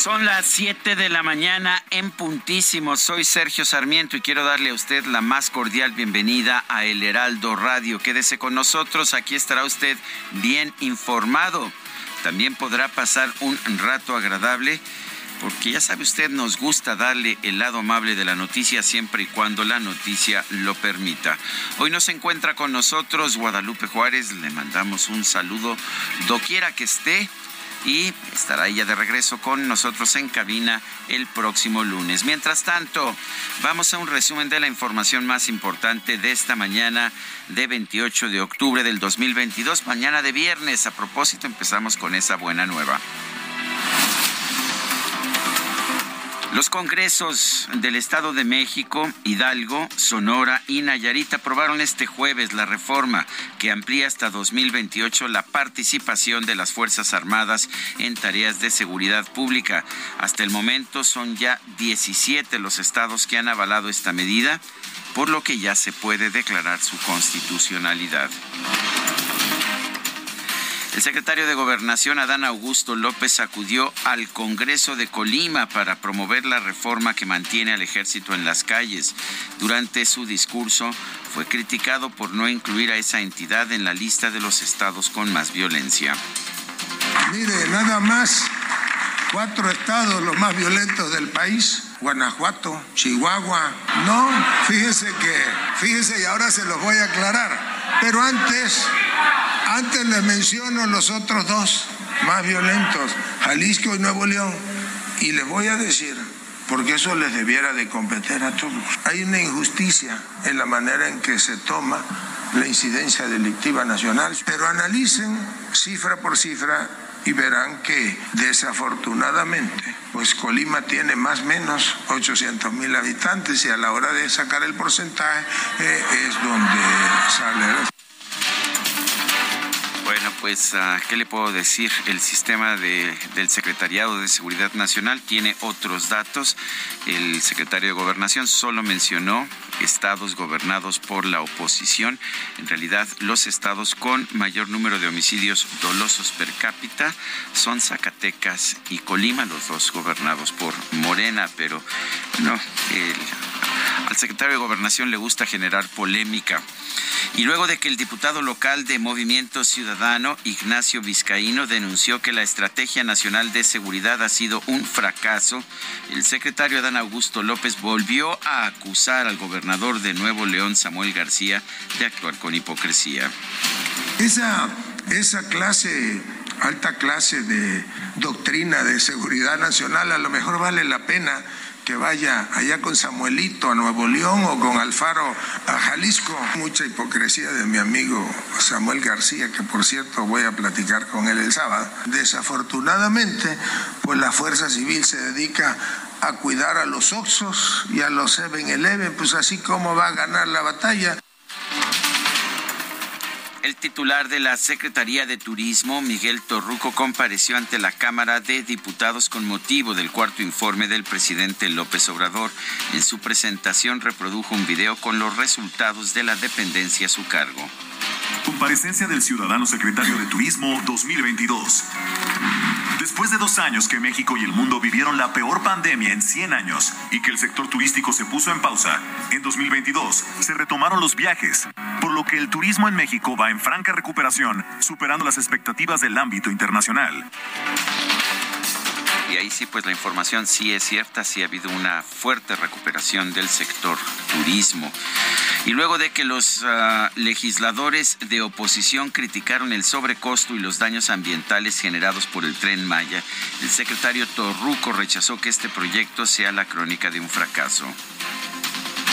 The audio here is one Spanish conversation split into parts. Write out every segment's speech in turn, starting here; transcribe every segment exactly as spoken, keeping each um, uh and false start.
Son las siete de la mañana en puntísimo. Soy Sergio Sarmiento y quiero darle a usted la más cordial bienvenida a El Heraldo Radio. Quédese con nosotros, aquí estará usted bien informado. También podrá pasar un rato agradable, porque ya sabe usted, nos gusta darle el lado amable de la noticia siempre y cuando la noticia lo permita. Hoy nos encuentra con nosotros Guadalupe Juárez, le mandamos un saludo doquiera que esté. Y estará ella de regreso con nosotros en cabina el próximo lunes. Mientras tanto, vamos a un resumen de la información más importante de esta mañana de veintiocho de octubre del dos mil veintidós, mañana de viernes. A propósito, empezamos con esa buena nueva. Los congresos del Estado de México, Hidalgo, Sonora y Nayarit aprobaron este jueves la reforma que amplía hasta dos mil veintiocho la participación de las Fuerzas Armadas en tareas de seguridad pública. Hasta el momento son ya diecisiete los estados que han avalado esta medida, por lo que ya se puede declarar su constitucionalidad. El secretario de Gobernación, Adán Augusto López, acudió al Congreso de Colima para promover la reforma que mantiene al ejército en las calles. Durante su discurso, fue criticado por no incluir a esa entidad en la lista de los estados con más violencia. Mire, nada más cuatro estados los más violentos del país: Guanajuato, Chihuahua. No, fíjese que, fíjese y ahora se los voy a aclarar, pero antes... Antes les menciono los otros dos más violentos, Jalisco y Nuevo León, y les voy a decir, porque eso les debiera de competir a todos. Hay una injusticia en la manera en que se toma la incidencia delictiva nacional, pero analicen cifra por cifra y verán que desafortunadamente, pues Colima tiene más o menos ochocientos mil habitantes y a la hora de sacar el porcentaje eh, es donde sale... Bueno, pues, ¿qué le puedo decir? El sistema de, del Secretariado de Seguridad Nacional tiene otros datos. El secretario de Gobernación solo mencionó estados gobernados por la oposición. En realidad, los estados con mayor número de homicidios dolosos per cápita son Zacatecas y Colima, los dos gobernados por Morena. Pero, no, el... Al secretario de Gobernación le gusta generar polémica. Y luego de que el diputado local de Movimiento Ciudadano, Ignacio Vizcaíno, denunció que la Estrategia Nacional de Seguridad ha sido un fracaso, el secretario Adán Augusto López volvió a acusar al gobernador de Nuevo León, Samuel García, de actuar con hipocresía. Esa, esa clase... alta clase de doctrina de seguridad nacional, a lo mejor vale la pena que vaya allá con Samuelito a Nuevo León o con Alfaro a Jalisco. Mucha hipocresía de mi amigo Samuel García, que por cierto voy a platicar con él el sábado. Desafortunadamente, pues la Fuerza Civil se dedica a cuidar a los Oxxos y a los seven eleven, pues así como va a ganar la batalla. El titular de la Secretaría de Turismo, Miguel Torruco, compareció ante la Cámara de Diputados con motivo del cuarto informe del presidente López Obrador. En su presentación reprodujo un video con los resultados de la dependencia a su cargo. Comparecencia del ciudadano secretario de Turismo dos mil veintidós. Después de dos años que México y el mundo vivieron la peor pandemia en cien años y que el sector turístico se puso en pausa, en dos mil veintidós se retomaron los viajes, por lo que el turismo en México va en franca recuperación, superando las expectativas del ámbito internacional. Y ahí sí, pues la información sí es cierta, sí ha habido una fuerte recuperación del sector turismo. Y luego de que los uh, legisladores de oposición criticaron el sobrecosto y los daños ambientales generados por el Tren Maya, el secretario Torruco rechazó que este proyecto sea la crónica de un fracaso.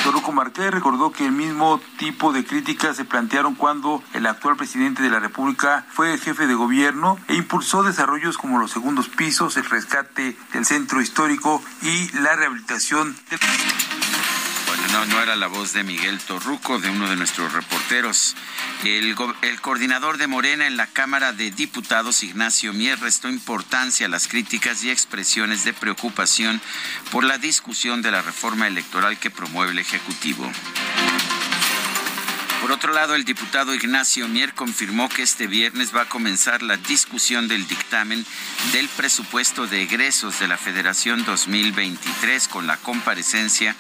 Torruco Marqués recordó que el mismo tipo de críticas se plantearon cuando el actual presidente de la República fue jefe de gobierno e impulsó desarrollos como los segundos pisos, el rescate del centro histórico y la rehabilitación del... Bueno, no, no era la voz de Miguel Torruco, de uno de nuestros reporteros. El, go- el coordinador de Morena en la Cámara de Diputados, Ignacio Mier, restó importancia a las críticas y expresiones de preocupación por la discusión de la reforma electoral que promueve el Ejecutivo. Por otro lado, el diputado Ignacio Mier confirmó que este viernes va a comenzar la discusión del dictamen del presupuesto de egresos de la Federación dos mil veintitrés con la comparecencia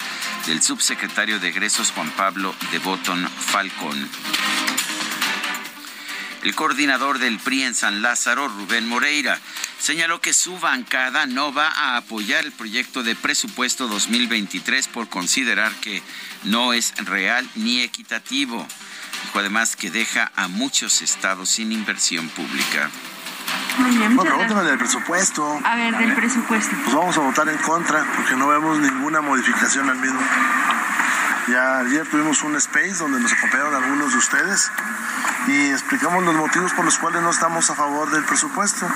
del subsecretario de egresos Juan Pablo de Botton Falcón. El coordinador del P R I en San Lázaro, Rubén Moreira, señaló que su bancada no va a apoyar el proyecto de presupuesto dos mil veintitrés por considerar que no es real ni equitativo. Dijo además que deja a muchos estados sin inversión pública. Muy bien, no, pregúntame del presupuesto. A ver, del presupuesto. Pues vamos a votar en contra porque no vemos ninguna modificación al mismo. Ya ayer tuvimos un space donde nos acompañaron algunos de ustedes y explicamos los motivos por los cuales no estamos a favor del presupuesto.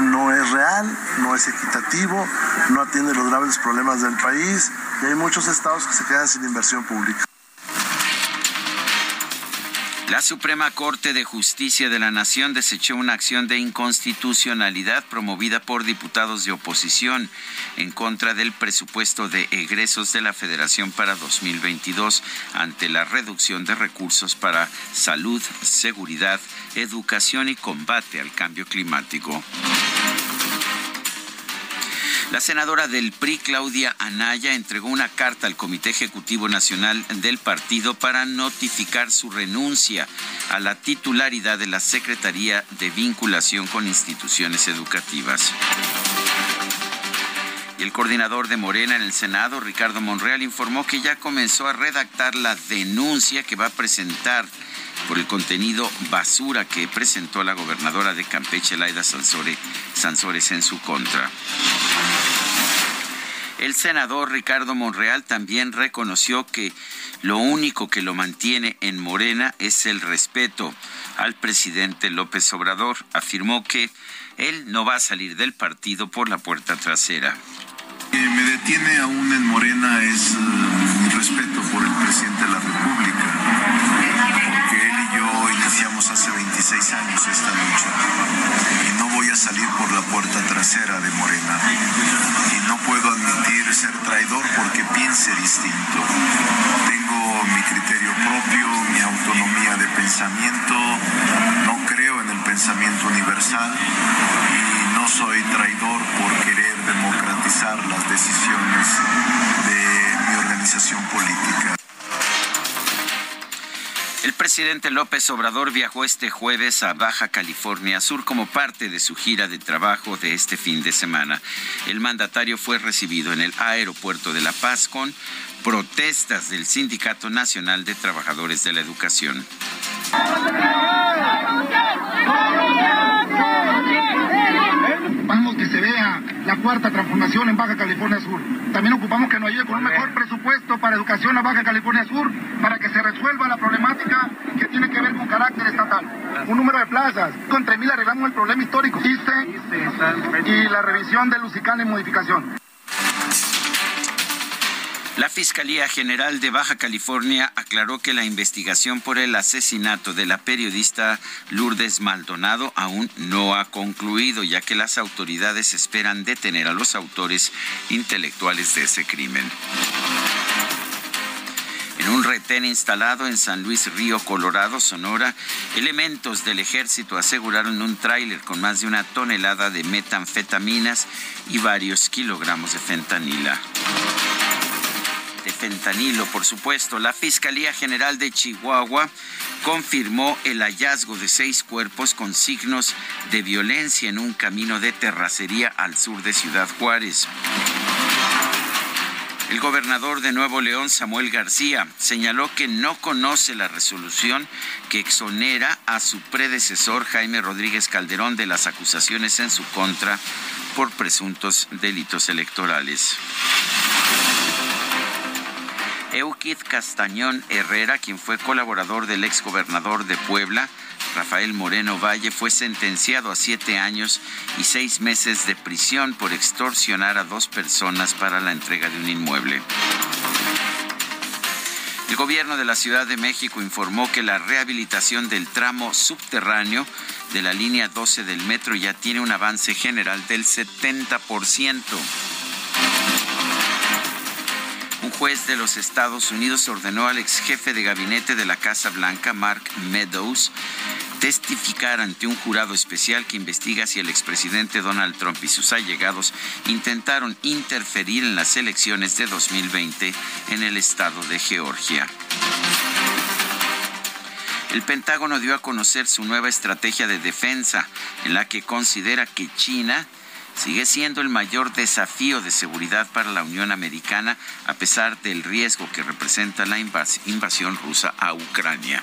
No es real, no es equitativo, no atiende los graves problemas del país y hay muchos estados que se quedan sin inversión pública. La Suprema Corte de Justicia de la Nación desechó una acción de inconstitucionalidad promovida por diputados de oposición en contra del presupuesto de egresos de la Federación para dos mil veintidós ante la reducción de recursos para salud, seguridad, educación y combate al cambio climático. La senadora del P R I, Claudia Anaya, entregó una carta al Comité Ejecutivo Nacional del partido para notificar su renuncia a la titularidad de la Secretaría de Vinculación con Instituciones Educativas. Y el coordinador de Morena en el Senado, Ricardo Monreal, informó que ya comenzó a redactar la denuncia que va a presentar por el contenido basura que presentó la gobernadora de Campeche, Laida Sansores, en su contra. El senador Ricardo Monreal también reconoció que lo único que lo mantiene en Morena es el respeto al presidente López Obrador. Afirmó que él no va a salir del partido por la puerta trasera. Que me detiene aún en Morena es mi respeto por el presidente de la República, porque él y yo iniciamos hace veintiséis años esta lucha. Y no voy a salir por la puerta trasera de Morena. Y no puedo admitir ser traidor porque piense distinto. Tengo mi criterio propio, mi autonomía de pensamiento. No creo en el pensamiento universal. Y no soy traidor por querer democratizar las decisiones de mi organización política. El presidente López Obrador viajó este jueves a Baja California Sur como parte de su gira de trabajo de este fin de semana. El mandatario fue recibido en el aeropuerto de La Paz con protestas del Sindicato Nacional de Trabajadores de la Educación. Vamos que se vea la cuarta transformación en Baja California Sur. También ocupamos que nos ayude con un mejor presupuesto para educación a Baja California Sur para que se resuelva la problemática que tiene que ver con carácter estatal. Un número de plazas, con tres mil arreglamos el problema histórico. Y la revisión del Usical en modificación. La Fiscalía General de Baja California aclaró que la investigación por el asesinato de la periodista Lourdes Maldonado aún no ha concluido, ya que las autoridades esperan detener a los autores intelectuales de ese crimen. en un retén instalado en San Luis Río Colorado, Sonora. Elementos del ejército aseguraron un tráiler con más de una tonelada de metanfetaminas y varios kilogramos de fentanila. de fentanilo, por supuesto. La Fiscalía General de Chihuahua confirmó el hallazgo de seis cuerpos con signos de violencia en un camino de terracería al sur de Ciudad Juárez. El gobernador de Nuevo León, Samuel García, señaló que no conoce la resolución que exonera a su predecesor, Jaime Rodríguez Calderón, de las acusaciones en su contra por presuntos delitos electorales. Eukid Castañón Herrera, quien fue colaborador del exgobernador de Puebla, Rafael Moreno Valle, fue sentenciado a siete años y seis meses de prisión por extorsionar a dos personas para la entrega de un inmueble. El gobierno de la Ciudad de México informó que la rehabilitación del tramo subterráneo de la línea doce del metro ya tiene un avance general del setenta por ciento. Un juez de los Estados Unidos ordenó al ex jefe de gabinete de la Casa Blanca, Mark Meadows, testificar ante un jurado especial que investiga si el expresidente Donald Trump y sus allegados intentaron interferir en las elecciones de dos mil veinte en el estado de Georgia. El Pentágono dio a conocer su nueva estrategia de defensa, en la que considera que China sigue siendo el mayor desafío de seguridad para la Unión Americana, a pesar del riesgo que representa la invas- invasión rusa a Ucrania.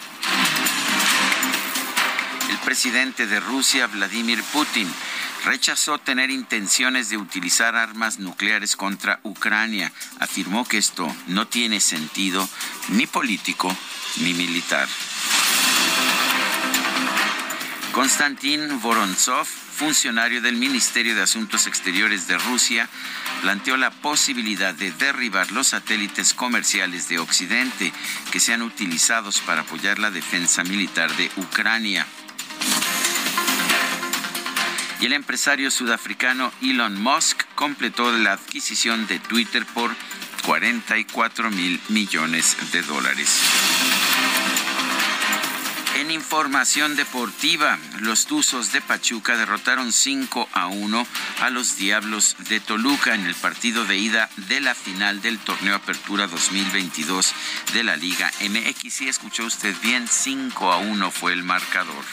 El presidente de Rusia, Vladimir Putin, rechazó tener intenciones de utilizar armas nucleares contra Ucrania. Afirmó que esto no tiene sentido ni político ni militar. Konstantin Vorontsov, funcionario del Ministerio de Asuntos Exteriores de Rusia, planteó la posibilidad de derribar los satélites comerciales de Occidente que sean utilizados para apoyar la defensa militar de Ucrania. Y el empresario sudafricano Elon Musk completó la adquisición de Twitter por cuarenta y cuatro mil millones de dólares. En información deportiva, los Tuzos de Pachuca derrotaron cinco a uno a los Diablos de Toluca en el partido de ida de la final del torneo Apertura dos mil veintidós de la Liga M X. Sí, escuchó usted bien, cinco a uno fue el marcador.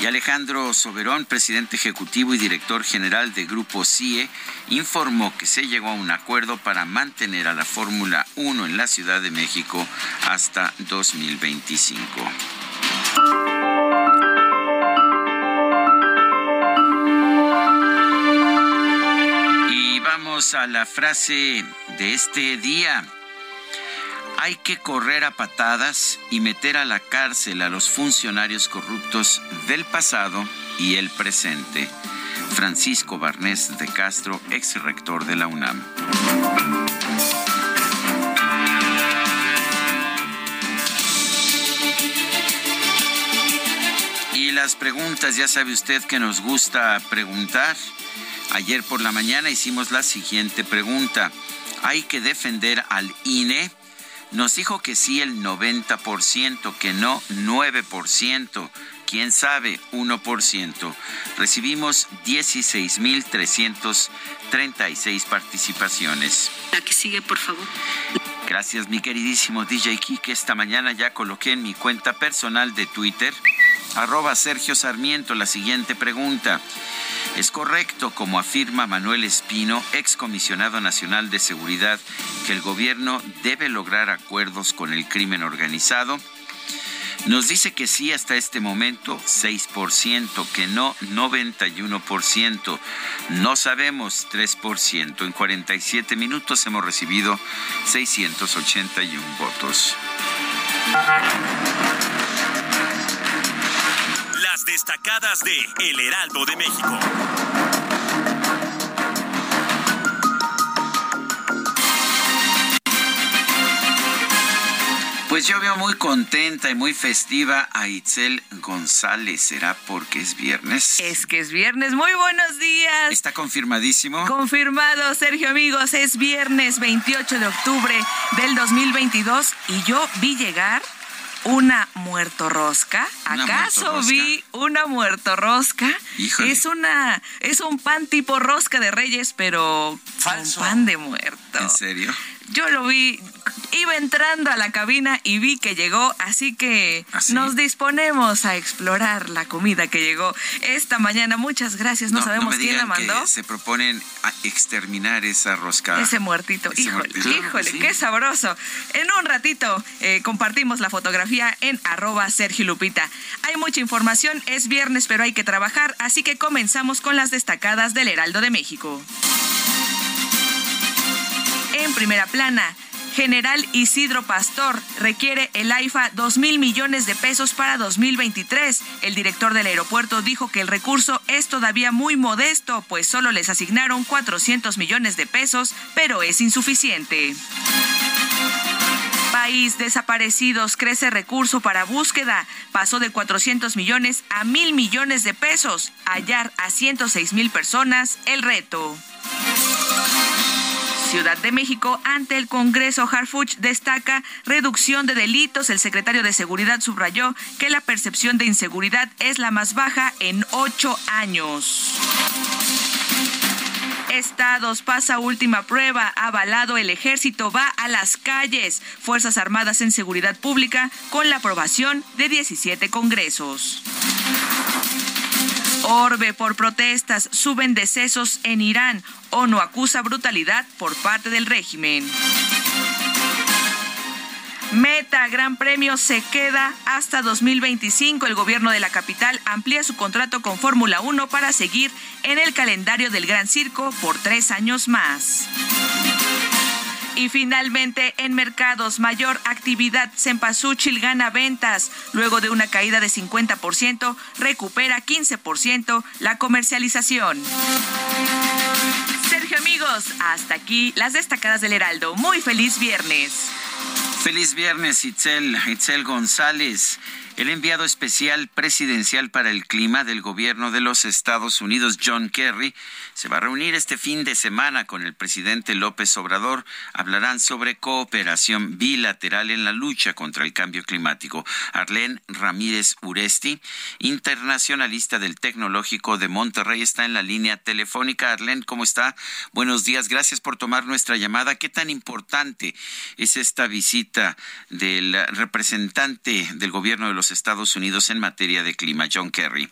Y Alejandro Soberón, presidente ejecutivo y director general de Grupo C I E, informó que se llegó a un acuerdo para mantener a la Fórmula uno en la Ciudad de México hasta dos mil veinticinco. Y vamos a la frase de este día. Hay que correr a patadas y meter a la cárcel a los funcionarios corruptos del pasado y el presente. Francisco Barnés de Castro, ex rector de la UNAM. Y las preguntas, ya sabe usted que nos gusta preguntar. Ayer por la mañana hicimos la siguiente pregunta. ¿Hay que defender al I N E? Nos dijo que sí el noventa por ciento, que no nueve por ciento, quién sabe uno por ciento. Recibimos dieciséis mil trescientas treinta y seis participaciones. La que sigue, por favor. Gracias, mi queridísimo D J Kike. Esta mañana ya coloqué en mi cuenta personal de Twitter, arroba Sergio Sarmiento, la siguiente pregunta. ¿Es correcto, como afirma Manuel Espino, excomisionado nacional de seguridad, que el gobierno debe lograr acuerdos con el crimen organizado? Nos dice que sí hasta este momento, seis por ciento, que no, noventa y uno por ciento, no sabemos, tres por ciento. En cuarenta y siete minutos hemos recibido seiscientos ochenta y uno votos. Las destacadas de El Heraldo de México. Pues yo veo muy contenta y muy festiva a Itzel González. ¿Será porque es viernes? Es que es viernes. Muy buenos días. ¿Está confirmadísimo? Confirmado, Sergio, amigos. Es viernes veintiocho de octubre del dos mil veintidós y yo vi llegar una muertorrosca. ¿Acaso una muertorrosca? Vi una muertorrosca. Híjole. Es una, es un pan tipo rosca de Reyes, pero falso. Un pan de muerto. ¿En serio? Yo lo vi, iba entrando a la cabina y vi que llegó, así que ¿Ah, sí? nos disponemos a explorar la comida que llegó esta mañana. Muchas gracias, no, no sabemos no me digan quién la mandó. Que se proponen a exterminar esa rosca. Ese muertito, Ese híjole, muertito. híjole, sí. Qué sabroso. En un ratito eh, compartimos la fotografía en arroba Sergio Lupita. Hay mucha información, es viernes pero hay que trabajar, así que comenzamos con las destacadas del Heraldo de México. En primera plana, general Isidro Pastor requiere el AIFA dos mil millones de pesos para dos mil veintitrés. El director del aeropuerto dijo que el recurso es todavía muy modesto, pues solo les asignaron cuatrocientos millones de pesos, pero es insuficiente. País desaparecidos, crece recurso para búsqueda. Pasó de cuatrocientos millones a mil millones de pesos. Hallar a ciento seis mil personas, el reto. Ciudad de México, ante el Congreso, Harfuch destaca reducción de delitos. El secretario de Seguridad subrayó que la percepción de inseguridad es la más baja en ocho años. Estados pasa última prueba, avalado el ejército, va a las calles. Fuerzas Armadas en Seguridad Pública con la aprobación de diecisiete congresos. Orbe, por protestas, suben decesos en Irán. ONU acusa brutalidad por parte del régimen. Meta, Gran Premio se queda hasta dos mil veinticinco. El gobierno de la capital amplía su contrato con Fórmula uno para seguir en el calendario del Gran Circo por tres años más. Y finalmente, en mercados, mayor actividad. Cempasúchil gana ventas. Luego de una caída de cincuenta por ciento, recupera quince por ciento la comercialización. Sergio, amigos, hasta aquí las destacadas del Heraldo. Muy feliz viernes. Feliz viernes, Itzel, Itzel González. El enviado especial presidencial para el clima del gobierno de los Estados Unidos, John Kerry, se va a reunir este fin de semana con el presidente López Obrador. Hablarán sobre cooperación bilateral en la lucha contra el cambio climático. Arlene Ramírez Uresti, internacionalista del Tecnológico de Monterrey, está en la línea telefónica. Arlene, ¿cómo está? Buenos días, gracias por tomar nuestra llamada. ¿Qué tan importante es esta visita del representante del gobierno de los Estados Unidos en materia de clima, John Kerry?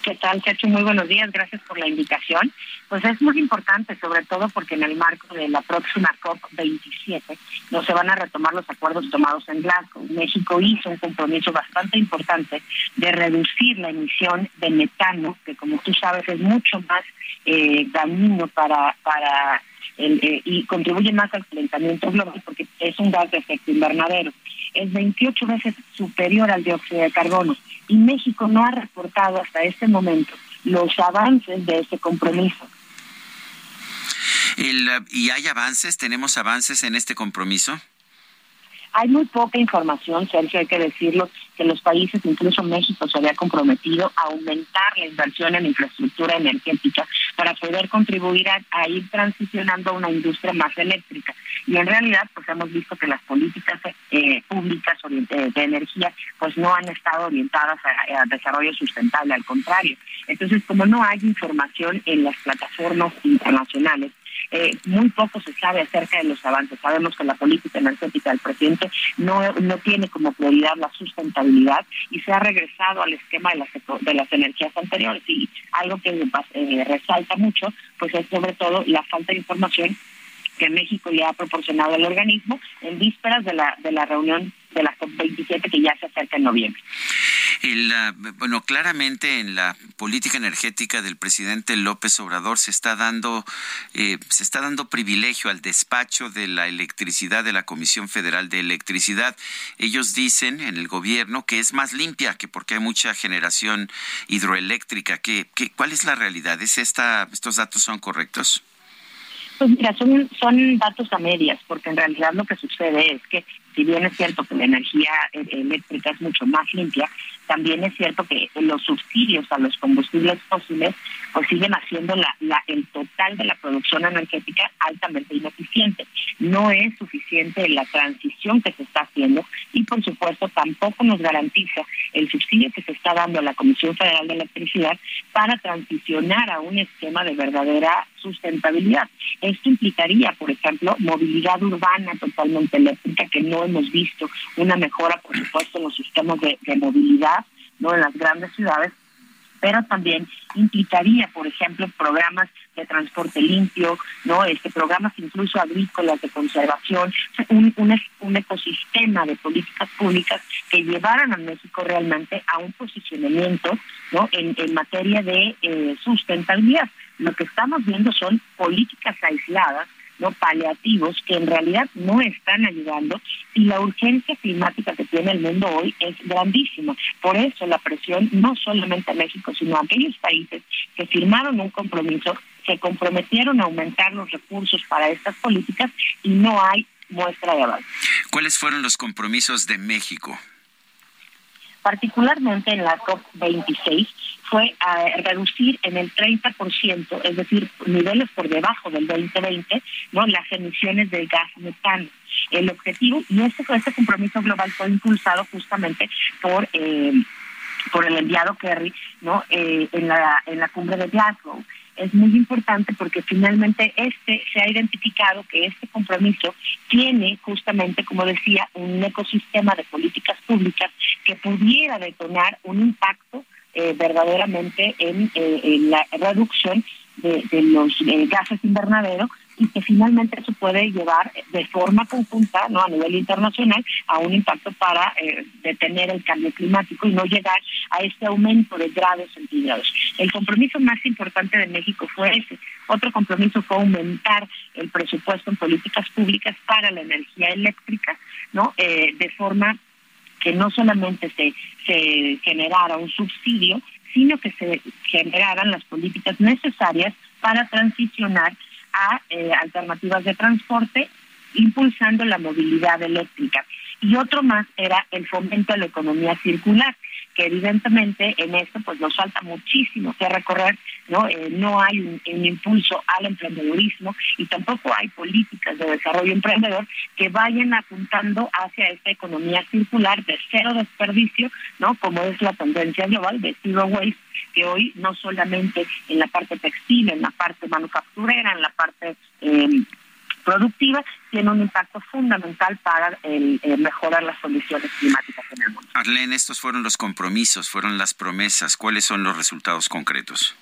¿Qué tal, Sergio? Muy buenos días, gracias por la invitación. Pues es muy importante, sobre todo porque en el marco de la próxima COP veintisiete no se van a retomar los acuerdos tomados en Glasgow. México hizo un compromiso bastante importante de reducir la emisión de metano, que como tú sabes es mucho más eh, dañino para... para El, eh, y contribuye más al calentamiento global porque es un gas de efecto invernadero. Es veintiocho veces superior al dióxido de carbono y México no ha reportado hasta este momento los avances de este compromiso. El, ¿Y hay avances? ¿Tenemos avances en este compromiso? Hay muy poca información, Sergio, hay que decirlo, que los países, incluso México, se había comprometido a aumentar la inversión en infraestructura energética para poder contribuir a, a ir transicionando a una industria más eléctrica. Y en realidad, pues hemos visto que las políticas eh, públicas de, de energía pues no han estado orientadas a, a desarrollo sustentable, al contrario. Entonces, como no hay información en las plataformas internacionales, Eh, muy poco se sabe acerca de los avances. Sabemos que la política energética del presidente no, no tiene como prioridad la sustentabilidad y se ha regresado al esquema de las, de las energías anteriores. Y algo que eh, resalta mucho pues es sobre todo la falta de información que México le ha proporcionado al organismo en vísperas de la, de la reunión de la COP veintisiete que ya se acerca en noviembre. El, bueno, claramente en la política energética del presidente López Obrador se está dando eh, se está dando privilegio al despacho de la electricidad de la Comisión Federal de Electricidad. Ellos dicen en el gobierno que es más limpia, que porque hay mucha generación hidroeléctrica. Que, que, ¿cuál es la realidad? ¿Es esta, estos datos son correctos? Pues mira, son, son datos a medias, porque en realidad lo que sucede es que, si bien es cierto que la energía eléctrica es mucho más limpia, también es cierto que los subsidios a los combustibles fósiles pues siguen haciendo la, la, el total de la producción energética altamente ineficiente. No es suficiente la transición que se está haciendo y, por supuesto, tampoco nos garantiza el subsidio que se está dando a la Comisión Federal de Electricidad para transicionar a un esquema de verdadera sustentabilidad. Esto implicaría, por ejemplo, movilidad urbana totalmente eléctrica, que no hemos visto una mejora, por supuesto, en los sistemas de, de movilidad, ¿no?, en las grandes ciudades, pero también implicaría, por ejemplo, programas de transporte limpio, no, este programas incluso agrícolas de conservación, un, un, un ecosistema de políticas públicas que llevaran a México realmente a un posicionamiento, no, en, en materia de eh, sustentabilidad. Lo que estamos viendo son políticas aisladas, no, paliativos, que en realidad no están ayudando, y la urgencia climática que tiene el mundo hoy es grandísima. Por eso la presión no solamente a México, sino a aquellos países que firmaron un compromiso, se comprometieron a aumentar los recursos para estas políticas y no hay muestra de avance. ¿Cuáles fueron los compromisos de México? Particularmente en la COP veintiséis, fue a reducir en el treinta por ciento, es decir, niveles por debajo del veinte veinte, ¿no?, las emisiones del gas metano. El objetivo, y este, este compromiso global fue impulsado justamente por... Eh, por el enviado Kerry, ¿no?, eh, en la en la cumbre de Glasgow. Es muy importante porque finalmente este se ha identificado que este compromiso tiene justamente, como decía, un ecosistema de políticas públicas que pudiera detonar un impacto eh, verdaderamente en, eh, en la reducción de, de los de gases invernadero, y que finalmente eso puede llevar de forma conjunta, no, a nivel internacional, a un impacto para eh, detener el cambio climático y no llegar a este aumento de grados centígrados. El compromiso más importante de México fue ese. Otro compromiso fue aumentar el presupuesto en políticas públicas para la energía eléctrica, no, eh, de forma que no solamente se, se generara un subsidio, sino que se generaran las políticas necesarias para transicionar a eh, alternativas de transporte, impulsando la movilidad eléctrica. Y otro más era el fomento a la economía circular, que evidentemente en esto pues nos falta muchísimo que recorrer, ¿no? Eh, no hay un, un impulso al emprendedurismo y tampoco hay políticas de desarrollo emprendedor que vayan apuntando hacia esta economía circular de cero desperdicio, ¿no?, como es la tendencia global de zero waste, que hoy no solamente en la parte textil, en la parte manufacturera, en la parte eh, productiva, tiene un impacto fundamental para el, eh, mejorar las condiciones climáticas en el mundo. Arlene, estos fueron los compromisos, fueron las promesas. ¿Cuáles son los resultados concretos?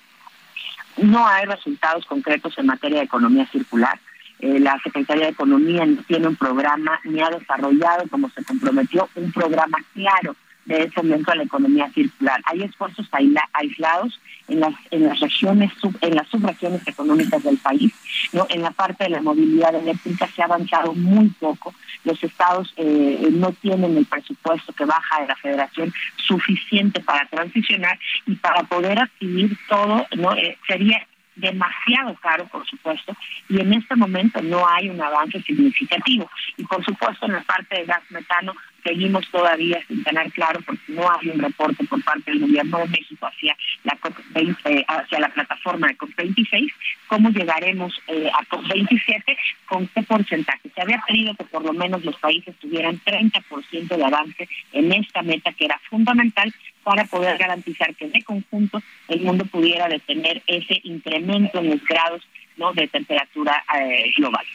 No hay resultados concretos en materia de economía circular. Eh, la Secretaría de Economía no tiene un programa ni ha desarrollado, como se comprometió, un programa claro de fomento a la economía circular. Hay esfuerzos aislados en las en las regiones sub, en las subregiones económicas del país, ¿no? En la parte de la movilidad eléctrica se ha avanzado muy poco. Los estados eh, no tienen el presupuesto que baja de la Federación suficiente para transicionar y para poder adquirir todo, ¿no? Eh, sería demasiado caro, por supuesto, y en este momento no hay un avance significativo. Y por supuesto, en la parte de gas metano seguimos todavía sin tener claro, porque no hay un reporte por parte del gobierno de México hacia la COP veinte, eh, hacia la plataforma de COP veintiséis, cómo llegaremos eh, a COP veintisiete, con qué porcentaje. Se había pedido que por lo menos los países tuvieran treinta por ciento de avance en esta meta, que era fundamental para poder garantizar que de conjunto el mundo pudiera detener ese incremento en los grados, ¿no?, de temperatura eh, global.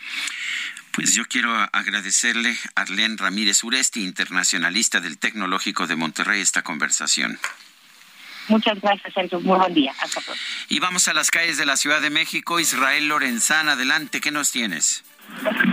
Pues yo quiero agradecerle a Arlene Ramírez Uresti, internacionalista del Tecnológico de Monterrey, esta conversación. Muchas gracias, Sergio. Muy buen día. Hasta pronto. Y vamos a las calles de la Ciudad de México. Israel Lorenzana, adelante. ¿Qué nos tienes?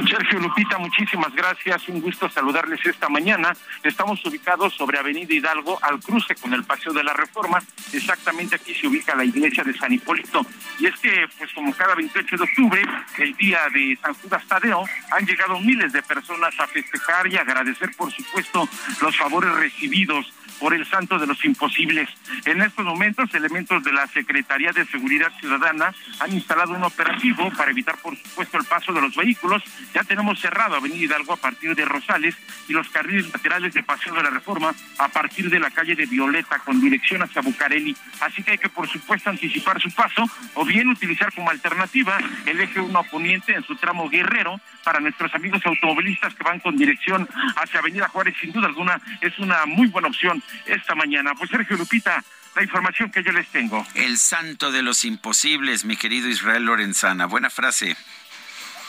Sergio, Lupita, muchísimas gracias. Un gusto saludarles esta mañana. Estamos ubicados sobre Avenida Hidalgo, al cruce con el Paseo de la Reforma. Exactamente aquí se ubica la iglesia de San Hipólito. Y es que, pues como cada veintiocho de octubre, el día de San Judas Tadeo, han llegado miles de personas a festejar y agradecer, por supuesto, los favores recibidos. por el santo de los imposibles. En estos momentos, elementos de la Secretaría de Seguridad Ciudadana han instalado un operativo para evitar, por supuesto, el paso de los vehículos. Ya tenemos cerrado Avenida Hidalgo a partir de Rosales y los carriles laterales de Paseo de la Reforma a partir de la calle de Violeta con dirección hacia Bucareli. Así que hay que, por supuesto, anticipar su paso o bien utilizar como alternativa el eje uno poniente en su tramo Guerrero. Para nuestros amigos automovilistas que van con dirección hacia Avenida Juárez, sin duda alguna, es una muy buena opción esta mañana. Pues Sergio, Lupita, la información que yo les tengo. El santo de los imposibles, mi querido Israel Lorenzana. Buena frase.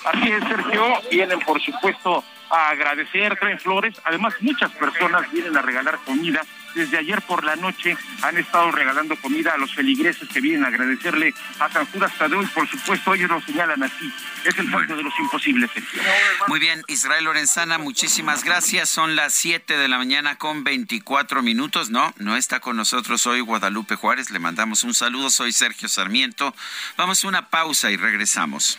Así es, Sergio. Vienen, por supuesto, a agradecer, traen flores. Además, muchas personas vienen a regalar comida. Desde ayer por la noche han estado regalando comida a los feligreses que vienen a agradecerle a San Judas Tadeo y, por supuesto, ellos lo señalan así. Es el santo de los imposibles. Muy bien, Israel Lorenzana, muchísimas gracias. Son las siete de la mañana con veinticuatro minutos. No, no está con nosotros hoy Guadalupe Juárez. Le mandamos un saludo. Soy Sergio Sarmiento. Vamos a una pausa y regresamos.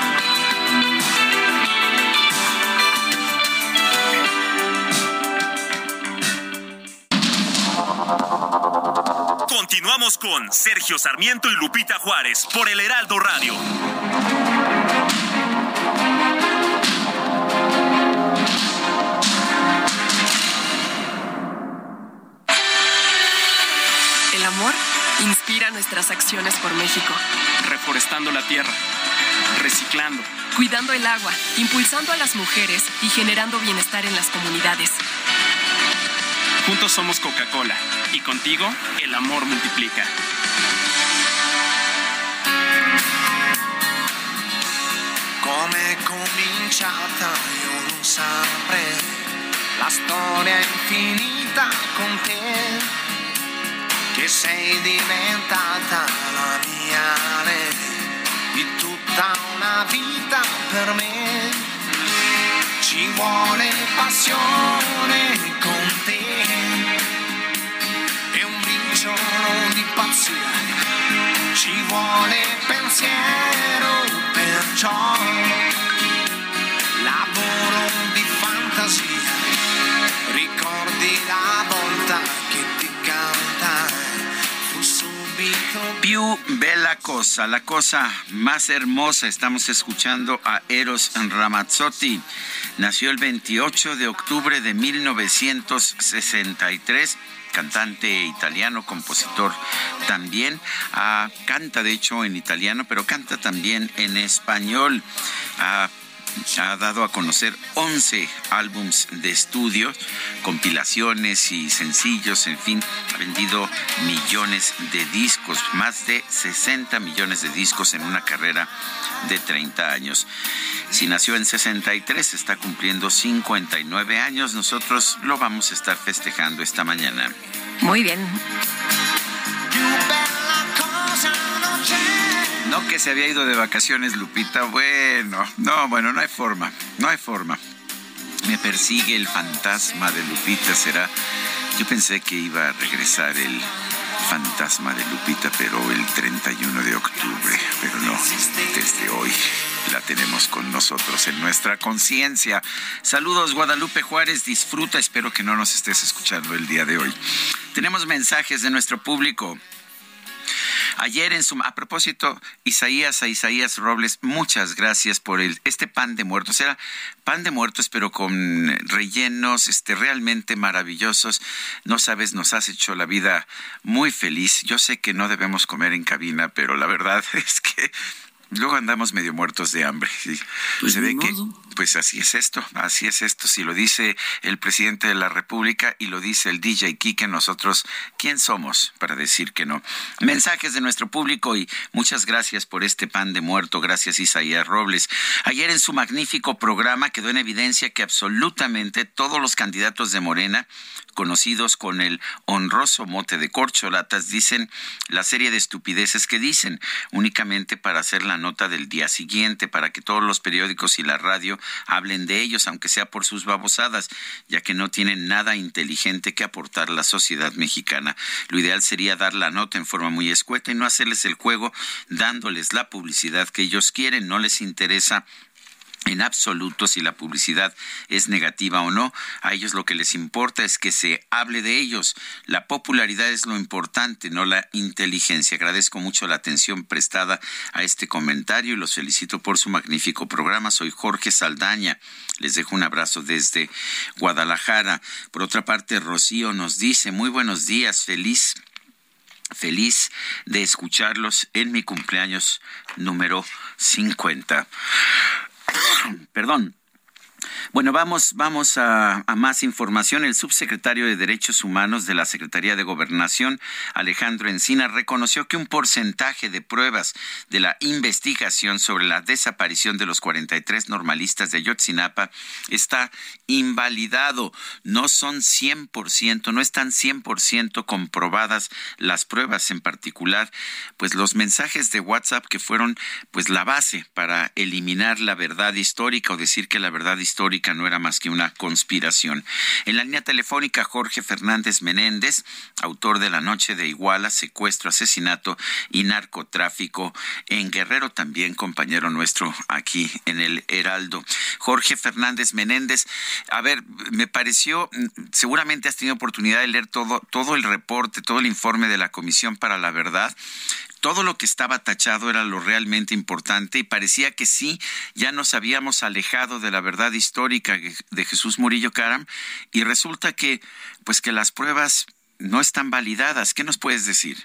Continuamos con Sergio Sarmiento y Lupita Juárez por El Heraldo Radio. El amor inspira nuestras acciones por México. Reforestando la tierra, reciclando, cuidando el agua, impulsando a las mujeres y generando bienestar en las comunidades. Juntos somos Coca-Cola y contigo el amor multiplica. Come cominciata, io non saprei la storia infinita con te, che sei diventata la mia re di tutta una vita per me. Ci vuole passione con te e un briciolo di pazzia, ci vuole pensiero, perciò lavoro di fantasia, ricordi la volta che ti cantai. Più bella cosa, la cosa más hermosa. Estamos escuchando a Eros Ramazzotti. Nació el veintiocho de octubre de mil novecientos sesenta y tres. Cantante italiano, compositor también. Ah, canta, de hecho, en italiano, pero canta también en español. Ah, ha dado a conocer once álbums de estudio, compilaciones y sencillos, en fin, ha vendido millones de discos, más de sesenta millones de discos en una carrera de treinta años. Si nació en sesenta y tres, está cumpliendo cincuenta y nueve años. Nosotros lo vamos a estar festejando esta mañana. Muy bien. No que se había ido de vacaciones, Lupita. Bueno, no, bueno, no hay forma, no hay forma. Me persigue el fantasma de Lupita, será. Yo pensé que iba a regresar el fantasma de Lupita, pero el treinta y uno de octubre, pero no, desde hoy la tenemos con nosotros en nuestra conciencia. Saludos, Guadalupe Juárez, disfruta, espero que no nos estés escuchando el día de hoy. Tenemos mensajes de nuestro público. Ayer en su... A propósito, Isaías, a Isaías Robles, muchas gracias por el este pan de muertos. Era pan de muertos, pero con rellenos este, realmente maravillosos. No sabes, nos has hecho la vida muy feliz. Yo sé que no debemos comer en cabina, pero la verdad es que luego andamos medio muertos de hambre. Pues se ve que... Pues así es esto, así es esto. Si lo dice el presidente de la República y lo dice el D J Kike, nosotros, ¿quién somos para decir que no? Mensajes de nuestro público y muchas gracias por este pan de muerto. Gracias, Isaías Robles. Ayer en su magnífico programa quedó en evidencia que absolutamente todos los candidatos de Morena conocidos con el honroso mote de corcholatas, dicen la serie de estupideces que dicen, únicamente para hacer la nota del día siguiente, para que todos los periódicos y la radio hablen de ellos, aunque sea por sus babosadas, ya que no tienen nada inteligente que aportar a la sociedad mexicana. Lo ideal sería dar la nota en forma muy escueta y no hacerles el juego dándoles la publicidad que ellos quieren. No les interesa en absoluto si la publicidad es negativa o no. A ellos lo que les importa es que se hable de ellos. La popularidad es lo importante, no la inteligencia. Agradezco mucho la atención prestada a este comentario y los felicito por su magnífico programa. Soy Jorge Saldaña. Les dejo un abrazo desde Guadalajara. Por otra parte, Rocío nos dice: muy buenos días, feliz Feliz de escucharlos en mi cumpleaños número cincuenta. Perdón. Bueno, vamos, vamos a, a más información. El subsecretario de Derechos Humanos de la Secretaría de Gobernación, Alejandro Encina, reconoció que un porcentaje de pruebas de la investigación sobre la desaparición de los cuarenta y tres normalistas de Ayotzinapa está invalidado. No son cien por ciento, no están cien por ciento comprobadas las pruebas, en particular, pues los mensajes de WhatsApp que fueron pues la base para eliminar la verdad histórica o decir que la verdad histórica histórica no era más que una conspiración. En la línea telefónica, Jorge Fernández Menéndez, autor de La Noche de Iguala, secuestro, asesinato y narcotráfico en Guerrero, también compañero nuestro aquí en el Heraldo. Jorge Fernández Menéndez, a ver, me pareció, seguramente has tenido oportunidad de leer todo, todo el reporte, todo el informe de la Comisión para la Verdad. Todo lo que estaba tachado era lo realmente importante y parecía que sí, ya nos habíamos alejado de la verdad histórica de Jesús Murillo Karam y resulta que, pues que las pruebas no están validadas. ¿Qué nos puedes decir?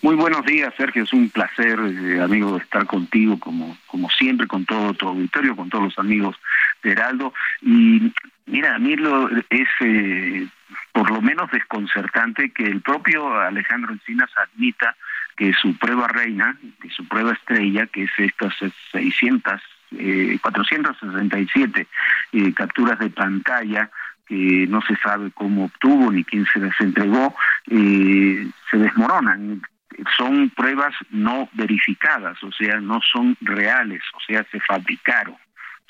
Muy buenos días, Sergio. Es un placer, eh, amigo, estar contigo como, como siempre, con todo tu auditorio, con todos los amigos de Heraldo. Y mira, a mí lo, es... Eh, por lo menos desconcertante que el propio Alejandro Encinas admita que su prueba reina, que su prueba estrella, que es estas seiscientas, cuatrocientas sesenta y siete eh, capturas de pantalla que no se sabe cómo obtuvo ni quién se las entregó, eh, se desmoronan. Son pruebas no verificadas, o sea, no son reales, o sea, se fabricaron.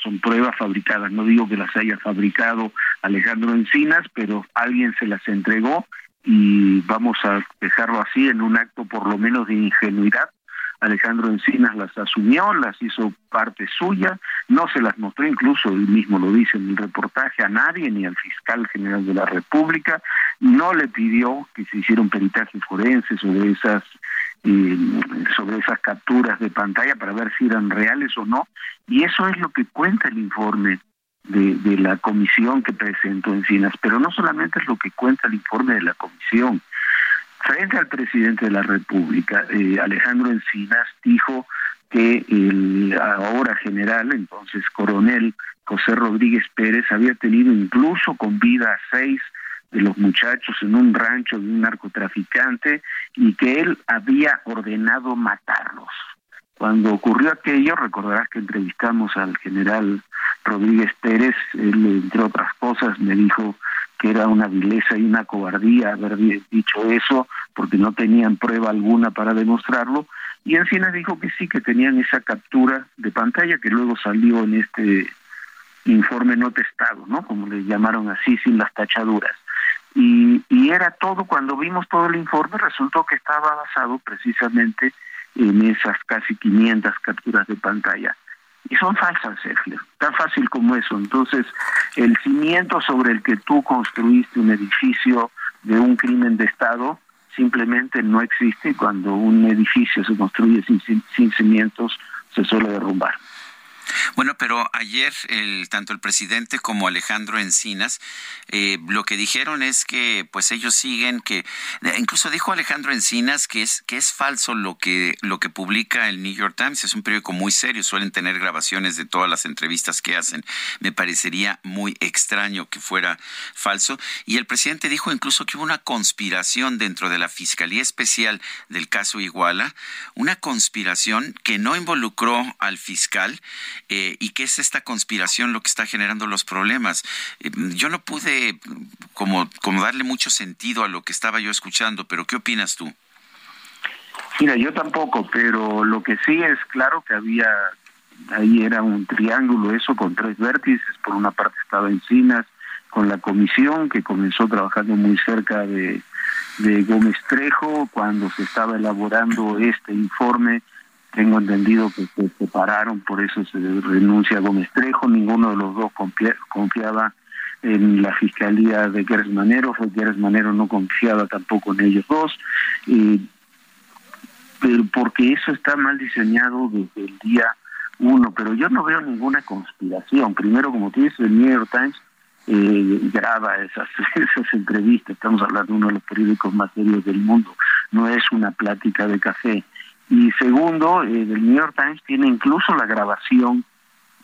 Son pruebas fabricadas. No digo que las haya fabricado Alejandro Encinas, pero alguien se las entregó y vamos a dejarlo así, en un acto por lo menos de ingenuidad. Alejandro Encinas las asumió, las hizo parte suya, no se las mostró, incluso él mismo lo dice en el reportaje, a nadie, ni al fiscal general de la República, no le pidió que se hiciera un peritaje forense sobre esas eh, sobre esas capturas de pantalla para ver si eran reales o no, y eso es lo que cuenta el informe de, de la comisión que presentó Encinas, pero no solamente es lo que cuenta el informe de la comisión. Frente al presidente de la República, eh, Alejandro Encinas dijo que el ahora general, entonces coronel José Rodríguez Pérez, había tenido incluso con vida a seis de los muchachos en un rancho de un narcotraficante y que él había ordenado matarlos. Cuando ocurrió aquello, recordarás que entrevistamos al general Rodríguez Pérez, él, entre otras cosas, me dijo que era una vileza y una cobardía haber dicho eso, porque no tenían prueba alguna para demostrarlo, y Encinas dijo que sí, que tenían esa captura de pantalla, que luego salió en este informe no testado, ¿no?, como le llamaron así, sin las tachaduras. Y, y era todo, cuando vimos todo el informe, resultó que estaba basado precisamente en esas casi quinientas capturas de pantalla. Y son falsas, Sergio, tan fácil como eso. Entonces, el cimiento sobre el que tú construiste un edificio de un crimen de Estado simplemente no existe. Cuando un edificio se construye sin, sin, sin cimientos, se suele derrumbar. Bueno, pero ayer el, tanto el presidente como Alejandro Encinas eh, lo que dijeron es que pues ellos siguen, que incluso dijo Alejandro Encinas que es que es falso lo que lo que publica el New York Times. Es un periódico muy serio, suelen tener grabaciones de todas las entrevistas que hacen. Me parecería muy extraño que fuera falso. Y el presidente dijo incluso que hubo una conspiración dentro de la Fiscalía Especial del caso Iguala, una conspiración que no involucró al fiscal, eh, eh, y que es esta conspiración lo que está generando los problemas. Eh, yo no pude como, como darle mucho sentido a lo que estaba yo escuchando, pero ¿qué opinas tú? Mira, yo tampoco, pero lo que sí es claro que había, ahí era un triángulo eso con tres vértices. Por una parte estaba Encinas con la comisión que comenzó trabajando muy cerca de, de Gómez Trejo cuando se estaba elaborando este informe. Tengo entendido que se separaron, por eso se renuncia a Gómez Trejo. Ninguno de los dos confia, confiaba en la fiscalía de Gertz Manero. Gertz Manero no confiaba tampoco en ellos dos. Y, pero porque eso está mal diseñado desde el día uno. Pero yo no veo ninguna conspiración. Primero, como tú dices, el New York Times eh, graba esas, esas entrevistas. Estamos hablando de uno de los periódicos más serios del mundo. No es una plática de café. Y segundo, eh, el New York Times tiene incluso la grabación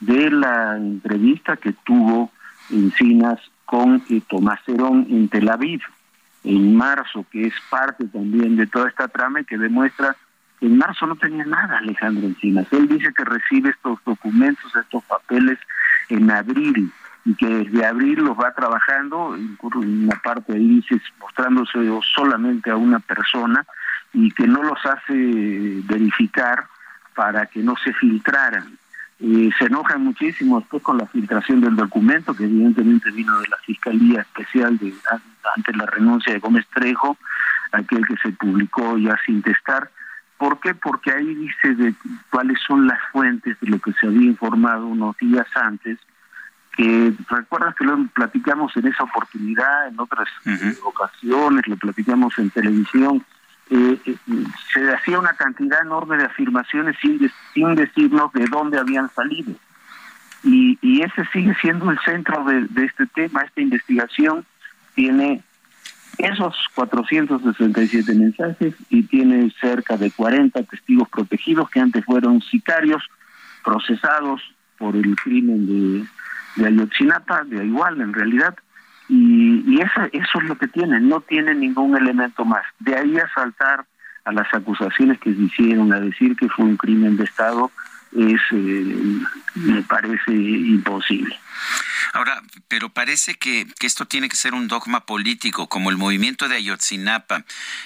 de la entrevista que tuvo Encinas con eh, Tomás Herón en Tel Aviv en marzo, que es parte también de toda esta trama y que demuestra que en marzo no tenía nada Alejandro Encinas. Él dice que recibe estos documentos, estos papeles en abril y que desde abril los va trabajando, en una parte ahí dice mostrándose solamente a una persona, y que no los hace verificar para que no se filtraran. Eh, se enojan muchísimo después con la filtración del documento, que evidentemente vino de la Fiscalía Especial de, ante la renuncia de Gómez Trejo, aquel que se publicó ya sin testar. ¿Por qué? Porque ahí dice de cuáles son las fuentes de lo que se había informado unos días antes, que recuerdas que lo platicamos en esa oportunidad, en otras uh-huh. ocasiones, lo platicamos en televisión. Eh, eh, se hacía una cantidad enorme de afirmaciones sin, de, sin decirnos de dónde habían salido. Y, y ese sigue siendo el centro de, de este tema. Esta investigación tiene esos cuatrocientos sesenta y siete mensajes y tiene cerca de cuarenta testigos protegidos que antes fueron sicarios procesados por el crimen de, de Ayotzinapa, de igual en realidad. Y, y eso, eso es lo que tienen, no tienen ningún elemento más. De ahí a saltar a las acusaciones que se hicieron, a decir que fue un crimen de Estado, es eh, me parece imposible. Ahora, pero parece que, que esto tiene que ser un dogma político, como el movimiento de Ayotzinapa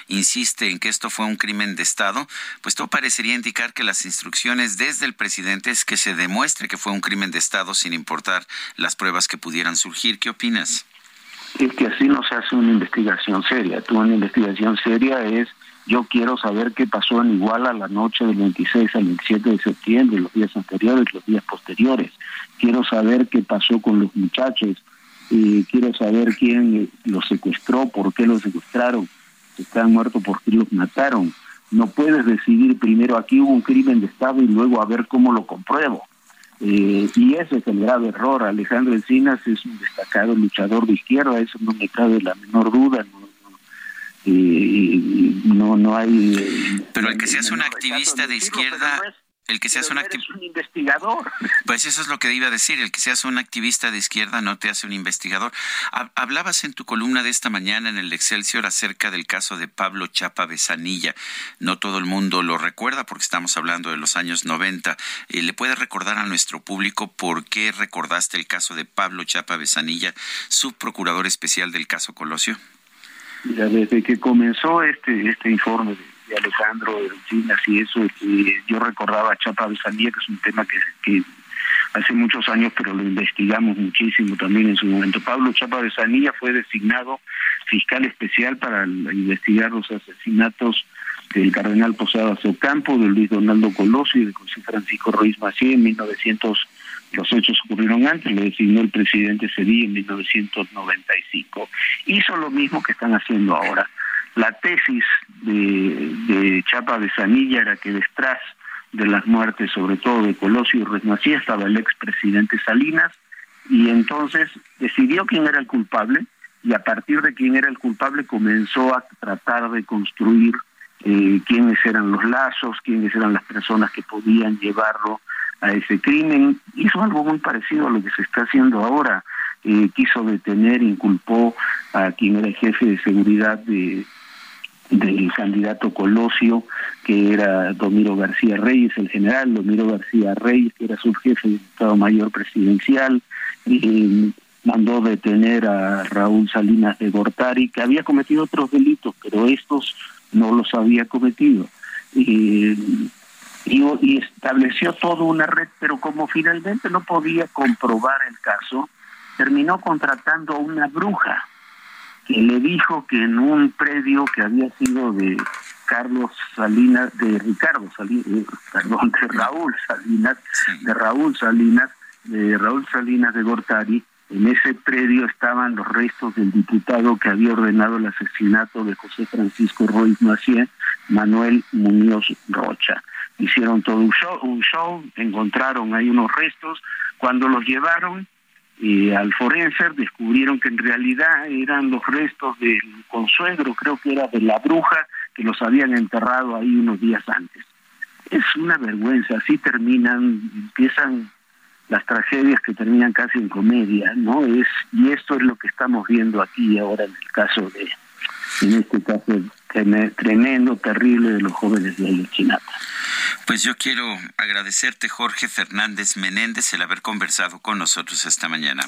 insiste en que esto fue un crimen de Estado, pues todo parecería indicar que las instrucciones desde el presidente es que se demuestre que fue un crimen de Estado sin importar las pruebas que pudieran surgir. ¿Qué opinas? Es que así no se hace una investigación seria. Tú, una investigación seria es, yo quiero saber qué pasó en Iguala la noche del veintiséis al veintisiete de septiembre, los días anteriores, los días posteriores. Quiero saber qué pasó con los muchachos. Eh, quiero saber quién los secuestró, por qué los secuestraron. Están muertos porque los mataron. No puedes decidir primero aquí hubo un crimen de Estado y luego a ver cómo lo compruebo. Eh, y ese es el grave error. Alejandro Encinas es un destacado luchador de izquierda, eso no me cabe la menor duda. No, no, eh, no, no hay. Eh, pero el que se hace un activista de izquierda, el que se hace un activista, un investigador. Pues eso es lo que iba a decir. El que se hace un activista de izquierda no te hace un investigador. Hablabas en tu columna de esta mañana en el Excelsior acerca del caso de Pablo Chapa Bezanilla. No todo el mundo lo recuerda porque estamos hablando de los años noventa. ¿Le puedes recordar a nuestro público por qué recordaste el caso de Pablo Chapa Bezanilla, subprocurador especial del caso Colosio? Mira, desde que comenzó este este informe de de Alejandro Encinas y eso, eh, yo recordaba a Chapa Bezanilla, que es un tema que, que hace muchos años, pero lo investigamos muchísimo también en su momento. Pablo Chapa Bezanilla fue designado fiscal especial para investigar los asesinatos del cardenal Posadas Ocampo, de Luis Donaldo Colosio y de José Francisco Ruiz Macié en mil novecientos. Los hechos ocurrieron antes, lo designó el presidente Cedillo en mil novecientos noventa y cinco. Hizo lo mismo que están haciendo ahora. La tesis de, de Chapa Bezanilla era que detrás de las muertes, sobre todo de Colosio y Ruiz Macié, estaba el expresidente Salinas, y entonces decidió quién era el culpable, y a partir de quién era el culpable comenzó a tratar de construir eh, quiénes eran los lazos, quiénes eran las personas que podían llevarlo a ese crimen. Hizo algo muy parecido a lo que se está haciendo ahora. Eh, quiso detener, inculpó a quien era el jefe de seguridad de del candidato Colosio, que era Domiro García Reyes, el general Domiro García Reyes, que era subjefe del Estado Mayor Presidencial, eh, mandó detener a Raúl Salinas de Gortari, que había cometido otros delitos, pero estos no los había cometido. Eh, y, y estableció toda una red, pero como finalmente no podía comprobar el caso, terminó contratando a una bruja, que le dijo que en un predio que había sido de Carlos Salinas, de Ricardo Salinas, eh, perdón, de Raúl Salinas, de Raúl Salinas, de Raúl Salinas de Gortari, en ese predio estaban los restos del diputado que había ordenado el asesinato de José Francisco Ruiz Massieu, Manuel Muñoz Rocha. Hicieron todo un show, un show, encontraron ahí unos restos. Cuando los llevaron Eh, al forenser, descubrieron que en realidad eran los restos del consuegro, creo que era de la bruja, que los habían enterrado ahí unos días antes. Es una vergüenza, así terminan, empiezan las tragedias que terminan casi en comedia, ¿no? Es, y esto es lo que estamos viendo aquí ahora en el caso de, en este caso tremendo, terrible de los jóvenes de Ayotzinapa. Pues yo quiero agradecerte, Jorge Fernández Menéndez, el haber conversado con nosotros esta mañana.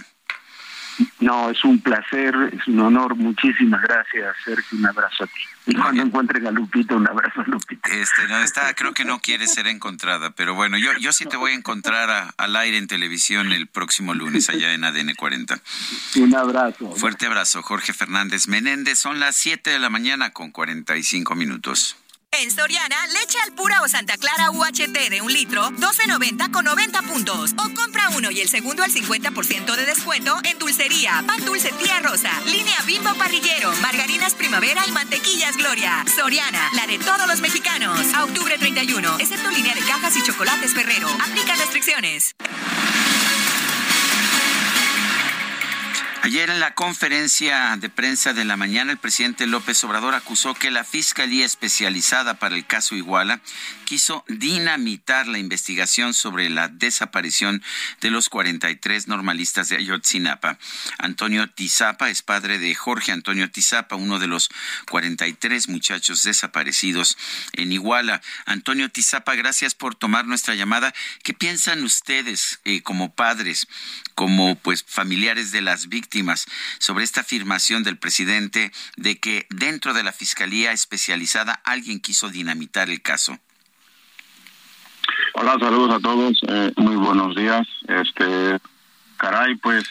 No, es un placer, es un honor. Muchísimas gracias, Sergio. Un abrazo a ti. Y Muy cuando bien. encuentres a Lupita, un abrazo a Lupita. Este, no, está, creo que no quiere ser encontrada, pero bueno, yo, yo sí te voy a encontrar a, al aire en televisión el próximo lunes allá en A D N cuarenta. Un abrazo. Fuerte abrazo, Jorge Fernández Menéndez. Son las siete de la mañana con cuarenta y cinco minutos. En Soriana, leche Alpura o Santa Clara U H T de un litro, doce noventa con noventa puntos. O compra uno y el segundo al cincuenta por ciento de descuento en dulcería, pan dulce Tía Rosa, línea Bimbo Parrillero, margarinas Primavera y mantequillas Gloria. Soriana, la de todos los mexicanos. A octubre treinta y uno, excepto línea de cajas y chocolates Ferrero. Aplica restricciones. Ayer en la conferencia de prensa de la mañana, el presidente López Obrador acusó que la Fiscalía Especializada para el caso Iguala quiso dinamitar la investigación sobre la desaparición de los cuarenta y tres normalistas de Ayotzinapa. Antonio Tizapa es padre de Jorge Antonio Tizapa, uno de los cuarenta y tres muchachos desaparecidos en Iguala. Antonio Tizapa, gracias por tomar nuestra llamada. ¿Qué piensan ustedes eh, como padres, como pues familiares de las víctimas, sobre esta afirmación del presidente de que dentro de la Fiscalía Especializada alguien quiso dinamitar el caso? Hola, saludos a todos, eh, muy buenos días. Este, caray, pues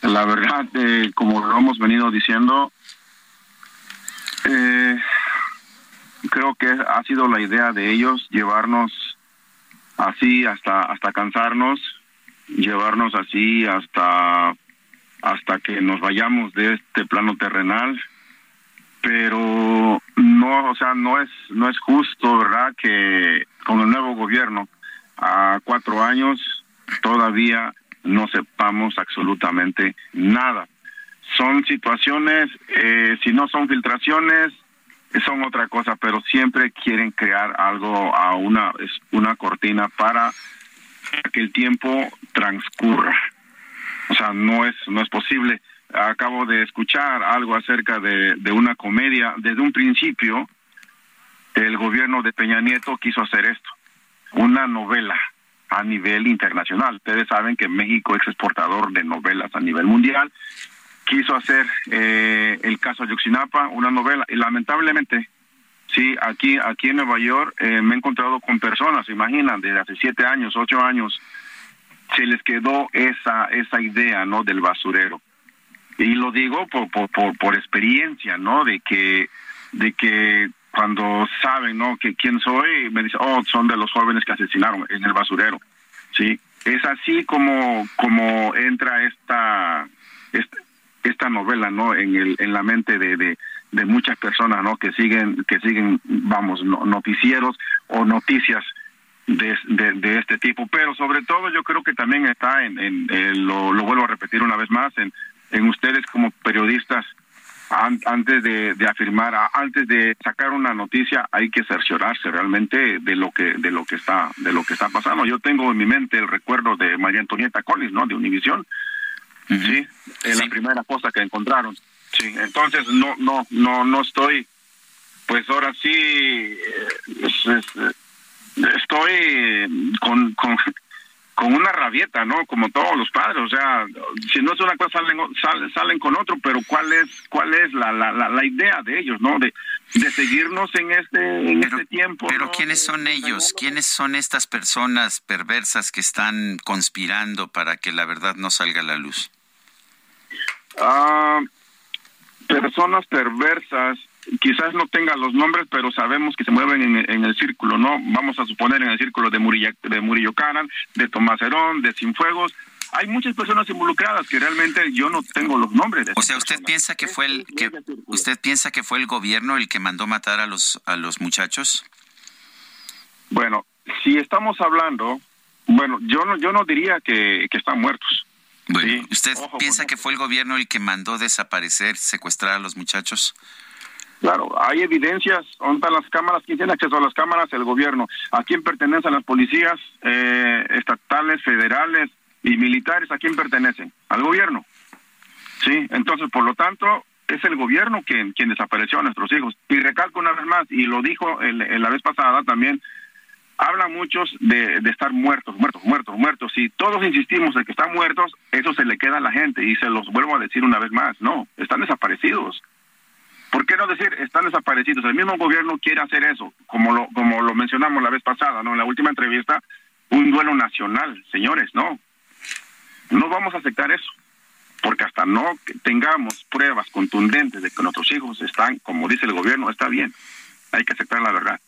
la verdad, eh, como lo hemos venido diciendo, eh, creo que ha sido la idea de ellos llevarnos así hasta hasta cansarnos, llevarnos así hasta hasta que nos vayamos de este plano terrenal, pero no, o sea, no es no es justo, ¿verdad?, que con el nuevo gobierno a cuatro años todavía no sepamos absolutamente nada. Son situaciones, eh, si no son filtraciones, son otra cosa, pero siempre quieren crear algo, a una es una cortina para que el tiempo transcurra. O sea, no es no es posible. Acabo de escuchar algo acerca de, de una comedia. Desde un principio, el gobierno de Peña Nieto quiso hacer esto, una novela a nivel internacional. Ustedes saben que México es exportador de novelas a nivel mundial. Quiso hacer eh, el caso Ayotzinapa, una novela. Y lamentablemente, sí, aquí, aquí en Nueva York eh, me he encontrado con personas, imaginan, desde hace siete años, ocho años, se les quedó esa esa idea, ¿no?, del basurero. Y lo digo por por por, por experiencia, ¿no?, de que de que cuando saben, ¿no?, que quién soy, me dicen, "Oh, son de los jóvenes que asesinaron en el basurero." Sí, es así como como entra esta esta, esta novela, ¿no?, en el en la mente de, de de muchas personas, ¿no?, que siguen que siguen vamos, no, noticieros o noticias De, de, de este tipo, pero sobre todo yo creo que también está en, en, en lo, lo vuelvo a repetir una vez más, en, en ustedes como periodistas. An, antes de, de afirmar, antes de sacar una noticia, hay que cerciorarse realmente de lo que de lo que está de lo que está pasando. Yo tengo en mi mente el recuerdo de María Antonieta Collins, ¿no?, de Univisión. Uh-huh. Sí, es sí. La primera cosa que encontraron. Sí, entonces no no no no estoy pues ahora sí eh, es, es, estoy con, con con una rabieta, ¿no? Como todos los padres, o sea, si no es una cosa salen salen, salen con otro, pero cuál es cuál es la la, la, la idea de ellos, ¿no? De, de seguirnos en este en pero, este tiempo. Pero ¿no? ¿Quiénes son ellos? ¿Quiénes son estas personas perversas que están conspirando para que la verdad no salga a la luz? Ah, personas perversas, quizás no tenga los nombres, pero sabemos que se mueven en, en el círculo, ¿no? Vamos a suponer en el círculo de Murillo, de Murillo Karam, de Tomás Herón, de Cienfuegos. Hay muchas personas involucradas que realmente yo no tengo los nombres de esas. O sea, usted personas. piensa que fue el que usted piensa que fue el gobierno el que mandó matar a los a los muchachos. Bueno, si estamos hablando, bueno, yo no yo no diría que, que están muertos. Bueno, sí. ¿Usted Ojo, piensa porque... que fue el gobierno el que mandó desaparecer, secuestrar a los muchachos? Claro, hay evidencias, ¿dónde están las cámaras? ¿Quién tiene acceso a las cámaras? El gobierno. ¿A quién pertenecen las policías eh, estatales, federales y militares? ¿A quién pertenecen? Al gobierno. Sí, entonces, por lo tanto, es el gobierno quien, quien desapareció a nuestros hijos. Y recalco una vez más, y lo dijo el, el, la vez pasada también, hablan muchos de, de estar muertos, muertos, muertos, muertos. Si todos insistimos en que están muertos, eso se le queda a la gente. Y se los vuelvo a decir una vez más, no, están desaparecidos. ¿Por qué no decir están desaparecidos? El mismo gobierno quiere hacer eso, como lo como lo mencionamos la vez pasada, ¿no? En la última entrevista, un duelo nacional, señores, no. No vamos a aceptar eso, porque hasta no tengamos pruebas contundentes de que nuestros hijos están, como dice el gobierno, está bien, hay que aceptar la verdad.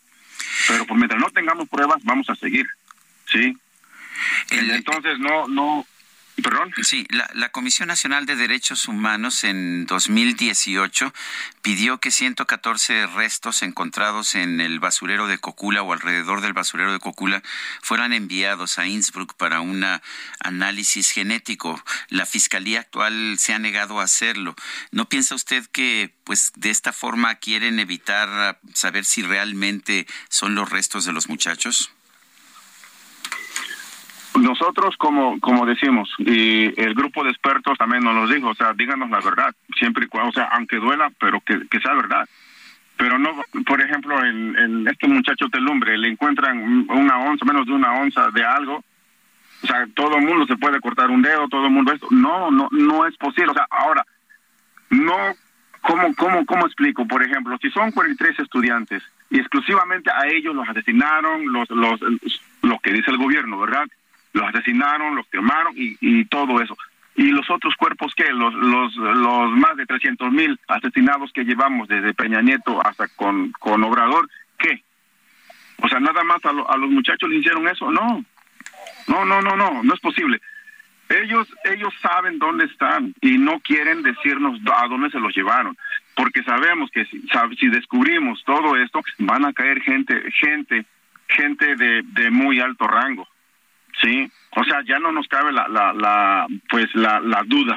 Pero pues mientras no tengamos pruebas, vamos a seguir, ¿sí? El... Entonces, no, no... ¿Perdón? Sí, la, la Comisión Nacional de Derechos Humanos en dos mil dieciocho pidió que ciento catorce restos encontrados en el basurero de Cocula o alrededor del basurero de Cocula fueran enviados a Innsbruck para un análisis genético. La Fiscalía actual se ha negado a hacerlo. ¿No piensa usted que pues de esta forma quieren evitar saber si realmente son los restos de los muchachos? Nosotros, como como decimos, y el grupo de expertos también nos lo dijo, o sea, díganos la verdad, siempre y cuando, o sea, aunque duela, pero que, que sea verdad. Pero no, por ejemplo, en, en este muchacho Telumbre, le encuentran una onza, menos de una onza de algo, o sea, todo el mundo se puede cortar un dedo, todo el mundo esto, no, no, no es posible, o sea, ahora, no, ¿cómo, cómo, cómo explico? Por ejemplo, si son cuarenta y tres estudiantes, y exclusivamente a ellos los asesinaron, los, los, lo que dice el gobierno, ¿verdad?, los asesinaron, los quemaron y, y todo eso. ¿Y los otros cuerpos qué? Los los los más de trescientos mil asesinados que llevamos desde Peña Nieto hasta con, con Obrador, ¿qué? O sea, nada más a, lo, a los muchachos le hicieron eso. No, no, no, no, no, no es posible. Ellos ellos saben dónde están y no quieren decirnos a dónde se los llevaron, porque sabemos que si, si descubrimos todo esto, van a caer gente, gente, gente de, de muy alto rango. Sí, o sea, ya no nos cabe la, la, la pues la, la duda,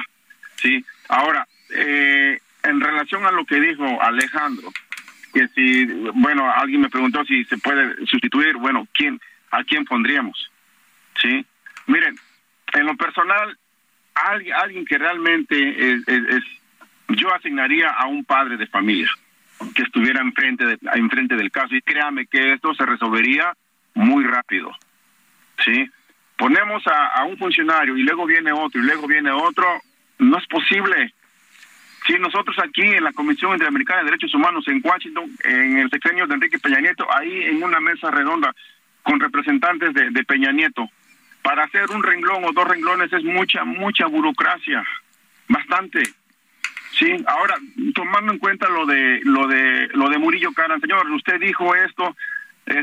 sí. Ahora, eh, en relación a lo que dijo Alejandro, que si, bueno, alguien me preguntó si se puede sustituir, bueno, ¿quién, a quién pondríamos? Sí, miren, en lo personal, alguien, alguien que realmente es, es, es, yo asignaría a un padre de familia que estuviera enfrente de, enfrente del caso, y créame que esto se resolvería muy rápido, sí. Ponemos a, a un funcionario y luego viene otro y luego viene otro, no es posible. Si nosotros aquí en la Comisión Interamericana de Derechos Humanos en Washington, en el sexenio de Enrique Peña Nieto, ahí en una mesa redonda con representantes de, de Peña Nieto, para hacer un renglón o dos renglones es mucha, mucha burocracia, bastante. Sí, ahora, tomando en cuenta lo de lo de, lo de Murillo Karam, señor, usted dijo esto...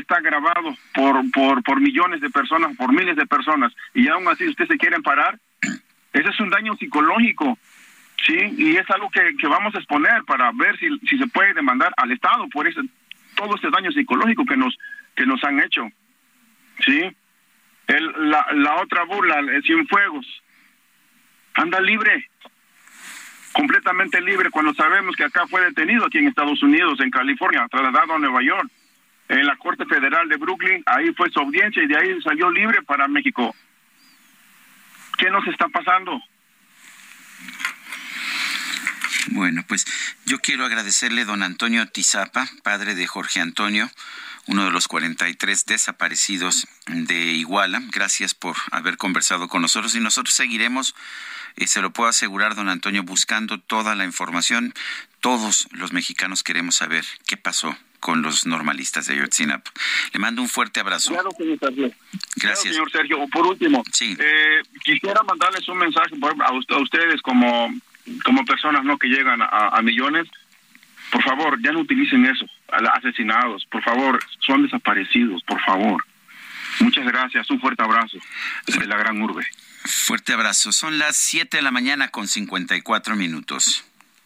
está grabado por, por por millones de personas, por miles de personas, y aún así ustedes se quieren parar. Ese es un daño psicológico, sí, y es algo que, que vamos a exponer para ver si, si se puede demandar al Estado por ese, todo ese daño psicológico que nos que nos han hecho, sí. El, la, la otra burla, el Cienfuegos, anda libre, completamente libre, cuando sabemos que acá fue detenido aquí en Estados Unidos, en California, trasladado a Nueva York. En la Corte Federal de Brooklyn, ahí fue su audiencia y de ahí salió libre para México. ¿Qué nos está pasando? Bueno, pues yo quiero agradecerle a don Antonio Tizapa, padre de Jorge Antonio, uno de los cuarenta y tres desaparecidos de Iguala. Gracias por haber conversado con nosotros y nosotros seguiremos, eh, se lo puedo asegurar, don Antonio, buscando toda la información. Todos los mexicanos queremos saber qué pasó con los normalistas de Ayotzinapa. Le mando un fuerte abrazo. Claro, señor Sergio. Gracias. Claro, señor Sergio. Por último, sí. eh, quisiera mandarles un mensaje a ustedes como, como personas, ¿no?, que llegan a, a millones. Por favor, ya no utilicen eso. Asesinados, por favor, son desaparecidos, por favor. Muchas gracias, un fuerte abrazo desde la gran urbe. Fuerte abrazo. Son las siete de la mañana con cincuenta y cuatro minutos.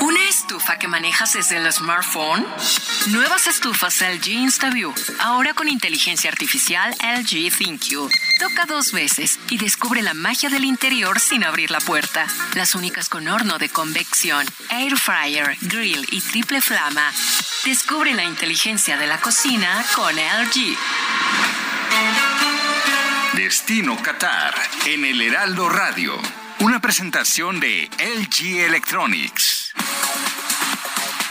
¿Una estufa que manejas desde el smartphone? Nuevas estufas L G InstaView, ahora con inteligencia artificial L G ThinQ. Toca dos veces y descubre la magia del interior sin abrir la puerta. Las únicas con horno de convección, air fryer, grill y triple flama. Descubre la inteligencia de la cocina con L G. Destino Qatar en El Heraldo Radio, una presentación de L G Electronics.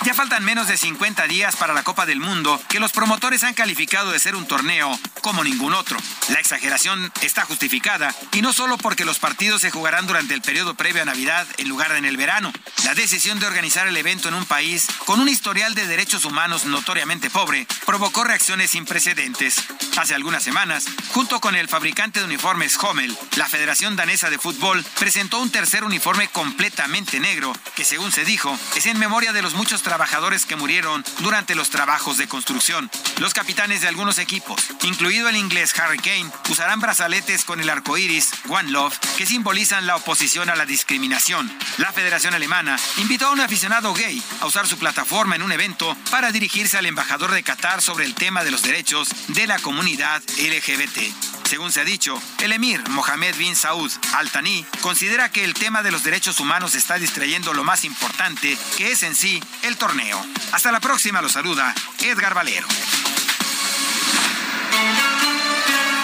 Ya faltan menos de cincuenta días para la Copa del Mundo, que los promotores han calificado de ser un torneo como ningún otro. La exageración está justificada, y no solo porque los partidos se jugarán durante el periodo previo a Navidad en lugar de en el verano. La decisión de organizar el evento en un país con un historial de derechos humanos notoriamente pobre provocó reacciones sin precedentes. Hace algunas semanas, junto con el fabricante de uniformes Hummel, la Federación Danesa de Fútbol presentó un tercer uniforme completamente negro, que según se dijo, es en memoria de los muchos trabajadores que murieron durante los trabajos de construcción. Los capitanes de algunos equipos, incluido el inglés Harry Kane, usarán brazaletes con el arco iris One Love, que simbolizan la oposición a la discriminación. La Federación Alemana invitó a un aficionado gay a usar su plataforma en un evento para dirigirse al embajador de Qatar sobre el tema de los derechos de la comunidad L G B T. Según se ha dicho, el emir Mohammed bin Saud Al-Thani considera que el tema de los derechos humanos está distrayendo lo más importante, que es en sí el torneo. Hasta la próxima, los saluda Edgar Valero.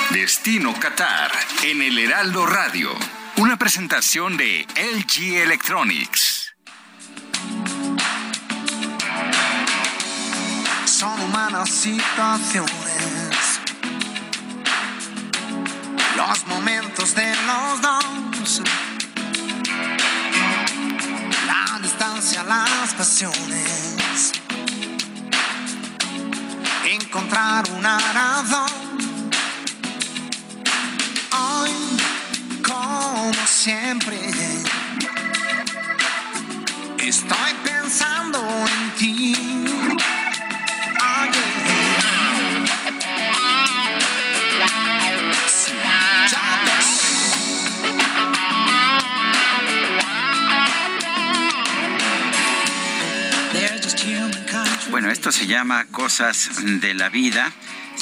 Destino Qatar en El Heraldo Radio, una presentación de L G Electronics. Son humanas situaciones, los momentos de los dos, la distancia, las pasiones, encontrar una razón. Hoy, como siempre, estoy pensando en ti. Bueno, esto se llama Cosas de la Vida.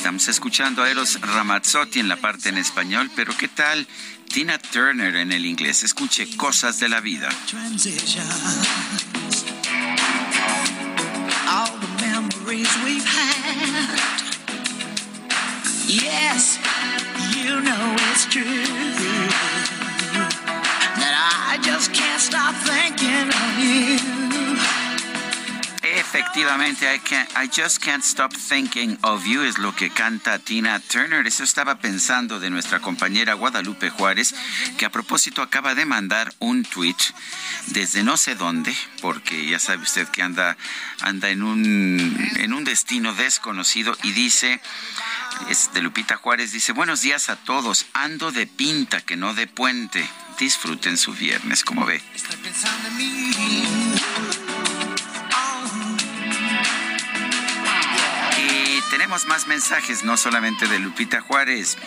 Estamos escuchando a Eros Ramazzotti en la parte en español, pero ¿qué tal Tina Turner en el inglés? Escuche Cosas de la Vida. All the memories we've had. Yes, you know it's true that I just can't stop thinking of you. Efectivamente, I, can't, I just can't stop thinking of you es lo que canta Tina Turner. Eso estaba pensando de nuestra compañera Guadalupe Juárez, que a propósito acaba de mandar un tweet desde no sé dónde, porque ya sabe usted que anda, anda en un, en un destino desconocido, y dice... Es de Lupita Juárez, dice: buenos días a todos, ando de pinta que no de puente, disfruten su viernes, como ve. Estoy pensando en mí. Y tenemos más mensajes, no solamente de Lupita Juárez,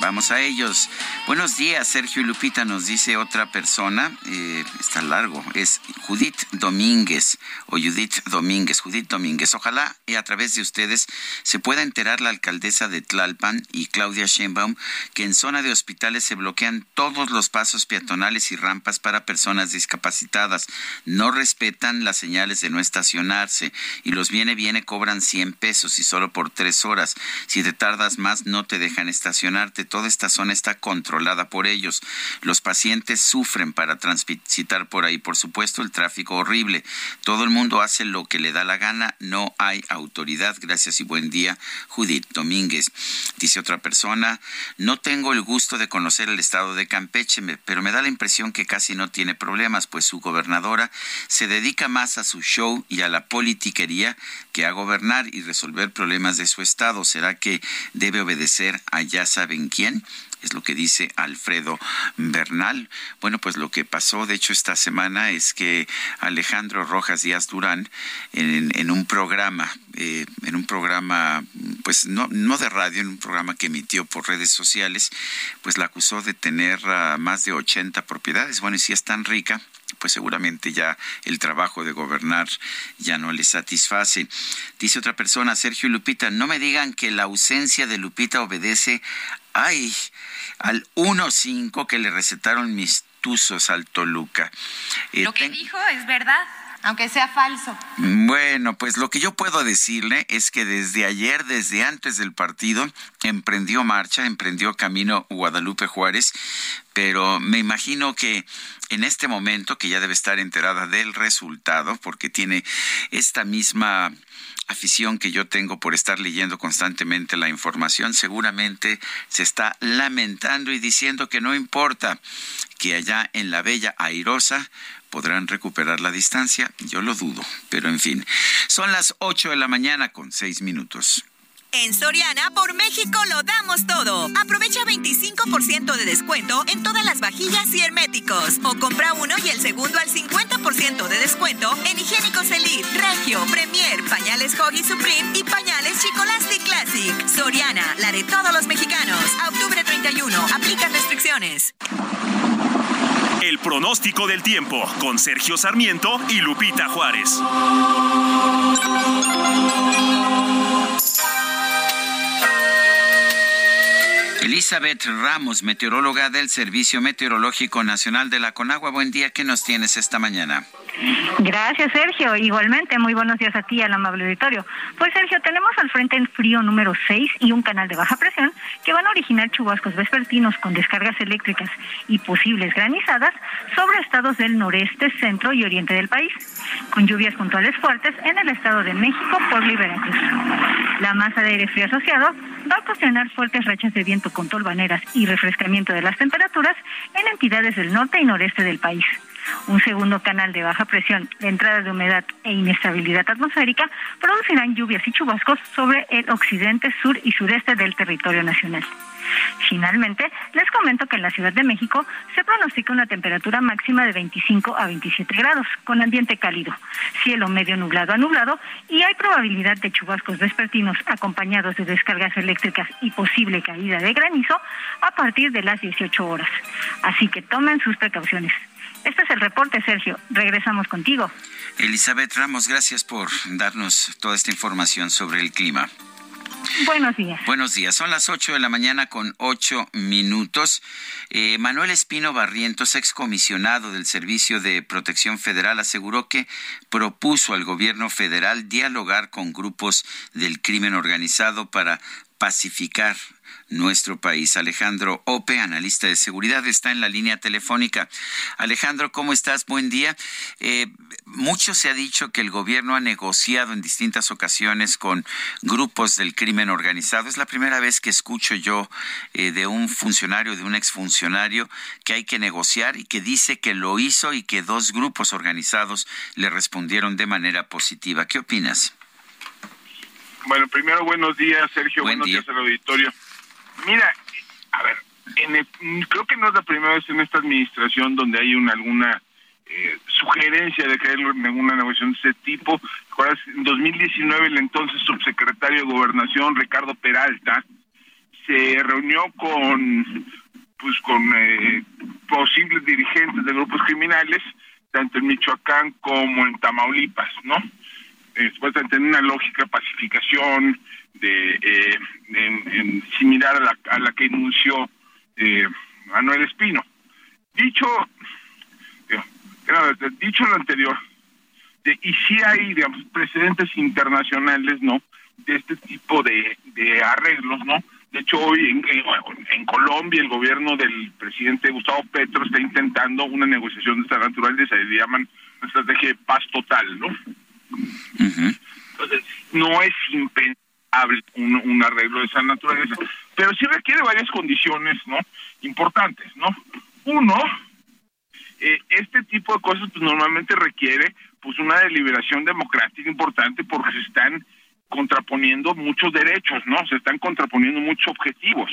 vamos a ellos. Buenos días, Sergio y Lupita, nos dice otra persona, eh, está largo, es Judith Domínguez o Judith Domínguez, Judith Domínguez. Ojalá eh, a través de ustedes se pueda enterar la alcaldesa de Tlalpan y Claudia Sheinbaum que en zona de hospitales se bloquean todos los pasos peatonales y rampas para personas discapacitadas. No respetan las señales de no estacionarse y los viene, viene, cobran cien pesos y solo por tres horas. Si te tardas más no te dejan estacionarte. Toda esta zona está controlada por ellos. Los pacientes sufren para transitar por ahí. Por supuesto, el tráfico horrible. Todo el mundo hace lo que le da la gana. No hay autoridad. Gracias y buen día, Judith Domínguez. Dice otra persona: no tengo el gusto de conocer el estado de Campeche, pero me da la impresión que casi no tiene problemas, pues su gobernadora se dedica más a su show y a la politiquería que a gobernar y resolver problemas de su estado. ¿Será que debe obedecer a ya saben quién? Es lo que dice Alfredo Bernal. Bueno, pues lo que pasó, de hecho, esta semana es que Alejandro Rojas Díaz Durán, en, en un programa, eh, en un programa, pues no, no de radio, en un programa que emitió por redes sociales, pues la acusó de tener uh, más de ochenta propiedades. Bueno, y si es tan rica, pues seguramente ya el trabajo de gobernar ya no les satisface. Dice otra persona: Sergio y Lupita, no me digan que la ausencia de Lupita obedece ay, al uno cinco que le recetaron mis tuzos al Toluca. Eh, Lo que ten... dijo es verdad, aunque sea falso. Bueno, pues lo que yo puedo decirle es que desde ayer, desde antes del partido, emprendió marcha, emprendió camino Guadalupe Juárez, pero me imagino que en este momento, que ya debe estar enterada del resultado, porque tiene esta misma afición que yo tengo por estar leyendo constantemente la información, seguramente se está lamentando y diciendo que no importa, que allá en la bella airosa podrán recuperar la distancia. Yo lo dudo, pero en fin. Son las ocho de la mañana con seis minutos. En Soriana, por México lo damos todo. Aprovecha veinticinco por ciento de descuento en todas las vajillas y herméticos. O compra uno y el segundo al cincuenta por ciento de descuento en higiénicos Elite, Regio, Premier, pañales Huggies Supreme y pañales Chicolastic Classic. Soriana, la de todos los mexicanos. A octubre treinta y uno, aplican restricciones. El pronóstico del tiempo con Sergio Sarmiento y Lupita Juárez. Elizabeth Ramos, meteoróloga del Servicio Meteorológico Nacional de la Conagua. Buen día, ¿qué nos tienes esta mañana? Gracias, Sergio. Igualmente, muy buenos días a ti, al amable auditorio. Pues, Sergio, tenemos al frente el frío número seis y un canal de baja presión que van a originar chubascos vespertinos con descargas eléctricas y posibles granizadas sobre estados del noreste, centro y oriente del país, con lluvias puntuales fuertes en el Estado de México, Puebla y Veracruz. La masa de aire frío asociado va a ocasionar fuertes rachas de viento con tolvaneras y refrescamiento de las temperaturas en entidades del norte y noreste del país. Un segundo canal de baja presión, entradas de humedad e inestabilidad atmosférica producirán lluvias y chubascos sobre el occidente, sur y sureste del territorio nacional. Finalmente, les comento que en la Ciudad de México se pronostica una temperatura máxima de veinticinco a veintisiete grados, con ambiente cálido, cielo medio nublado a nublado, y hay probabilidad de chubascos vespertinos acompañados de descargas eléctricas y posible caída de granizo a partir de las dieciocho horas. Así que tomen sus precauciones. Este es el reporte, Sergio. Regresamos contigo. Elizabeth Ramos, gracias por darnos toda esta información sobre el clima. Buenos días. Buenos días. Son las ocho de la mañana con ocho minutos. Eh, Manuel Espino Barrientos, excomisionado del Servicio de Protección Federal, aseguró que propuso al gobierno federal dialogar con grupos del crimen organizado para pacificar nuestro país. Alejandro Ope, analista de seguridad, está en la línea telefónica. Alejandro, ¿cómo estás? Buen día. Eh, mucho se ha dicho que el gobierno ha negociado en distintas ocasiones con grupos del crimen organizado. Es la primera vez que escucho yo eh, de un funcionario, de un exfuncionario, que hay que negociar y que dice que lo hizo y que dos grupos organizados le respondieron de manera positiva. ¿Qué opinas? Bueno, primero, buenos días, Sergio. Buen buenos día. días al auditorio. Mira, a ver, en el, creo que no es la primera vez en esta administración donde hay una alguna eh, sugerencia de que hay alguna negociación de ese tipo. En dos mil diecinueve, el entonces subsecretario de Gobernación, Ricardo Peralta, se reunió con, pues, con eh, posibles dirigentes de grupos criminales, tanto en Michoacán como en Tamaulipas, ¿no? Eh, supuestamente en una lógica de pacificación, de eh, en, en similar a la, a la que anunció eh, Manuel Espino. Dicho eh, dicho lo anterior, de, y sí hay, digamos, precedentes internacionales, ¿no?, de este tipo de, de arreglos, ¿no? De hecho, hoy en, en, en Colombia el gobierno del presidente Gustavo Petro está intentando una negociación de esta naturaleza, se llaman una estrategia de paz total, ¿no? Uh-huh. Entonces, no es impensable un, un arreglo de esa naturaleza, pero sí requiere varias condiciones, ¿no?, importantes, ¿no? Uno, eh, este tipo de cosas pues normalmente requiere pues una deliberación democrática importante, porque se están contraponiendo muchos derechos, ¿no? Se están contraponiendo muchos objetivos,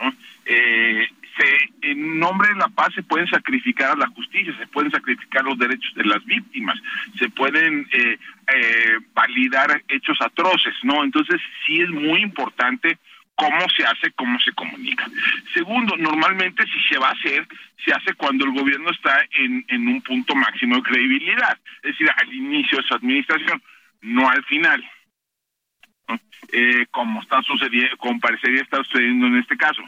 ¿no? Eh, se, en nombre de la paz se pueden sacrificar a la justicia, se pueden sacrificar los derechos de las víctimas, se pueden eh, eh, validar hechos atroces, ¿no? Entonces sí es muy importante cómo se hace, cómo se comunica. Segundo, normalmente si se va a hacer, se hace cuando el gobierno está en, en un punto máximo de credibilidad, es decir, al inicio de su administración, no al final, ¿no? Eh, como está sucediendo, como parecería estar sucediendo en este caso.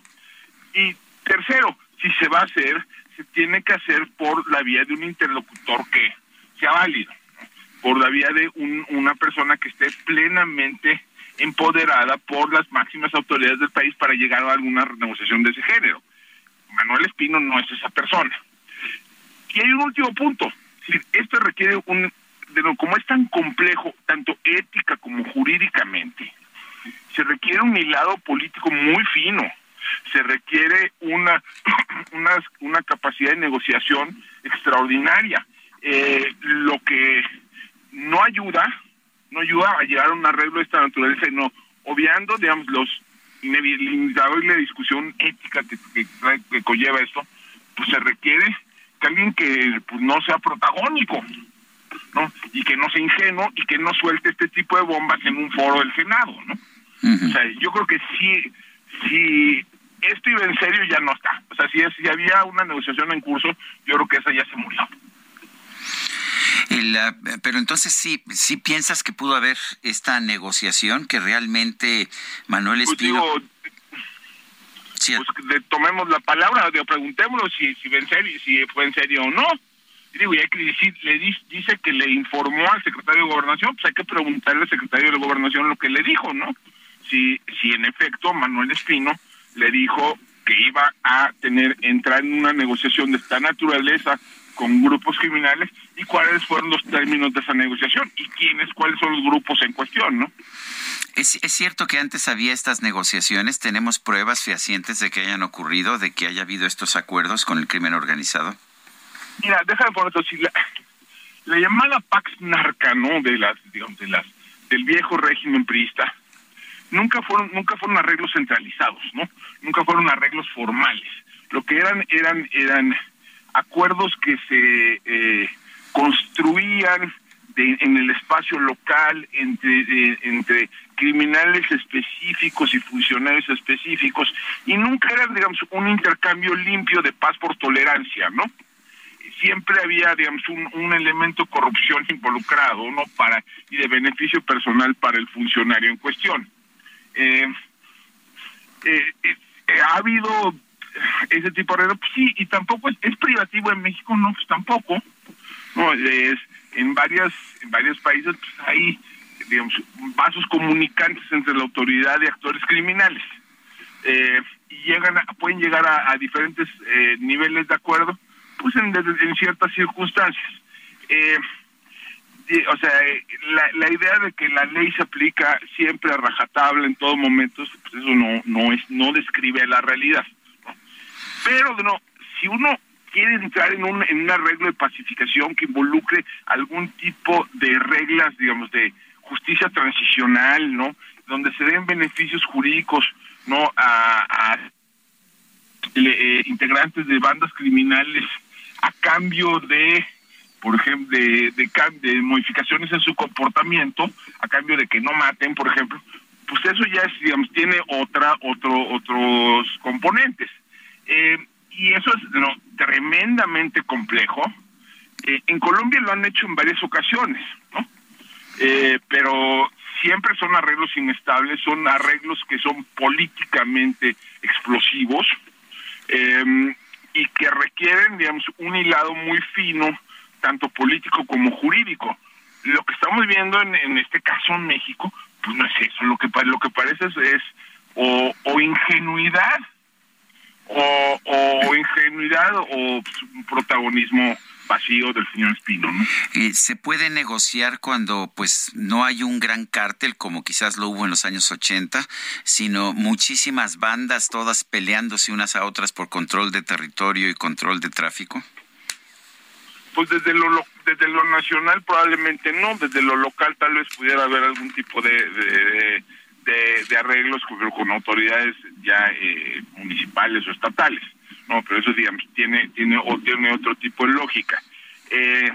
Y tercero, si se va a hacer, se tiene que hacer por la vía de un interlocutor que sea válido, ¿no?, por la vía de un, una persona que esté plenamente empoderada por las máximas autoridades del país para llegar a alguna negociación de ese género. Manuel Espino no es esa persona. Y hay un último punto. Esto requiere un... Como es tan complejo, tanto ética como jurídicamente, se requiere un hilado político muy fino. Se requiere una una, una capacidad de negociación extraordinaria, eh, lo que no ayuda no ayuda a llegar a un arreglo de esta naturaleza, no obviando, digamos, los inevitables de discusión ética que, que, que conlleva esto. Pues se requiere que alguien que pues, no sea protagónico, ¿no?, y que no sea ingenuo y que no suelte este tipo de bombas en un foro del Senado, ¿no? Uh-huh. O sea, yo creo que sí. Si esto iba en serio, ya no está. O sea, si, es, si había una negociación en curso, yo creo que esa ya se murió. El, uh, pero entonces sí, sí piensas que pudo haber esta negociación, que realmente Manuel Espino... Pues digo, sí. pues le tomemos la palabra, le preguntémoslo si, si, fue en serio, si fue en serio o no. Y digo, y hay que decir, le dice, dice que le informó al secretario de Gobernación, pues hay que preguntarle al secretario de Gobernación lo que le dijo, ¿no? Si, si en efecto Manuel Espino le dijo que iba a tener entrar en una negociación de esta naturaleza con grupos criminales y cuáles fueron los términos de esa negociación y quiénes, cuáles son los grupos en cuestión, ¿no? ¿Es, es cierto que antes había estas negociaciones? ¿Tenemos pruebas fehacientes de que hayan ocurrido, de que haya habido estos acuerdos con el crimen organizado? Mira, déjame poner esto así. La, la llamada Pax Narca, ¿no?, de las, digamos, de las, del viejo régimen priista, nunca fueron nunca fueron arreglos centralizados, ¿no? Nunca fueron arreglos formales. Lo que eran eran eran acuerdos que se eh, construían de, en el espacio local entre de, entre criminales específicos y funcionarios específicos, y nunca era, digamos, un intercambio limpio de paz por tolerancia, ¿no? Siempre había, digamos, un, un elemento de corrupción involucrado, ¿no?, para y de beneficio personal para el funcionario en cuestión. Eh, eh, eh, eh, ¿Ha habido ese tipo de arreglo? Pues sí, y tampoco es, es privativo en México, no, pues tampoco. No, es, en, varias, en varios países pues hay, digamos, vasos comunicantes entre la autoridad y actores criminales. Eh, y llegan a, pueden llegar a, a diferentes eh, niveles de acuerdo, pues en, en ciertas circunstancias. Eh, eh, o sea, eh, la, la idea de que la ley se aplica siempre a rajatabla en todo momento, pues eso no no es no describe la realidad. Pero no, si uno quiere entrar en un en un arreglo de pacificación que involucre algún tipo de reglas, digamos, de justicia transicional, ¿no? Donde se den beneficios jurídicos, ¿no? A, a eh, integrantes de bandas criminales a cambio de, por ejemplo, de, de, de modificaciones en su comportamiento, a cambio de que no maten, por ejemplo, pues eso ya es, digamos, tiene otra, otro, otros componentes. Eh, y eso es no, tremendamente complejo. Eh, en Colombia lo han hecho en varias ocasiones, ¿no? Eh, pero siempre son arreglos inestables, son arreglos que son políticamente explosivos eh, y que requieren, digamos, un hilado muy fino, tanto político como jurídico. Lo que estamos viendo en, en este caso en México, pues no es eso. Lo que lo que parece es, es o, o ingenuidad o, o ingenuidad o pues, un protagonismo vacío del señor Espino, ¿no? Eh, ¿se puede negociar cuando pues no hay un gran cártel como quizás lo hubo en los años ochenta, sino muchísimas bandas todas peleándose unas a otras por control de territorio y control de tráfico? Pues desde lo, lo desde lo nacional probablemente no, desde lo local tal vez pudiera haber algún tipo de de, de, de arreglos con, con autoridades ya eh, municipales o estatales. No, pero eso, digamos, tiene tiene o tiene otro tipo de lógica. Eh,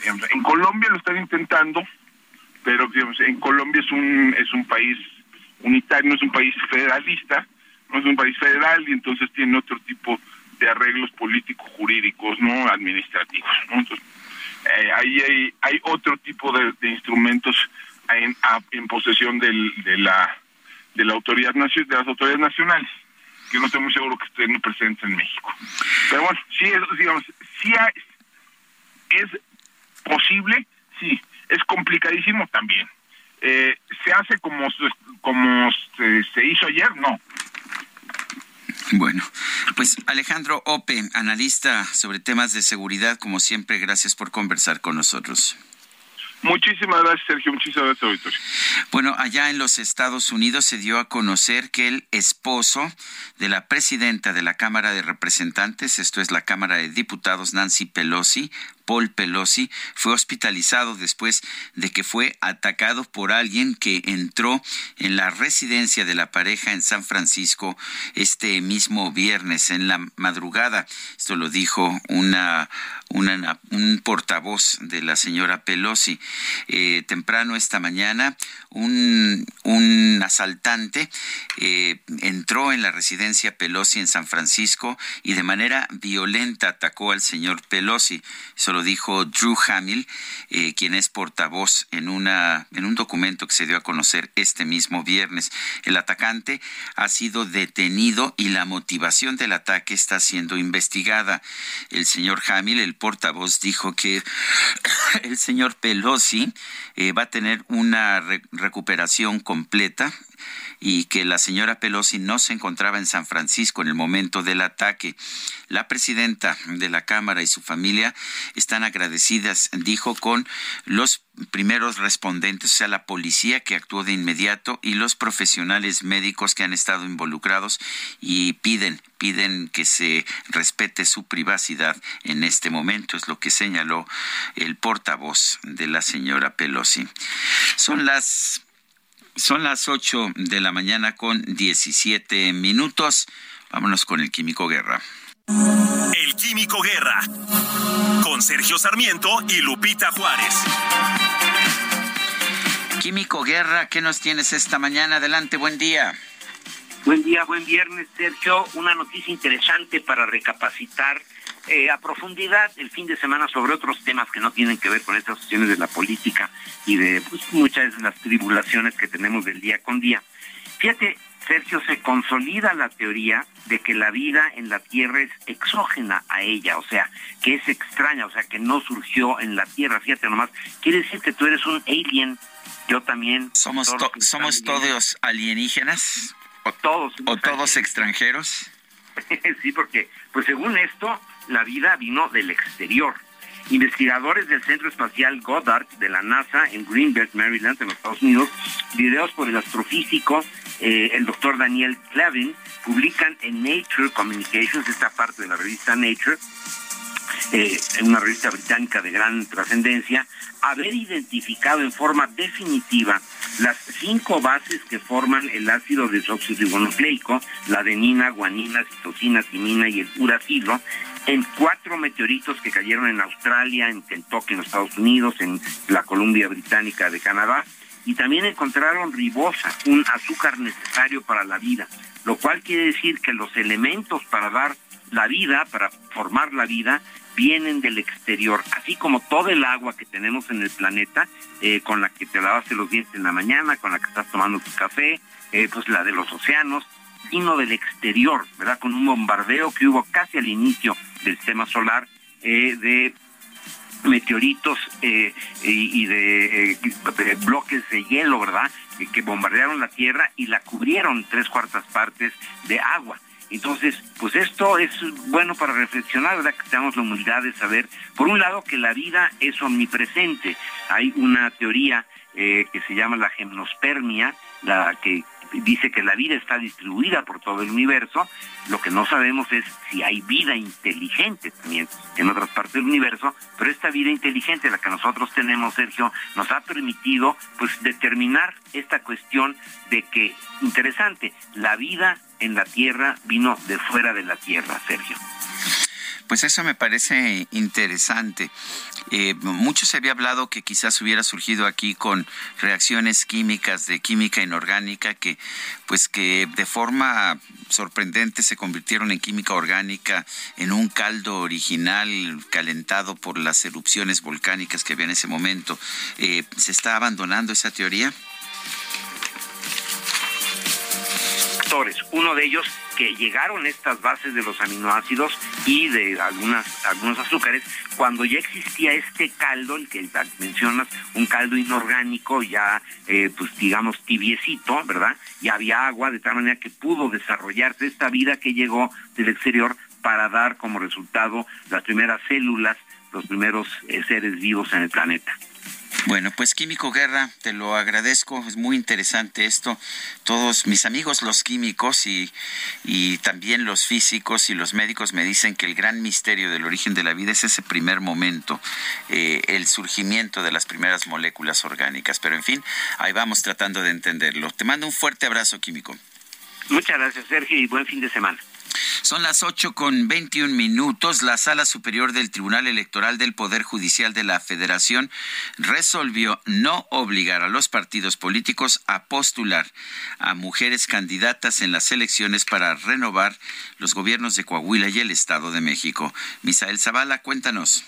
digamos, en Colombia lo están intentando, pero digamos, en Colombia es un es un país unitario, no es un país federalista, no es un país federal y entonces tiene otro tipo de arreglos políticos, jurídicos, no administrativos, ¿no? Entonces, eh, ahí hay hay otro tipo de, de instrumentos en, a, en posesión del, de la de la autoridad nacional, de las autoridades nacionales, que no estoy muy seguro que estén presentes en México. Pero bueno, sí, es, digamos, sí hay, es posible, sí, es complicadísimo también. Eh, ¿Se hace como, como se, se hizo ayer? No. Bueno, pues Alejandro Ope, analista sobre temas de seguridad, como siempre, gracias por conversar con nosotros. Muchísimas gracias, Sergio. Muchísimas gracias, auditorio. Bueno, allá en los Estados Unidos se dio a conocer que el esposo de la presidenta de la Cámara de Representantes, esto es la Cámara de Diputados, Nancy Pelosi, Paul Pelosi, fue hospitalizado después de que fue atacado por alguien que entró en la residencia de la pareja en San Francisco este mismo viernes en la madrugada. Esto lo dijo una, una un portavoz de la señora Pelosi. Eh, temprano esta mañana un, un asaltante eh, entró en la residencia Pelosi en San Francisco y de manera violenta atacó al señor Pelosi. Eso lo dijo Drew Hamill, eh, quien es portavoz en una en un documento que se dio a conocer este mismo viernes. El atacante ha sido detenido y la motivación del ataque está siendo investigada. El señor Hamill, el portavoz, dijo que el señor Pelosi eh, va a tener una re- recuperación completa y que la señora Pelosi no se encontraba en San Francisco en el momento del ataque. La presidenta de la Cámara y su familia están agradecidas, dijo, con los primeros respondentes, o sea, la policía que actuó de inmediato y los profesionales médicos que han estado involucrados y piden, piden que se respete su privacidad en este momento, es lo que señaló el portavoz de la señora Pelosi. Son las... Son las ocho de la mañana con diecisiete minutos. Vámonos con el Químico Guerra. El Químico Guerra. Con Sergio Sarmiento y Lupita Juárez. Químico Guerra, ¿qué nos tienes esta mañana? Adelante, buen día. Buen día, buen viernes, Sergio. Una noticia interesante para recapacitar eh, a profundidad el fin de semana sobre otros temas que no tienen que ver con estas cuestiones de la política y de pues, muchas de las tribulaciones que tenemos del día con día. Fíjate, Sergio, se consolida la teoría de que la vida en la Tierra es exógena a ella, o sea, que es extraña, o sea, que no surgió en la Tierra. Fíjate nomás, quiere decir que tú eres un alien, yo también. ¿Somos, todo to- somos todos alienígenas? ¿O todos, o todos extranjeros? Sí, porque, pues según esto, la vida vino del exterior. Investigadores del Centro Espacial Goddard de la NASA en Greenbelt, Maryland, en los Estados Unidos, videos por el astrofísico, eh, el doctor Daniel Clavin, publican en Nature Communications, esta parte de la revista Nature, eh, una revista británica de gran trascendencia, haber identificado en forma definitiva las cinco bases que forman el ácido desoxirribonucleico, la adenina, guanina, citosina, timina y el uracilo, en cuatro meteoritos que cayeron en Australia, en Kentucky, en los Estados Unidos, en la Columbia Británica de Canadá, y también encontraron ribosa, un azúcar necesario para la vida, lo cual quiere decir que los elementos para dar la vida, para formar la vida, vienen del exterior, así como todo el agua que tenemos en el planeta, eh, con la que te lavaste los dientes en la mañana, con la que estás tomando tu café, eh, pues la de los océanos, vino del exterior, ¿verdad? Con un bombardeo que hubo casi al inicio del sistema solar, eh, de meteoritos eh, y, y de, eh, de bloques de hielo, ¿verdad? Eh, que bombardearon la Tierra y la cubrieron tres cuartas partes de agua. Entonces, pues esto es bueno para reflexionar, ¿verdad? Que tengamos la humildad de saber, por un lado, que la vida es omnipresente. Hay una teoría eh, que se llama la gimnospermia, la que dice que la vida está distribuida por todo el universo. Lo que no sabemos es si hay vida inteligente también en otras partes del universo, pero esta vida inteligente, la que nosotros tenemos, Sergio, nos ha permitido pues determinar esta cuestión de que, interesante, la vida en la Tierra vino de fuera de la Tierra, Sergio. Pues eso me parece interesante. Eh, mucho se había hablado que quizás hubiera surgido aquí con reacciones químicas de química inorgánica que, pues que de forma sorprendente se convirtieron en química orgánica en un caldo original calentado por las erupciones volcánicas que había en ese momento. Eh, ¿se está abandonando esa teoría? Uno de ellos, que llegaron estas bases de los aminoácidos y de algunas, algunos azúcares, cuando ya existía este caldo, el que mencionas, un caldo inorgánico ya, eh, pues digamos, tibiecito, ¿verdad? Y había agua, de tal manera que pudo desarrollarse esta vida que llegó del exterior para dar como resultado las primeras células, los primeros eh, seres vivos en el planeta. Bueno, pues Químico Guerra, te lo agradezco, es muy interesante esto. Todos mis amigos los químicos y, y también los físicos y los médicos me dicen que el gran misterio del origen de la vida es ese primer momento, eh, el surgimiento de las primeras moléculas orgánicas. Pero en fin, ahí vamos tratando de entenderlo. Te mando un fuerte abrazo, Químico. Muchas gracias, Sergio, y buen fin de semana. Son las ocho con veintiún minutos. La Sala Superior del Tribunal Electoral del Poder Judicial de la Federación resolvió no obligar a los partidos políticos a postular a mujeres candidatas en las elecciones para renovar los gobiernos de Coahuila y el Estado de México. Misael Zavala, cuéntanos.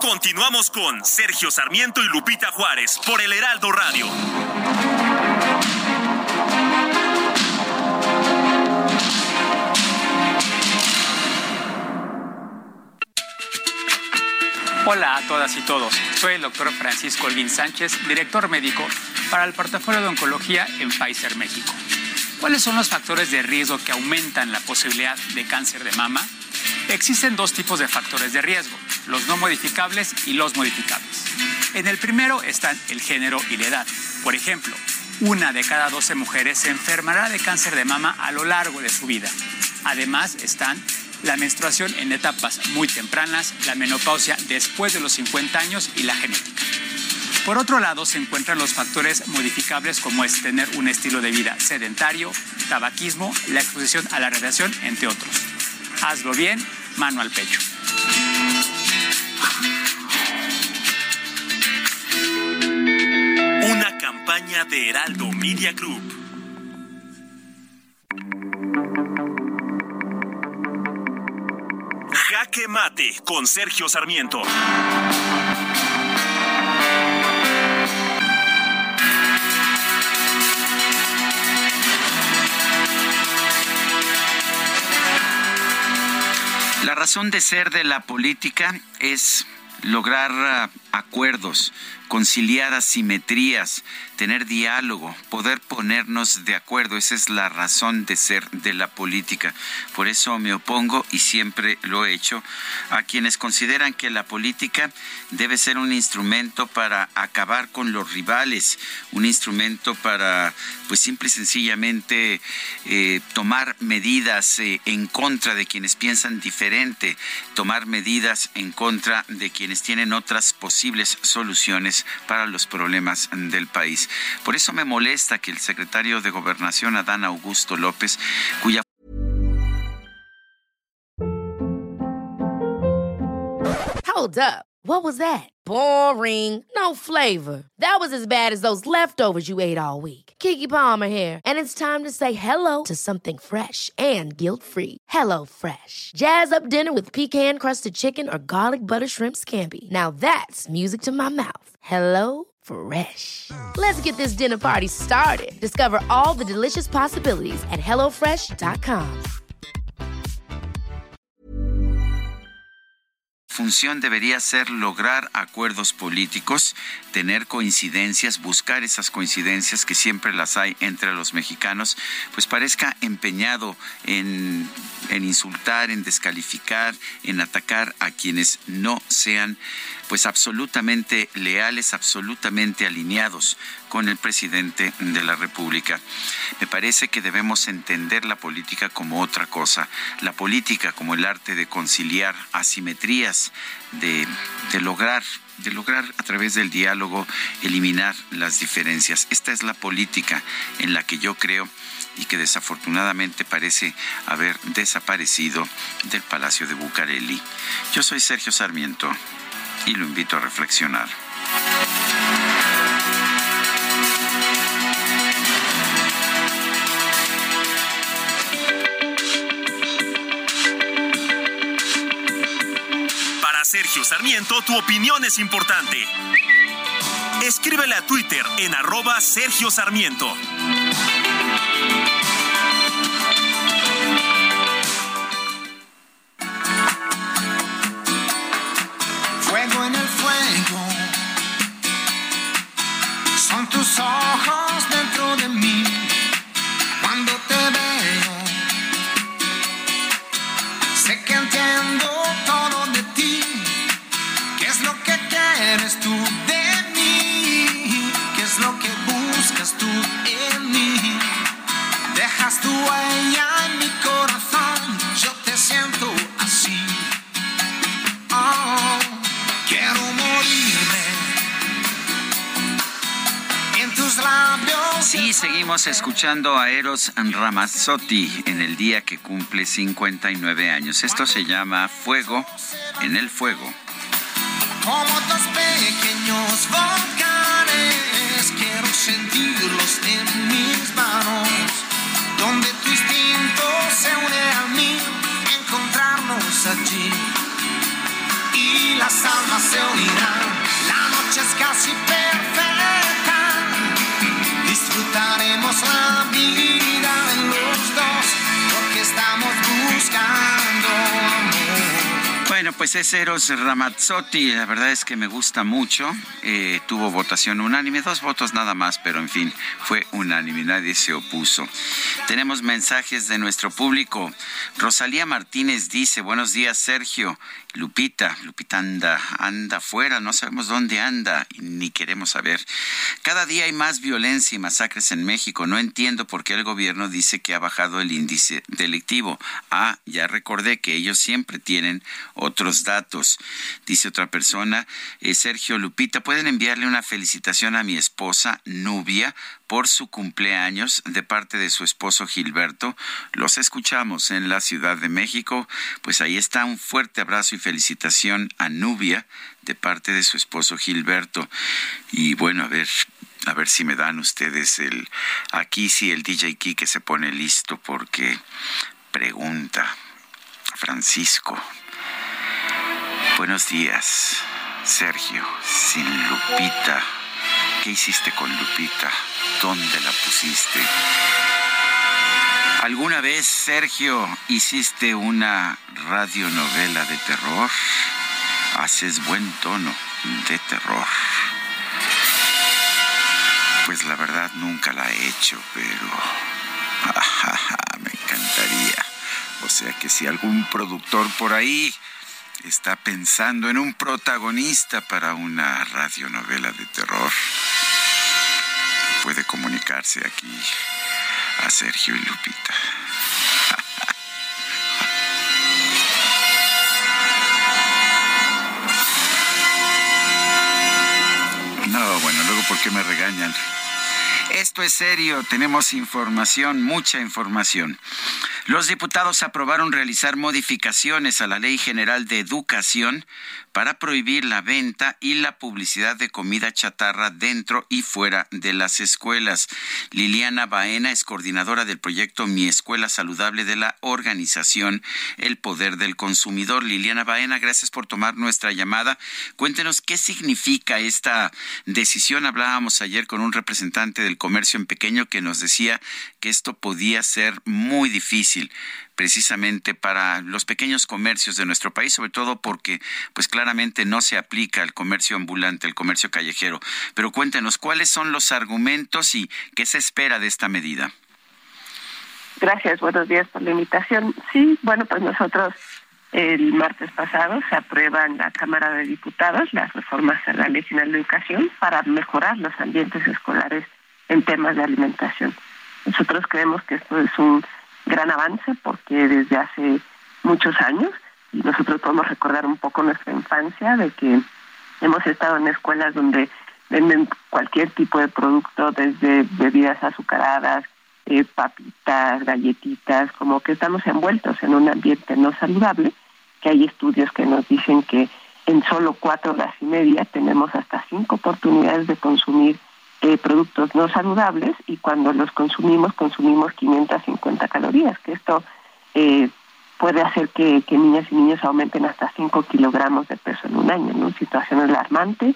Continuamos con Sergio Sarmiento y Lupita Juárez por El Heraldo Radio. Hola a todas y todos. Soy el doctor Francisco Olguín Sánchez, director médico para el portafolio de oncología en Pfizer México. ¿Cuáles son los factores de riesgo que aumentan la posibilidad de cáncer de mama? Existen dos tipos de factores de riesgo, los no modificables y los modificables. En el primero están el género y la edad. Por ejemplo, una de cada doce mujeres se enfermará de cáncer de mama a lo largo de su vida. Además están la menstruación en etapas muy tempranas, la menopausia después de los cincuenta años y la genética. Por otro lado, se encuentran los factores modificables como es tener un estilo de vida sedentario, tabaquismo, la exposición a la radiación, entre otros. Hazlo bien, mano al pecho. Una campaña de Heraldo Media Group. Jaque Mate con Sergio Sarmiento. La razón de ser de la política es lograr uh, acuerdos, conciliar asimetrías, tener diálogo, poder ponernos de acuerdo. Esa es la razón de ser de la política. Por eso me opongo, y siempre lo he hecho, a quienes consideran que la política debe ser un instrumento para acabar con los rivales, un instrumento para, pues simple y sencillamente, eh, tomar medidas eh, en contra de quienes piensan diferente, tomar medidas en contra de quienes tienen otras posibles soluciones para los problemas del país. Por eso me molesta que el secretario de Gobernación, Adán Augusto López, cuya... Hold up. What was that? Boring. No flavor. That was as bad as those leftovers you ate all week. Keke Palmer here. And it's time to say hello to something fresh and guilt-free. HelloFresh. Jazz up dinner with pecan-crusted chicken or garlic butter shrimp scampi. Now that's music to my mouth. HelloFresh. Let's get this dinner party started. Discover all the delicious possibilities at hello fresh punto com. Función debería ser lograr acuerdos políticos, tener coincidencias, buscar esas coincidencias que siempre las hay entre los mexicanos, pues parezca empeñado en, en insultar, en descalificar, en atacar a quienes no sean pues absolutamente leales, absolutamente alineados con el presidente de la República. Me parece que debemos entender la política como otra cosa, la política como el arte de conciliar asimetrías, de, de lograr de lograr a través del diálogo eliminar las diferencias. Esta es la política en la que yo creo y que desafortunadamente parece haber desaparecido del Palacio de Bucareli. Yo soy Sergio Sarmiento y lo invito a reflexionar. Para Sergio Sarmiento, tu opinión es importante. Escríbele a Twitter en arroba Sergio Sarmiento. Fuego en el fuego, son tus ojos dentro de mí, cuando te veo, sé que entiendo todo de ti, qué es lo que quieres tú de mí, qué es lo que buscas tú en mí, dejas tu huella en mi corazón, yo te siento así, oh. Quiero morirme en tus labios. Sí, seguimos escuchando a Eros Ramazzotti en el día que cumple cincuenta y nueve años. Esto se llama Fuego en el Fuego. Como dos pequeños volcanes, quiero sentirlos en mis manos, donde tu instinto se une a mí, encontrarnos allí. Y las almas se unirán, la noche es casi perfecta, disfrutaremos la vida en los dos, porque estamos buscando amor. Bueno, pues es Eros Ramazzotti, la verdad es que me gusta mucho, eh, tuvo votación unánime, dos votos nada más, pero en fin, fue unánime, nadie se opuso. Tenemos mensajes de nuestro público. Rosalía Martínez dice, buenos días Sergio. Lupita, Lupita anda, anda fuera, no sabemos dónde anda, ni queremos saber. Cada día hay más violencia y masacres en México. No entiendo por qué el gobierno dice que ha bajado el índice delictivo. Ah, ya recordé que ellos siempre tienen otros datos. Dice otra persona, eh, Sergio, Lupita, ¿pueden enviarle una felicitación a mi esposa Nubia por su cumpleaños de parte de su esposo Gilberto? Los escuchamos en la Ciudad de México. Pues ahí está, un fuerte abrazo y felicitación a Nubia de parte de su esposo Gilberto. Y bueno, a ver, a ver si me dan ustedes el... Aquí sí el D J Kike se pone listo porque pregunta Francisco. Buenos días, Sergio, sin Lupita. ¿Qué hiciste con Lupita? ¿Dónde la pusiste? ¿Alguna vez, Sergio, hiciste una radionovela de terror? Haces buen tono de terror. Pues la verdad nunca la he hecho, pero ah, me encantaría. O sea que si algún productor por ahí está pensando en un protagonista para una radionovela de terror, puede comunicarse aquí a Sergio y Lupita. No, bueno, luego ¿por qué me regañan? Esto es serio, tenemos información, mucha información. Los diputados aprobaron realizar modificaciones a la Ley General de Educación para prohibir la venta y la publicidad de comida chatarra dentro y fuera de las escuelas. Liliana Baena es coordinadora del proyecto Mi Escuela Saludable de la organización El Poder del Consumidor. Liliana Baena, gracias por tomar nuestra llamada. Cuéntenos qué significa esta decisión. Hablábamos ayer con un representante del comercio en pequeño que nos decía que esto podía ser muy difícil precisamente para los pequeños comercios de nuestro país, sobre todo porque pues claramente no se aplica al comercio ambulante, al comercio callejero. Pero cuéntenos, ¿cuáles son los argumentos y qué se espera de esta medida? Gracias, buenos días por la invitación. Sí, bueno, pues nosotros el martes pasado se aprueba en la Cámara de Diputados las reformas a la Ley General de Educación para mejorar los ambientes escolares en temas de alimentación. Nosotros creemos que esto es un gran avance porque desde hace muchos años nosotros podemos recordar un poco nuestra infancia de que hemos estado en escuelas donde venden cualquier tipo de producto, desde bebidas azucaradas, eh, papitas, galletitas, como que estamos envueltos en un ambiente no saludable, que hay estudios que nos dicen que en solo cuatro horas y media tenemos hasta cinco oportunidades de consumir Eh, productos no saludables, y cuando los consumimos, consumimos quinientas cincuenta calorías, que esto eh, puede hacer que, que niñas y niños aumenten hasta cinco kilogramos de peso en un año, en una situación alarmante.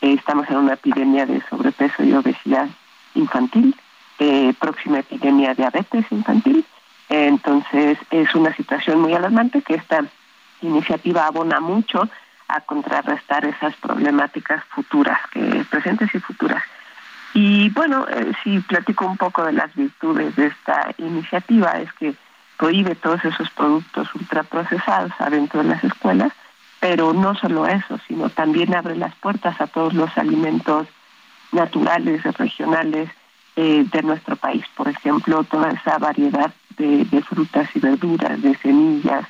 Eh, estamos en una epidemia de sobrepeso y obesidad infantil, eh, próxima epidemia de diabetes infantil. Eh, entonces es una situación muy alarmante que esta iniciativa abona mucho a contrarrestar esas problemáticas futuras, que, presentes y futuras. Y bueno, eh, si platico un poco de las virtudes de esta iniciativa, es que prohíbe todos esos productos ultraprocesados adentro de las escuelas, pero no solo eso, sino también abre las puertas a todos los alimentos naturales, regionales eh, de nuestro país. Por ejemplo, toda esa variedad de, de frutas y verduras, de semillas,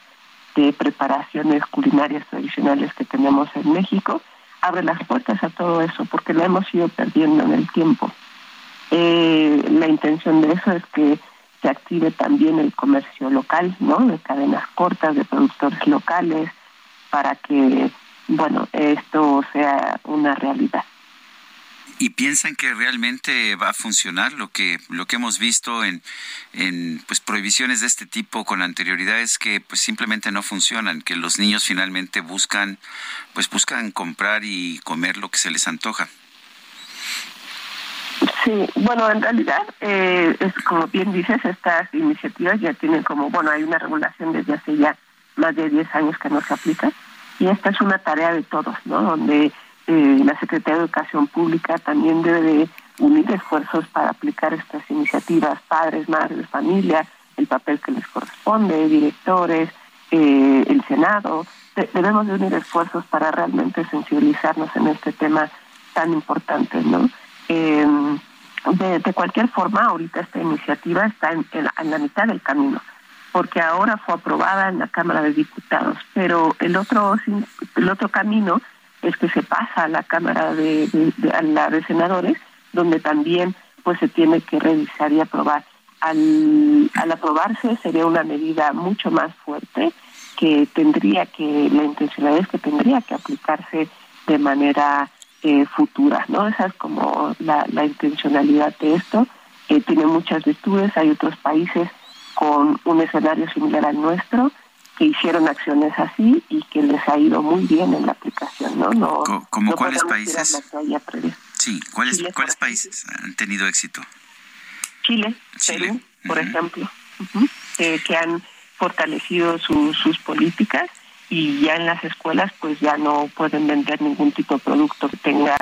de preparaciones culinarias tradicionales que tenemos en México, abre las puertas a todo eso, porque lo hemos ido perdiendo en el tiempo. Eh, la intención de eso es que se active también el comercio local, ¿no?, de cadenas cortas, de productores locales, para que, bueno, esto sea una realidad. ¿Y piensan que realmente va a funcionar lo que lo que hemos visto en en pues prohibiciones de este tipo con anterioridad? Es que pues simplemente no funcionan, que los niños finalmente buscan pues buscan comprar y comer lo que se les antoja. Sí, bueno, en realidad eh, es como bien dices, estas iniciativas ya tienen como, bueno, hay una regulación desde hace ya más de diez años que no se aplica, y esta es una tarea de todos, ¿no?, donde Eh, la Secretaría de Educación Pública también debe de unir esfuerzos para aplicar estas iniciativas, padres, madres, familia, el papel que les corresponde, directores, eh, el Senado. De- debemos de unir esfuerzos para realmente sensibilizarnos en este tema tan importante, ¿no? Eh, de, de cualquier forma, ahorita esta iniciativa está en, en, la, en la mitad del camino, porque ahora fue aprobada en la Cámara de Diputados, pero el otro, el otro camino es que se pasa a la Cámara de, de, de, a la de Senadores, donde también pues se tiene que revisar y aprobar. Al, al aprobarse sería una medida mucho más fuerte que tendría que, la intencionalidad es que tendría que aplicarse de manera eh, futura, ¿no? Esa es como la, la intencionalidad de esto. Eh, tiene muchas virtudes. Hay otros países con un escenario similar al nuestro que hicieron acciones así y que les ha ido muy bien en la aplicación, ¿no? no ¿Cómo no cuáles países? Sí, ¿cuáles, Chile, ¿cuáles países han tenido éxito? Chile, Chile. Perú, por uh-huh. ejemplo, uh-huh. eh, que han fortalecido su, sus políticas, y ya en las escuelas pues ya no pueden vender ningún tipo de producto que tenga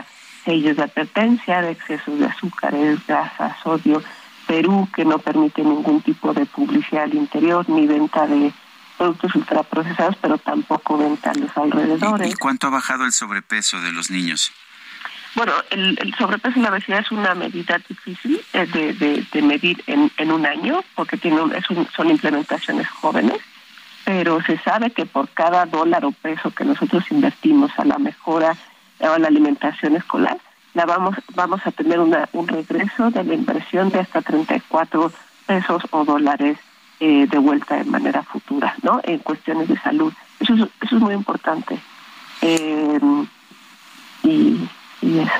sellos de advertencia de excesos de azúcares, grasas, sodio. Perú, que no permite ningún tipo de publicidad al interior ni venta de productos ultraprocesados, pero tampoco venta a los alrededores. ¿Y cuánto ha bajado el sobrepeso de los niños? Bueno, el, el sobrepeso y la obesidad es una medida difícil de, de, de medir en, en un año, porque tiene un, es un, son implementaciones jóvenes, pero se sabe que por cada dólar o peso que nosotros invertimos a la mejora o a la alimentación escolar, la vamos vamos a tener una, un regreso de la inversión de hasta treinta y cuatro pesos o dólares eh, de vuelta de manera futura, ¿no? En cuestiones de salud. Eso es, eso es muy importante. Eh, y, y eso.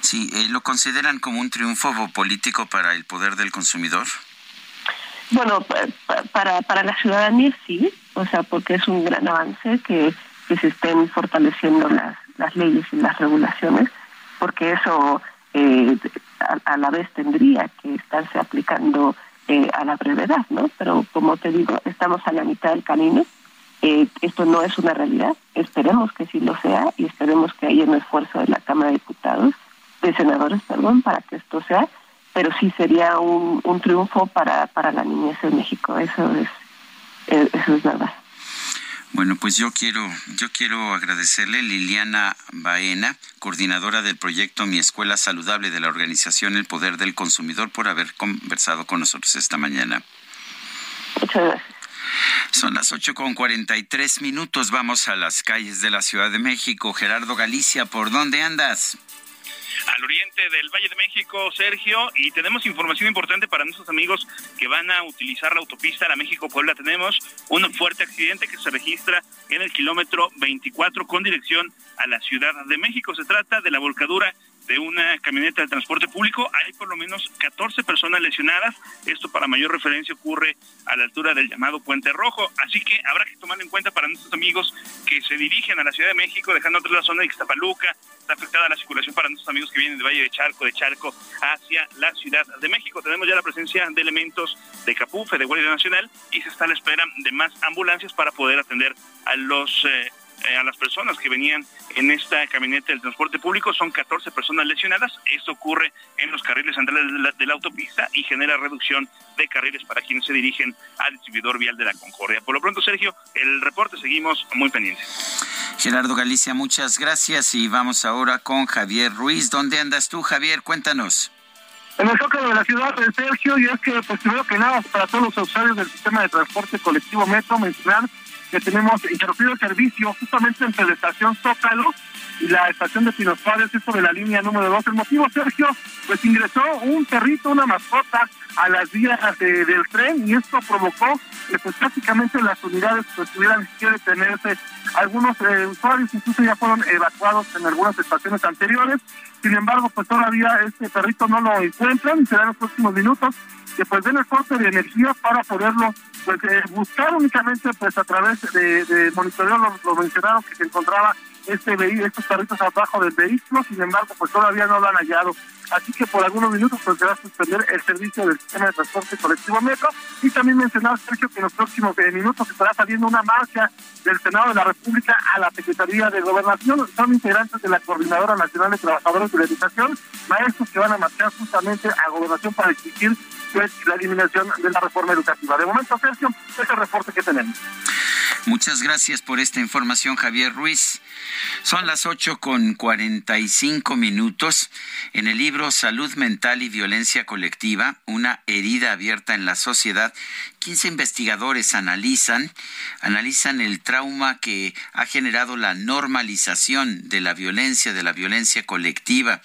Sí, eh, ¿lo consideran como un triunfo político para el poder del consumidor? Bueno, para, para, para la ciudadanía sí, o sea, porque es un gran avance que, que se estén fortaleciendo las, las leyes y las regulaciones, porque eso eh, a, a la vez tendría que estarse aplicando eh, a la brevedad, ¿no? Pero como te digo, estamos a la mitad del camino, eh, esto no es una realidad, esperemos que sí lo sea y esperemos que haya un esfuerzo de la Cámara de Diputados, de senadores, perdón, para que esto sea, pero sí sería un, un triunfo para, para la niñez en México, eso es, eso es verdad. Bueno, pues yo quiero, yo quiero agradecerle Liliana Baena, coordinadora del proyecto Mi Escuela Saludable de la organización El Poder del Consumidor, por haber conversado con nosotros esta mañana. Muchas gracias. Son las ocho con cuarenta y tres minutos, vamos a las calles de la Ciudad de México. Gerardo Galicia, ¿por dónde andas? Al oriente del Valle de México, Sergio, y tenemos información importante para nuestros amigos que van a utilizar la autopista La México-Puebla. Tenemos un fuerte accidente que se registra en el kilómetro veinticuatro con dirección a la Ciudad de México. Se trata de la volcadura de una camioneta de transporte público. Hay por lo menos catorce personas lesionadas. Esto, para mayor referencia, ocurre a la altura del llamado Puente Rojo. Así que habrá que tomar en cuenta para nuestros amigos que se dirigen a la Ciudad de México, dejando atrás la zona de Ixtapaluca. Está afectada la circulación para nuestros amigos que vienen de Valle de Charco, de Charco hacia la Ciudad de México. Tenemos ya la presencia de elementos de Capufe, de Guardia Nacional, y se está a la espera de más ambulancias para poder atender a los... Eh, a las personas que venían en esta camioneta del transporte público. Son catorce personas lesionadas. Esto ocurre en los carriles centrales de la, de la autopista y genera reducción de carriles para quienes se dirigen al distribuidor vial de la Concordia. Por lo pronto, Sergio, el reporte, seguimos muy pendientes. Gerardo Galicia, muchas gracias, y vamos ahora con Javier Ruiz. ¿Dónde andas tú, Javier? Cuéntanos. En el zócalo de la ciudad, de Sergio, y es que, pues, primero que nada, para todos los usuarios del sistema de transporte colectivo Metro, mencionar que tenemos interrumpido el servicio justamente entre la estación Zócalo y la estación de Pinos Padres, es sobre la línea número dos. El motivo, Sergio, pues ingresó un perrito, una mascota, a las vías de, del tren, y esto provocó que, pues, prácticamente las unidades, pues, tuvieran que detenerse. Algunos eh, usuarios incluso ya fueron evacuados en algunas estaciones anteriores. Sin embargo, pues todavía este perrito no lo encuentran, y será en los próximos minutos que, pues, den el corte de energía para poderlo, pues, eh, buscar únicamente, pues, a través de, de monitoreo. Lo, lo mencionaron que se encontraba este vehículo, estos carritos abajo del vehículo, sin embargo, pues todavía no lo han hallado. Así que por algunos minutos, pues, se va a suspender el servicio del sistema de transporte colectivo Metro. Y también mencionar, Sergio, que en los próximos eh, minutos estará saliendo una marcha del Senado de la República a la Secretaría de Gobernación. Son integrantes de la Coordinadora Nacional de Trabajadores de la Educación, maestros que van a marchar justamente a Gobernación para exigir, pues, la eliminación de la reforma educativa. De momento, Sergio, ese es el reporte que tenemos. Muchas gracias por esta información, Javier Ruiz. Son las ocho con cuarenta y cinco minutos. En el libro Salud Mental y Violencia Colectiva, una herida abierta en la sociedad, quince investigadores analizan, analizan el trauma que ha generado la normalización de la violencia, de la violencia colectiva.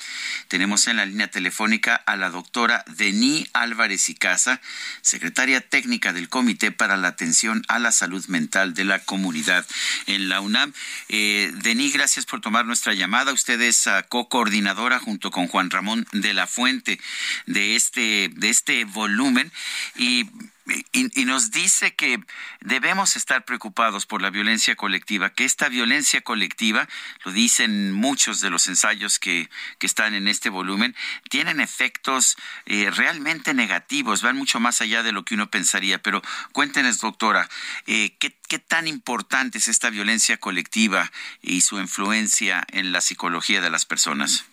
Tenemos en la línea telefónica a la doctora Dení Álvarez y Casa, secretaria técnica del Comité para la Atención a la Salud Mental de la Comunidad en la UNAM. Eh, Dení, gracias por tomar nuestra llamada. Usted es uh, co-coordinadora junto con Juan Ramón de la Fuente de este, de este volumen, y Y, y nos dice que debemos estar preocupados por la violencia colectiva, que esta violencia colectiva, lo dicen muchos de los ensayos que, que están en este volumen, tienen efectos eh, realmente negativos, van mucho más allá de lo que uno pensaría. Pero cuéntenos, doctora, eh, ¿qué, qué tan importante es esta violencia colectiva y su influencia en la psicología de las personas?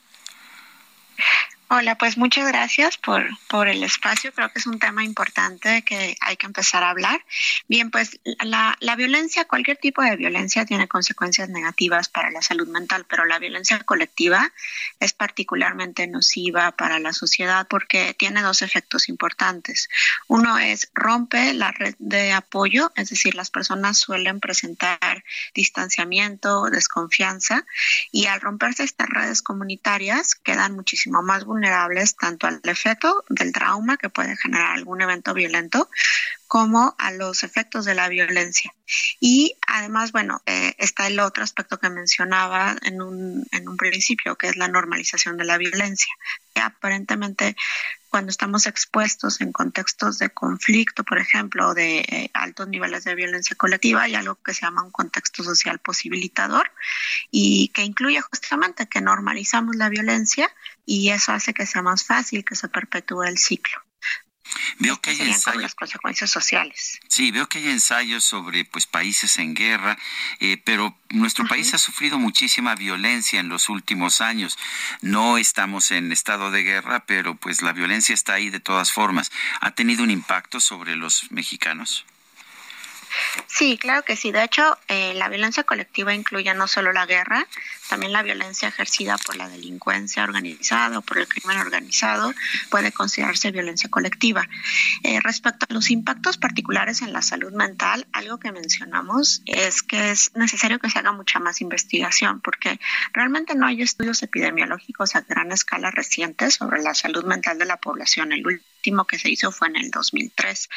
Hola, pues muchas gracias por, por el espacio. Creo que es un tema importante que hay que empezar a hablar. Bien, pues la, la violencia, cualquier tipo de violencia, tiene consecuencias negativas para la salud mental, pero la violencia colectiva es particularmente nociva para la sociedad porque tiene dos efectos importantes. Uno es rompe la red de apoyo, es decir, las personas suelen presentar distanciamiento, desconfianza, y al romperse estas redes comunitarias quedan muchísimo más vulnerables tanto al efecto del trauma que puede generar algún evento violento como a los efectos de la violencia. Y además, bueno, eh, está el otro aspecto que mencionaba en un, en un principio, que es la normalización de la violencia. Que aparentemente, cuando estamos expuestos en contextos de conflicto, por ejemplo, de eh, altos niveles de violencia colectiva, hay algo que se llama un contexto social posibilitador y que incluye justamente que normalizamos la violencia y eso hace que sea más fácil que se perpetúe el ciclo. Veo que hay ensayos, las consecuencias sociales. Sí, veo que hay ensayos sobre pues países en guerra, eh, pero nuestro uh-huh. país ha sufrido muchísima violencia en los últimos años. No estamos en estado de guerra, pero pues la violencia está ahí de todas formas. ¿Ha tenido un impacto sobre los mexicanos? Sí, claro que sí. De hecho, eh, la violencia colectiva incluye no solo la guerra, también la violencia ejercida por la delincuencia organizada o por el crimen organizado puede considerarse violencia colectiva. Eh, respecto a los impactos particulares en la salud mental, algo que mencionamos es que es necesario que se haga mucha más investigación porque realmente no hay estudios epidemiológicos a gran escala recientes sobre la salud mental de la población. El último que se hizo fue en el dos mil tres.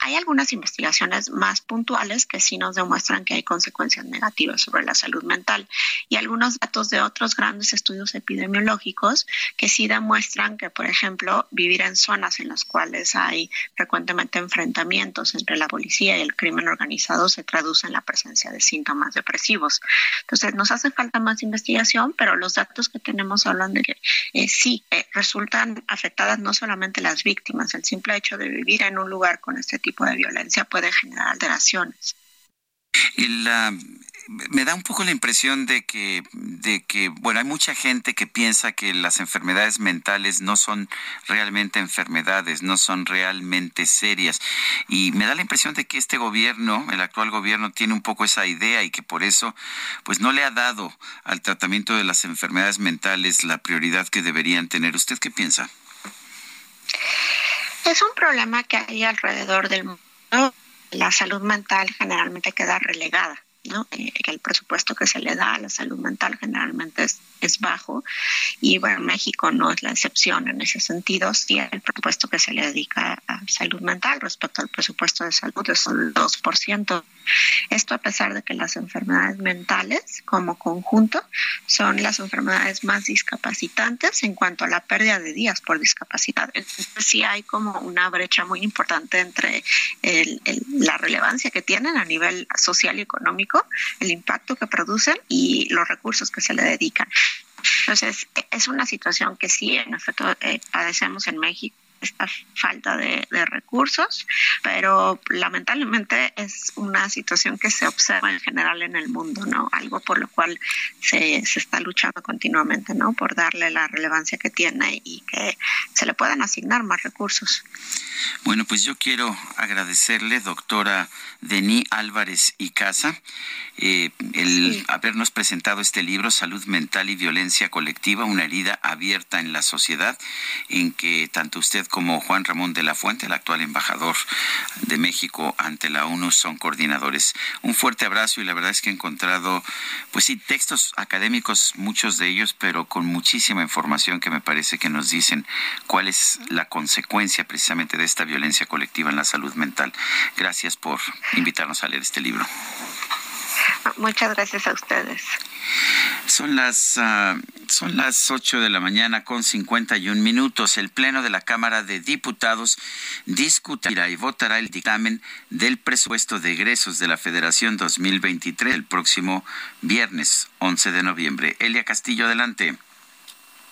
Hay algunas investigaciones más puntuales que sí nos demuestran que hay consecuencias negativas sobre la salud mental y algunos datos de otros grandes estudios epidemiológicos que sí demuestran que, por ejemplo, vivir en zonas en las cuales hay frecuentemente enfrentamientos entre la policía y el crimen organizado se traduce en la presencia de síntomas depresivos. Entonces, nos hace falta más investigación, pero los datos que tenemos hablan de que eh, sí, eh, resultan afectadas no solamente las víctimas, el simple hecho de vivir en un lugar con este tipo de violencia puede generar alteraciones. La, me da un poco la impresión de que, de que, bueno, hay mucha gente que piensa que las enfermedades mentales no son realmente enfermedades, no son realmente serias. Y me da la impresión de que este gobierno, el actual gobierno, tiene un poco esa idea y que por eso, pues, no le ha dado al tratamiento de las enfermedades mentales la prioridad que deberían tener. ¿Usted qué piensa? Es un problema que hay alrededor del mundo. La salud mental generalmente queda relegada, ¿no? Eh, el presupuesto que se le da a la salud mental generalmente es, es bajo y bueno, México no es la excepción en ese sentido. Sí, el presupuesto que se le dedica a salud mental respecto al presupuesto de salud es solo dos por ciento. Esto a pesar de que las enfermedades mentales como conjunto son las enfermedades más discapacitantes en cuanto a la pérdida de días por discapacidad. Entonces sí hay como una brecha muy importante entre el, el, la relevancia que tienen a nivel social y económico, el impacto que producen y los recursos que se le dedican. Entonces es una situación que sí, en efecto, eh, padecemos en México. Esta falta de, de recursos, pero lamentablemente es una situación que se observa en general en el mundo, ¿no? Algo por lo cual se, se está luchando continuamente, ¿no? Por darle la relevancia que tiene y que se le puedan asignar más recursos. Bueno, pues yo quiero agradecerle, doctora Dení Álvarez y Casa, eh, el sí. habernos presentado este libro, Salud Mental y Violencia Colectiva, una herida abierta en la sociedad, en que tanto usted como Juan Ramón de la Fuente, el actual embajador de México ante la ONU, son coordinadores. Un fuerte abrazo y la verdad es que he encontrado, pues sí, textos académicos, muchos de ellos, pero con muchísima información que me parece que nos dicen cuál es la consecuencia precisamente de esta violencia colectiva en la salud mental. Gracias por invitarnos a leer este libro. Muchas gracias a ustedes. Son las uh, son las ocho de la mañana con cincuenta y un minutos. El Pleno de la Cámara de Diputados discutirá y votará el dictamen del presupuesto de egresos de la Federación dos mil veintitrés el próximo viernes once de noviembre. Elia Castillo, adelante.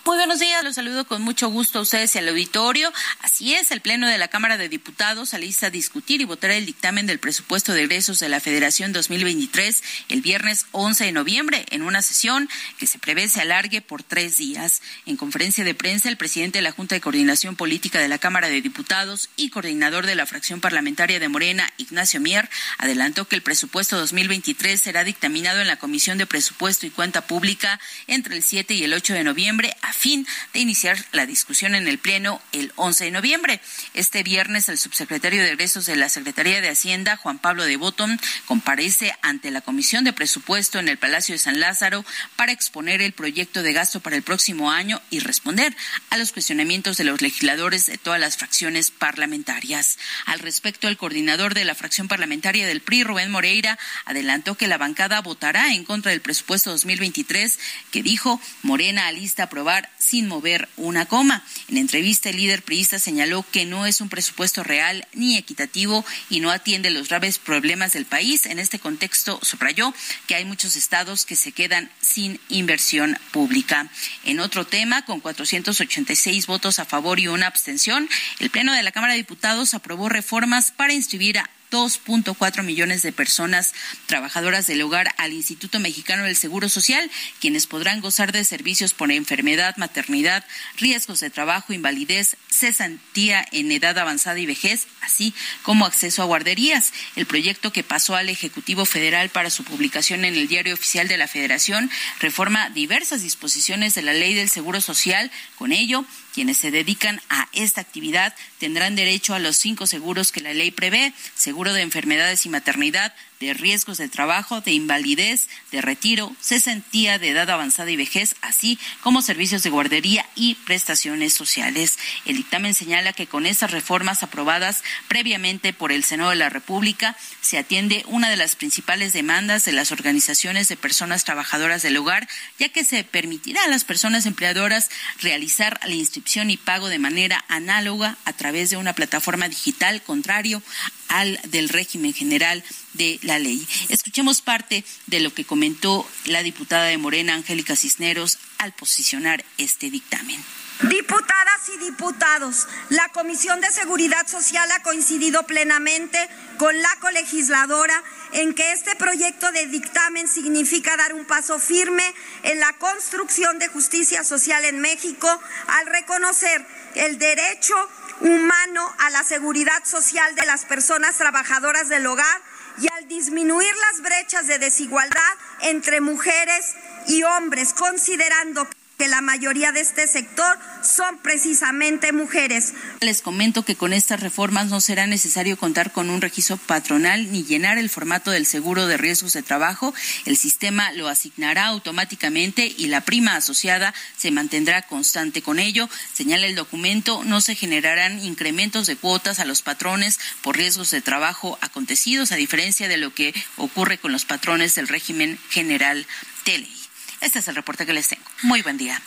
Muy buenos días, los saludo con mucho gusto a ustedes y al auditorio. Así es, el Pleno de la Cámara de Diputados alista a discutir y votar el dictamen del presupuesto de egresos de la Federación dos mil veintitrés el viernes once de noviembre en una sesión que se prevé se alargue por tres días. En conferencia de prensa, el presidente de la Junta de Coordinación Política de la Cámara de Diputados y coordinador de la fracción parlamentaria de Morena, Ignacio Mier, adelantó que el presupuesto dos mil veintitrés será dictaminado en la Comisión de Presupuesto y Cuenta Pública entre el siete y el ocho de noviembre a a fin de iniciar la discusión en el Pleno el once de noviembre. Este viernes, el subsecretario de Egresos de la Secretaría de Hacienda, Juan Pablo de Botton, comparece ante la Comisión de Presupuesto en el Palacio de San Lázaro para exponer el proyecto de gasto para el próximo año y responder a los cuestionamientos de los legisladores de todas las fracciones parlamentarias. Al respecto, el coordinador de la fracción parlamentaria del P R I, Rubén Moreira, adelantó que la bancada votará en contra del presupuesto dos mil veintitrés, que dijo Morena alista a aprobar sin mover una coma. En entrevista, el líder priista señaló que no es un presupuesto real ni equitativo y no atiende los graves problemas del país. En este contexto, subrayó que hay muchos estados que se quedan sin inversión pública. En otro tema, con cuatrocientos ochenta y seis votos a favor y una abstención, el Pleno de la Cámara de Diputados aprobó reformas para inscribir a dos punto cuatro millones de personas trabajadoras del hogar al Instituto Mexicano del Seguro Social, quienes podrán gozar de servicios por enfermedad, maternidad, riesgos de trabajo, invalidez, cesantía en edad avanzada y vejez, así como acceso a guarderías. El proyecto, que pasó al Ejecutivo Federal para su publicación en el Diario Oficial de la Federación, reforma diversas disposiciones de la Ley del Seguro Social. Con ello, quienes se dedican a esta actividad tendrán derecho a los cinco seguros que la ley prevé: seguro de enfermedades y maternidad, de riesgos de trabajo, de invalidez, de retiro, cesantía de edad avanzada y vejez, así como servicios de guardería y prestaciones sociales. El dictamen señala que con estas reformas aprobadas previamente por el Senado de la República, se atiende una de las principales demandas de las organizaciones de personas trabajadoras del hogar, ya que se permitirá a las personas empleadoras realizar la inscripción y pago de manera análoga a través de una plataforma digital, contrario al del régimen general de la ley. Escuchemos parte de lo que comentó la diputada de Morena, Angélica Cisneros, al posicionar este dictamen. Diputadas y diputados, la Comisión de Seguridad Social ha coincidido plenamente con la colegisladora en que este proyecto de dictamen significa dar un paso firme en la construcción de justicia social en México al reconocer el derecho humano a la seguridad social de las personas trabajadoras del hogar y al disminuir las brechas de desigualdad entre mujeres y hombres, considerando que que la mayoría de este sector son precisamente mujeres. Les comento que con estas reformas no será necesario contar con un registro patronal ni llenar el formato del seguro de riesgos de trabajo. El sistema lo asignará automáticamente y la prima asociada se mantendrá constante con ello. Señala el documento, no se generarán incrementos de cuotas a los patrones por riesgos de trabajo acontecidos, a diferencia de lo que ocurre con los patrones del régimen general de ley. Este es el reporte que les tengo. Muy buen día.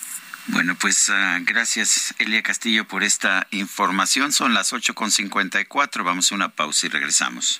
Bueno, pues uh, gracias, Elia Castillo, por esta información. Son las ocho con cincuenta y cuatro. Vamos a una pausa y regresamos.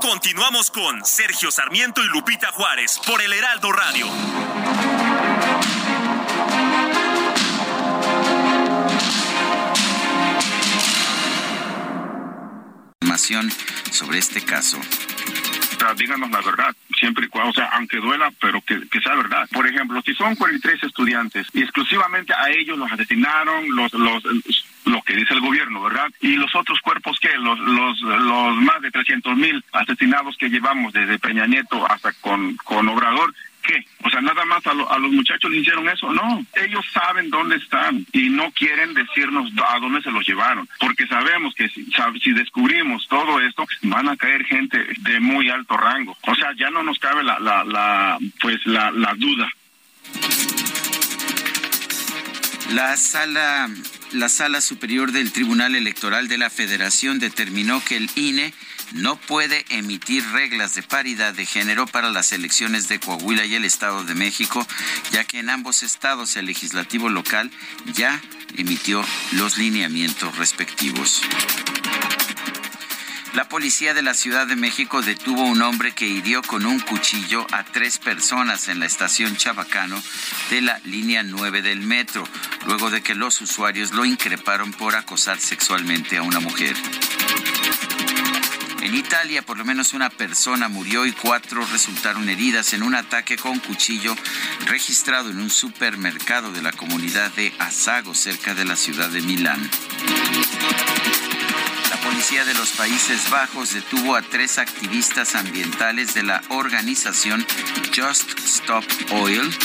Continuamos con Sergio Sarmiento y Lupita Juárez por El Heraldo Radio. Información sobre este caso. Díganos la verdad, siempre y cuando, o sea, aunque duela, pero que, que sea verdad. Por ejemplo, si son cuarenta y tres estudiantes y exclusivamente a ellos los asesinaron, los, los, lo que dice el gobierno, ¿verdad? Y los otros cuerpos, ¿qué? Los, los, los más de trescientos mil asesinados que llevamos desde Peña Nieto hasta con, con Obrador. ¿Qué? O sea, nada más a, lo, a los muchachos le hicieron eso. No, ellos saben dónde están y no quieren decirnos a dónde se los llevaron, porque sabemos que si, si descubrimos todo esto, van a caer gente de muy alto rango. O sea, ya no nos cabe la, la, la pues la, la duda. La sala, la sala superior del Tribunal Electoral de la Federación determinó que el I N E no puede emitir reglas de paridad de género para las elecciones de Coahuila y el Estado de México, ya que en ambos estados el legislativo local ya emitió los lineamientos respectivos. La policía de la Ciudad de México detuvo a un hombre que hirió con un cuchillo a tres personas en la estación Chabacano de la línea nueve del metro, luego de que los usuarios lo increparon por acosar sexualmente a una mujer. En Italia, por lo menos una persona murió y cuatro resultaron heridas en un ataque con cuchillo registrado en un supermercado de la comunidad de Asago, cerca de la ciudad de Milán. La policía de los Países Bajos detuvo a tres activistas ambientales de la organización Just Stop Oil,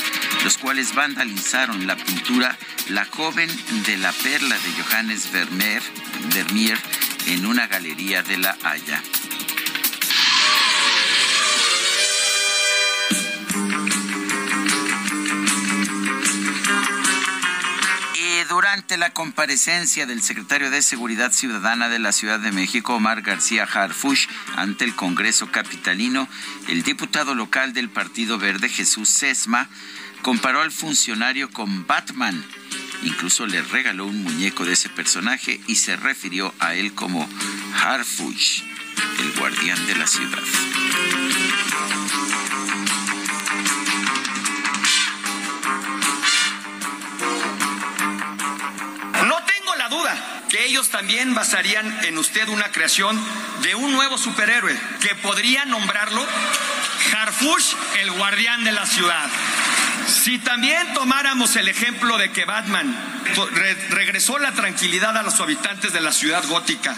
los cuales vandalizaron la pintura La Joven de la Perla de Johannes Vermeer, Vermeer en una galería de La Haya. Y durante la comparecencia del secretario de Seguridad Ciudadana de la Ciudad de México, Omar García Harfuch, ante el Congreso Capitalino, el diputado local del Partido Verde, Jesús Sesma, comparó al funcionario con Batman. Incluso le regaló un muñeco de ese personaje y se refirió a él como Harfuch, el guardián de la ciudad. No tengo la duda que ellos también basarían en usted una creación de un nuevo superhéroe que podría nombrarlo Harfuch, el guardián de la ciudad. Si también tomáramos el ejemplo de que Batman re- regresó la tranquilidad a los habitantes de la ciudad gótica,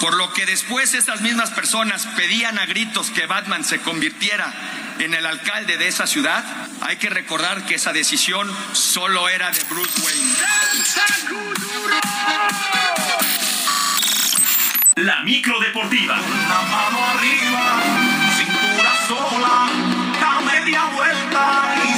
por lo que después estas mismas personas pedían a gritos que Batman se convirtiera en el alcalde de esa ciudad, hay que recordar que esa decisión solo era de Bruce Wayne. La micro deportiva. Una mano arriba, cintura sola, da media vuelta y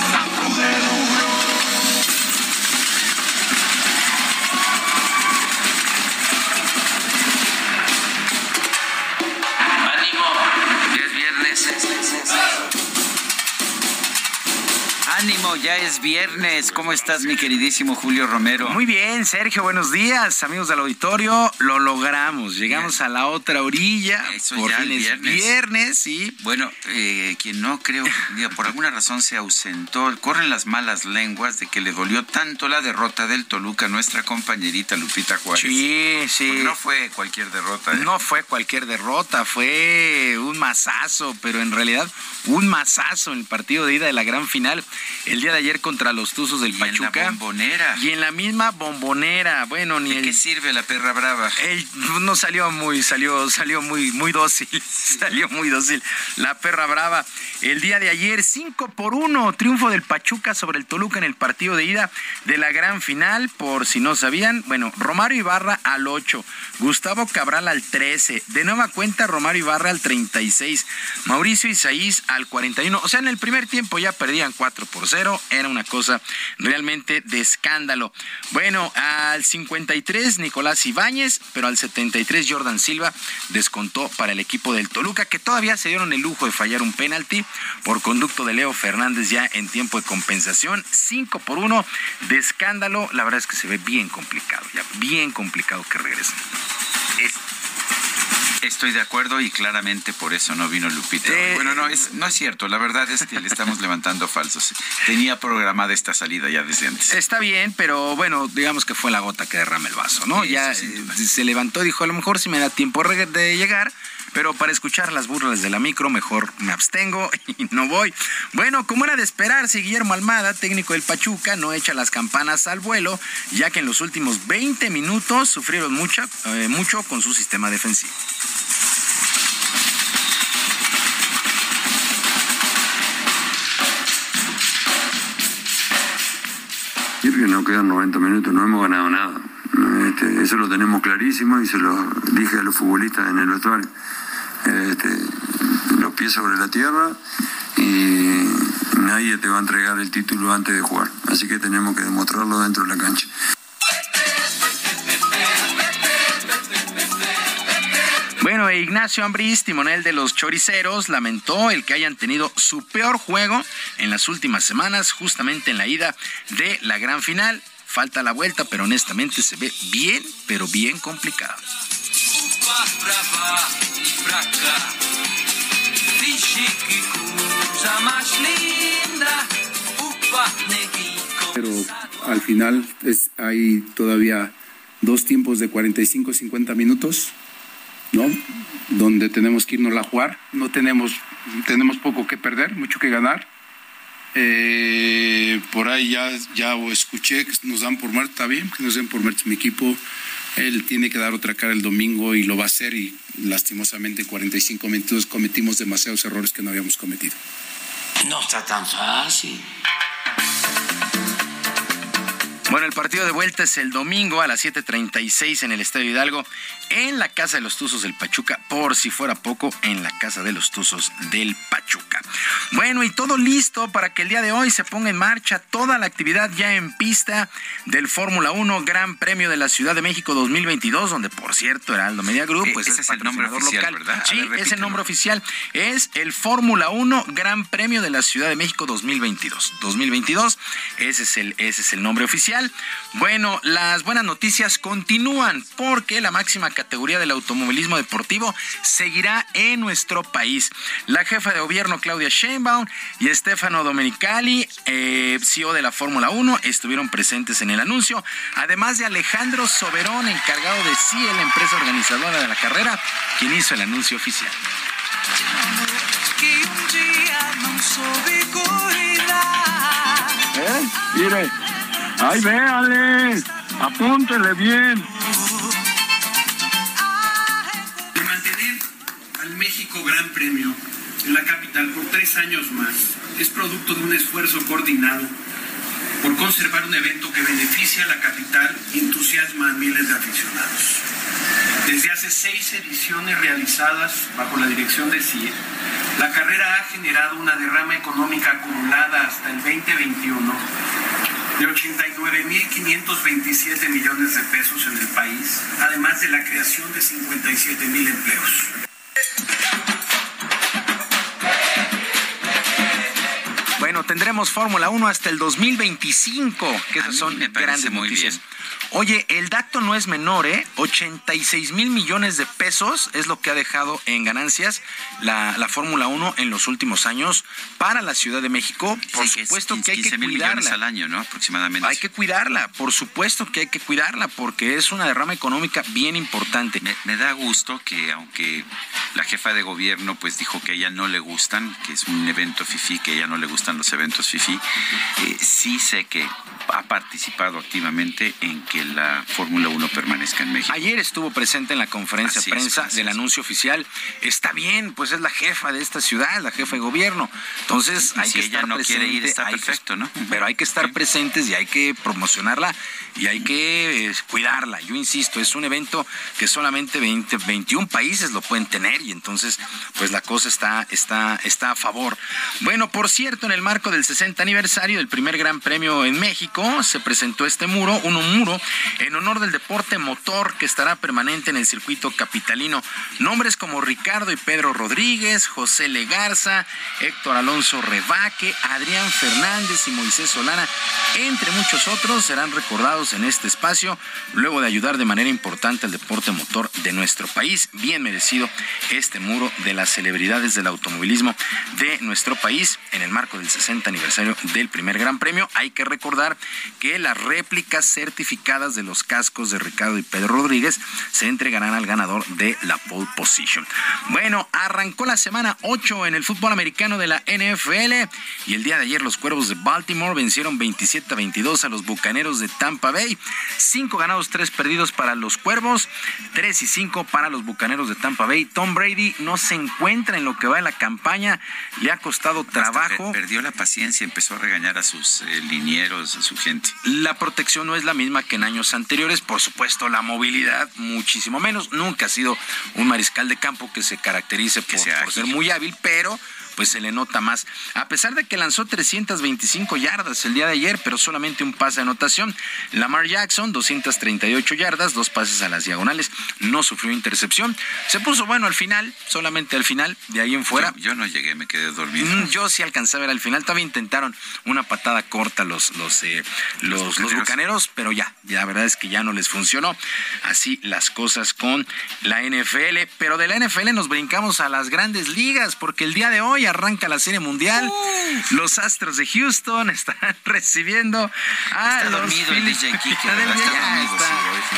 ánimo, ya es viernes. ¿Cómo estás, mi queridísimo Julio Romero? Muy bien, Sergio, buenos días, amigos del auditorio. Lo logramos, llegamos bien a la otra orilla. Eso por ya fin es viernes. viernes y... Bueno, eh, quien no creo, digo, por alguna razón se ausentó. Corren las malas lenguas de que le dolió tanto la derrota del Toluca a nuestra compañerita Lupita Juárez. Sí, sí. Porque no fue cualquier derrota. ¿eh? No fue cualquier derrota, fue un mazazo, pero en realidad un mazazo en el partido de ida de la gran final. El día de ayer contra los Tuzos del y Pachuca. Y en la bombonera. Y en la misma bombonera. Bueno, ni ¿De el... qué sirve la perra brava? Él no salió muy, salió, salió muy, muy dócil. Sí. Salió muy dócil la perra brava. El día de ayer, cinco por uno, triunfo del Pachuca sobre el Toluca en el partido de ida de la gran final. Por si no sabían, bueno, Romario Ibarra al ocho, Gustavo Cabral al trece, de nueva cuenta Romario Ibarra al treinta y seis, Mauricio Isaís al cuarenta y uno. O sea, en el primer tiempo ya perdían cuatro por cero, era una cosa realmente de escándalo. Bueno, al cincuenta y tres Nicolás Ibáñez, pero al setenta y tres Jordan Silva descontó para el equipo del Toluca, que todavía se dieron el lujo de fallar un penalti por conducto de Leo Fernández ya en tiempo de compensación. Cinco por uno de escándalo. La verdad es que se ve bien complicado, ya bien complicado que regresen. Estoy de acuerdo y claramente por eso no vino Lupita. Eh, bueno, no es, no es cierto. La verdad es que le estamos levantando falsos. Tenía programada esta salida ya desde antes. Está bien, pero bueno, digamos que fue la gota que derrama el vaso, ¿no? Sí, ya sí, sí. Se levantó y dijo, a lo mejor si me da tiempo de llegar, pero para escuchar las burlas de la micro, mejor me abstengo y no voy. Bueno, como era de esperarse, Guillermo Almada, técnico del Pachuca, no echa las campanas al vuelo, ya que en los últimos veinte minutos sufrieron mucha, eh, mucho con su sistema defensivo. Siempre nos quedan noventa minutos, no hemos ganado nada. Este, eso lo tenemos clarísimo y se lo dije a los futbolistas en el vestuario. Este, los pies sobre la tierra y nadie te va a entregar el título antes de jugar. Así que tenemos que demostrarlo dentro de la cancha. Bueno, Ignacio Ambriz, timonel de los Choriceros, lamentó el que hayan tenido su peor juego en las últimas semanas, justamente en la ida de la gran final. Falta la vuelta, pero honestamente se ve bien, pero bien complicado. vas pra lá e pra cá. Dizem que coisa mais linda, o par neguinho. Pero al final es, hay todavía dos tiempos de cuarenta y cinco a cincuenta minutos, ¿no? Donde tenemos que irnos a jugar. No tenemos, tenemos poco que perder, mucho que ganar. Eh, por ahí ya, ya escuché que nos dan por muerto, está bien, que nos den por muerto mi equipo. Él tiene que dar otra cara el domingo y lo va a hacer, y lastimosamente en cuarenta y cinco minutos cometimos demasiados errores que no habíamos cometido. No está tan fácil. Bueno, el partido de vuelta es el domingo a las siete treinta y seis en el Estadio Hidalgo, en la casa de los Tuzos del Pachuca, por si fuera poco, en la casa de los Tuzos del Pachuca. Bueno, y todo listo para que el día de hoy se ponga en marcha toda la actividad ya en pista del Fórmula uno Gran Premio de la Ciudad de México dos mil veintidós, donde, por cierto, Heraldo Media Group, pues eh, ese es el nombre oficial, local, ¿verdad? Sí, ver, es el nombre oficial, es el Fórmula uno Gran Premio de la Ciudad de México dos mil veintidós. dos mil veintidós, ese es el, ese es el nombre oficial. Bueno, las buenas noticias continúan porque la máxima categoría del automovilismo deportivo seguirá en nuestro país. La jefa de gobierno Claudia Sheinbaum y Stefano Domenicali, eh, C E O de la Fórmula uno, estuvieron presentes en el anuncio, además de Alejandro Soberón, encargado de C I E, la empresa organizadora de la carrera, quien hizo el anuncio oficial. ¿Eh? Mire. ¡Ay, véale! ¡Apúntele bien! De mantener al México Gran Premio en la capital por tres años más es producto de un esfuerzo coordinado por conservar un evento que beneficia a la capital y entusiasma a miles de aficionados. Desde hace seis ediciones realizadas bajo la dirección de C I E, la carrera ha generado una derrama económica acumulada hasta el veinte veintiuno de ochenta y nueve mil quinientos veintisiete millones de pesos en el país, además de la creación de cincuenta y siete mil empleos. Bueno, tendremos Fórmula uno hasta el dos mil veinticinco, que esas son grandes noticias. Bien. Oye, el dato no es menor, ¿eh? ochenta y seis mil millones de pesos es lo que ha dejado en ganancias la, la Fórmula uno en los últimos años para la Ciudad de México. Por sí, supuesto que, es, que hay que cuidarla. Al año, ¿no? Aproximadamente. Hay que cuidarla, por supuesto que hay que cuidarla, porque es una derrama económica bien importante. Me, me da gusto que, aunque la jefa de gobierno pues dijo que a ella no le gustan, que es un evento fifí, que a ella no le gustan los eventos fifí, eh, sí sé que ha participado activamente en que la Fórmula uno permanezca en México. Ayer estuvo presente en la conferencia de prensa del anuncio oficial. Está bien, pues es la jefa de esta ciudad, la jefa de gobierno. Entonces hay que estar presentes. Si ella no quiere ir, está perfecto, ¿no? Pero hay que estar presentes y hay que promocionarla y hay que eh, cuidarla. Yo insisto, es un evento que solamente veinte, veintiún países lo pueden tener, y entonces pues la cosa está, está, está a favor. Bueno, por cierto, en el marco del sesenta aniversario del primer Gran Premio en México, se presentó este muro, un muro en honor del deporte motor que estará permanente en el circuito capitalino. Nombres como Ricardo y Pedro Rodríguez, José Legarza, Héctor Alonso Rebaque, Adrián Fernández y Moisés Solana, entre muchos otros, serán recordados en este espacio luego de ayudar de manera importante al deporte motor de nuestro país. Bien merecido este muro de las celebridades del automovilismo de nuestro país en el marco del sesenta aniversario del primer Gran Premio. Hay que recordar que las réplicas certificadas de los cascos de Ricardo y Pedro Rodríguez se entregarán al ganador de la pole position. Bueno, arrancó la semana ocho en el fútbol americano de la N F L, y el día de ayer los Cuervos de Baltimore vencieron veintisiete a veintidós a los Bucaneros de Tampa Bay. Cinco ganados, tres perdidos para los Cuervos, tres y cinco para los Bucaneros de Tampa Bay. Tom Brady no se encuentra en lo que va de la campaña, le ha costado trabajo. Perdió la paciencia, empezó a regañar a sus eh, linieros, a su gente. La protección no es la misma que en años anteriores, por supuesto, la movilidad muchísimo menos. Nunca ha sido un mariscal de campo que se caracterice por, por ser muy hábil, pero pues se le nota más, a pesar de que lanzó trescientas veinticinco yardas el día de ayer, pero solamente un pase de anotación. Lamar Jackson, doscientas treinta y ocho yardas, dos pases a las diagonales, no sufrió intercepción. Se puso bueno al final, solamente al final, de ahí en fuera. Yo, yo no llegué, me quedé dormido. Yo sí alcancé a ver al final, todavía intentaron una patada corta los, los, eh, los, los, bucaneros. los bucaneros, pero ya, ya, la verdad es que ya no les funcionó. Así las cosas con la N F L, pero de la N F L nos brincamos a las grandes ligas, porque el día de hoy arranca la Serie Mundial. Uh, los Astros de Houston estarán recibiendo a está los Phillies.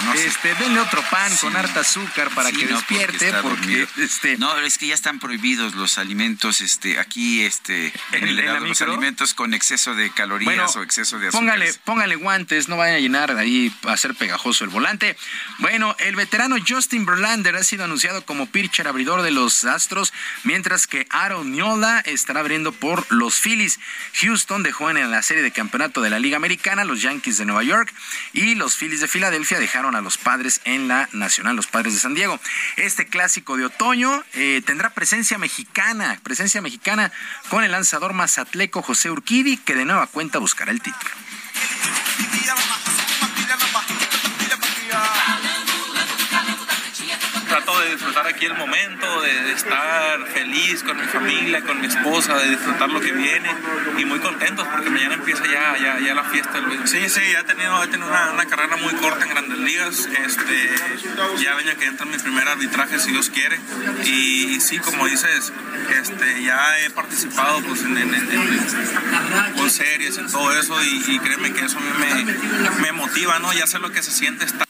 No, este, denle otro pan sí, con harta azúcar para sí, que no, despierte, porque, porque este, no, es que ya están prohibidos los alimentos, este, aquí, este, en el, helado, en los alimentos con exceso de calorías, bueno, o exceso de azúcar. Póngale, póngale guantes, no vayan a llenar de ahí, a hacer pegajoso el volante. Bueno, el veterano Justin Verlander ha sido anunciado como pitcher abridor de los Astros, mientras que Aaron Nola estará abriendo por los Phillies. Houston dejó en la serie de campeonato de la Liga Americana los Yankees de Nueva York, y los Phillies de Filadelfia dejaron a los Padres en la Nacional, los Padres de San Diego. Este clásico de otoño eh, tendrá presencia mexicana, presencia mexicana con el lanzador mazatleco José Urquidi, que de nueva cuenta buscará el título. Trato de disfrutar aquí el momento, de, de estar feliz con mi familia, con mi esposa, de disfrutar lo que viene, y muy contentos porque mañana empieza ya, ya, ya la fiesta. Sí, sí, ya he tenido, he tenido una, una carrera muy corta en Grandes Ligas, este, ya venía que entra mi primer arbitraje si Dios quiere, y, y sí, como dices, este, ya he participado pues, en, en, en, en, en series, en todo eso, y, y créeme que eso me, me motiva, ¿no? Ya sé lo que se siente estar.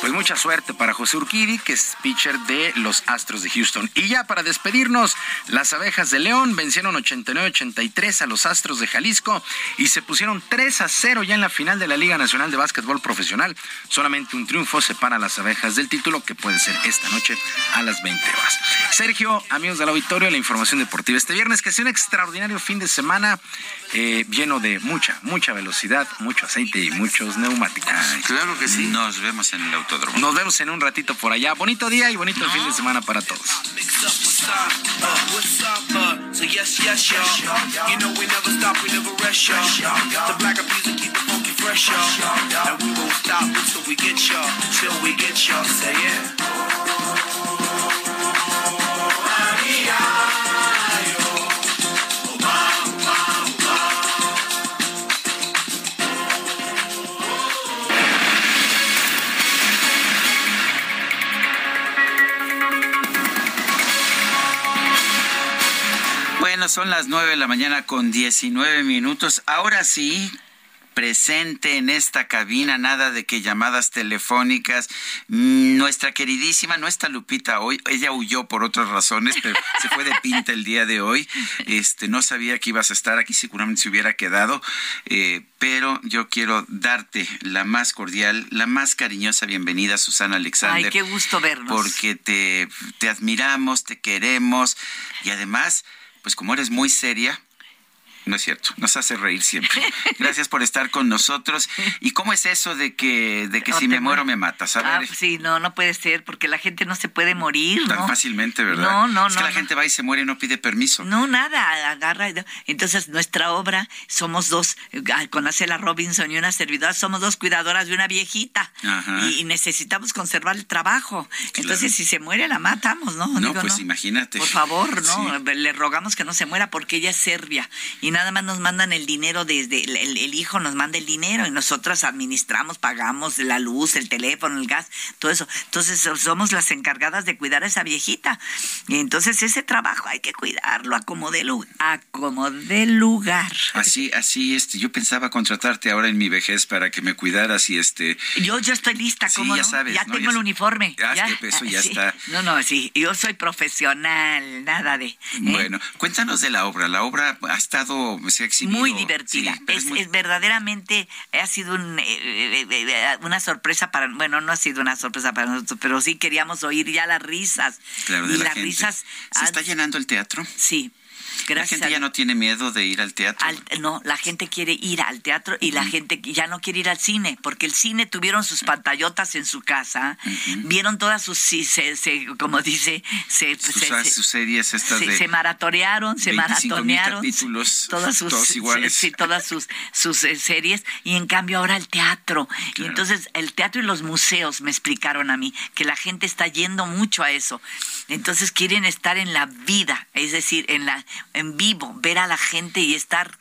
Pues mucha suerte para José Urquidi, que es pitcher de los Astros de Houston. Y ya para despedirnos, las Abejas de León vencieron ochenta y nueve ochenta y tres a los Astros de Jalisco y se pusieron tres a cero ya en la final de la Liga Nacional de Básquetbol Profesional. Solamente un triunfo separa a las Abejas del título, que puede ser esta noche a las veinte horas. Sergio, amigos del auditorio, la información deportiva este viernes, que ha sido un extraordinario fin de semana eh, lleno de mucha, mucha velocidad, mucho aceite y muchos neumáticos. Claro que sí. Nos vemos en el auto. Nos vemos en un ratito por allá. Bonito día y bonito fin de semana para todos. Son las nueve de la mañana con diecinueve minutos. Ahora sí, presente en esta cabina, nada de que llamadas telefónicas. Nuestra queridísima, no está Lupita hoy, ella huyó por otras razones, pero se fue de pinta el día de hoy. Este, no sabía que ibas a estar aquí, seguramente se hubiera quedado, eh, pero yo quiero darte la más cordial, la más cariñosa bienvenida, Susana Alexander. Ay, qué gusto vernos. Porque te, te admiramos, te queremos, y además... pues como eres muy seria, no es cierto, nos hace reír siempre. Gracias por estar con nosotros. ¿Y cómo es eso de que de que no, si me muero, muero me matas? A ver. Ah, sí, no, no puede ser, porque la gente no se puede morir. Tan ¿no? fácilmente, ¿verdad? No, no, es que no. La gente va y se muere y no pide permiso. No, nada, agarra. Entonces, nuestra obra, somos dos, con Acela Robinson y una servidora, somos dos cuidadoras de una viejita. Ajá. Y necesitamos conservar el trabajo. Claro. Entonces, si se muere, la matamos, ¿no? No, digo, pues no. Imagínate. Por favor, ¿no? Sí. Le rogamos que no se muera porque ella es serbia. Y nada más nos mandan el dinero desde el, el, el hijo nos manda el dinero y nosotras administramos, pagamos la luz, el teléfono, el gas, todo eso. Entonces somos las encargadas de cuidar a esa viejita. Y entonces ese trabajo hay que cuidarlo, acomodé lugar. Así, así este, yo pensaba contratarte ahora en mi vejez para que me cuidaras y este. Yo ya estoy lista, ¿cómo sí, ya no? Sabes, ya no, tengo ya el uniforme. Ah, ya, que eso ya sí. Está. No, no, sí. Yo soy profesional, nada de. ¿eh? Bueno, cuéntanos de la obra. La obra ha estado muy divertida, sí, es, muy... es verdaderamente ha sido un, eh, eh, una sorpresa para, bueno, no ha sido una sorpresa para nosotros, pero sí queríamos oír ya las risas, claro, y la las gente. risas. ¿Se ah, está llenando el teatro? Sí. Gracias. La gente a... ya no tiene miedo de ir al teatro. Al... No, la gente quiere ir al teatro y uh-huh. la gente ya no quiere ir al cine, porque el cine tuvieron sus pantallotas en su casa, uh-huh. vieron todas sus, se, se, se, como dice, se, sus, se, sus series estas se, de... Se maratonearon, se maratonearon. Capítulos, todas sus, todos iguales. Sí, todas sus, sus eh, series, y en cambio ahora el teatro. Claro. Y entonces el teatro y los museos me explicaron a mí que la gente está yendo mucho a eso. Entonces quieren estar en la vida, es decir, en la en vivo, ver a la gente y estar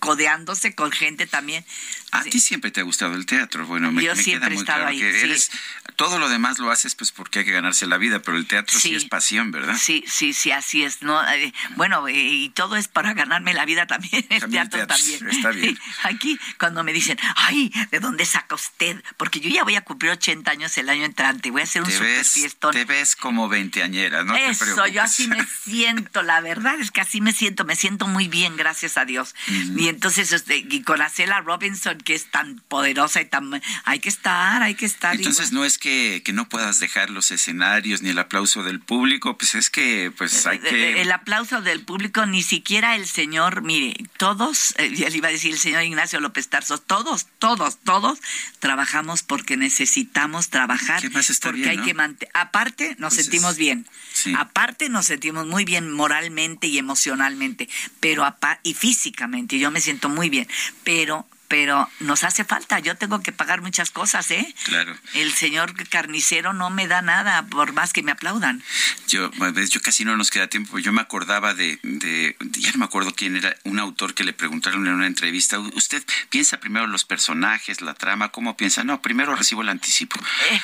codeándose con gente también. A sí. ti siempre te ha gustado el teatro. Bueno, me, Yo me siempre queda muy claro ahí, que sí. eres, todo lo demás lo haces pues porque hay que ganarse la vida, pero el teatro sí, sí es pasión, ¿verdad? Sí, sí, sí, así es. No, eh, bueno, eh, y todo es para ganarme la vida también, el también teatro, teatro también. Está bien. Aquí cuando me dicen, ay, ¿de dónde saca usted? Porque yo ya voy a cumplir ochenta años el año entrante, voy a hacer un super fiestón. Te ves como veinteañera, ¿no? Eso, te preocupes. Yo así me siento, la verdad es que así me siento, me siento muy bien, gracias a Dios. Mm. Y entonces, este, y con Acela Robinson, que es tan poderosa y tan... Hay que estar, hay que estar. Entonces, igual. No es que, que no puedas dejar los escenarios ni el aplauso del público, pues es que pues hay que... El aplauso del público, ni siquiera el señor, mire, todos, eh, ya le iba a decir el señor Ignacio López Tarso, todos, todos, todos trabajamos porque necesitamos trabajar. ¿Qué más está porque bien, hay ¿no? que mant- Aparte, nos pues sentimos es... bien. Sí. Aparte, nos sentimos muy bien moralmente y emocionalmente, pero apa- y físicamente. Yo me siento muy bien, pero... pero nos hace falta, yo tengo que pagar muchas cosas, ¿eh? Claro. El señor carnicero no me da nada, por más que me aplaudan. Yo, yo casi no nos queda tiempo, yo me acordaba de, de, ya no me acuerdo quién era, un autor que le preguntaron en una entrevista, ¿usted piensa primero los personajes, la trama? ¿Cómo piensa? No, primero recibo el anticipo. Eh.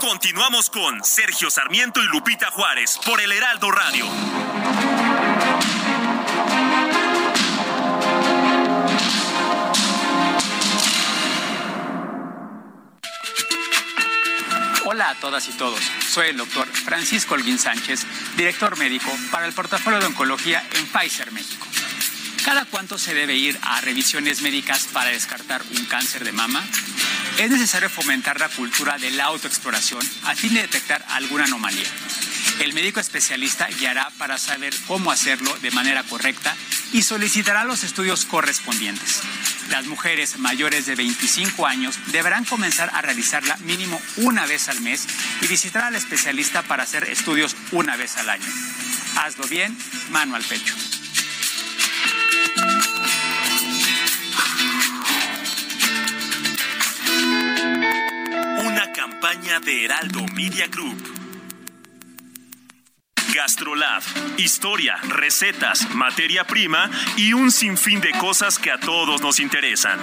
Continuamos con Sergio Sarmiento y Lupita Juárez por El Heraldo Radio. Hola a todas y todos, soy el doctor Francisco Holguín Sánchez, director médico para el portafolio de oncología en Pfizer México. ¿Cada cuánto se debe ir a revisiones médicas para descartar un cáncer de mama? Es necesario fomentar la cultura de la autoexploración a fin de detectar alguna anomalía. El médico especialista guiará para saber cómo hacerlo de manera correcta y solicitará los estudios correspondientes. Las mujeres mayores de veinticinco años deberán comenzar a realizarla mínimo una vez al mes y visitar al especialista para hacer estudios una vez al año. Hazlo bien, mano al pecho. Una campaña de Heraldo Media Group. GastroLab, historia, recetas, materia prima y un sinfín de cosas que a todos nos interesan.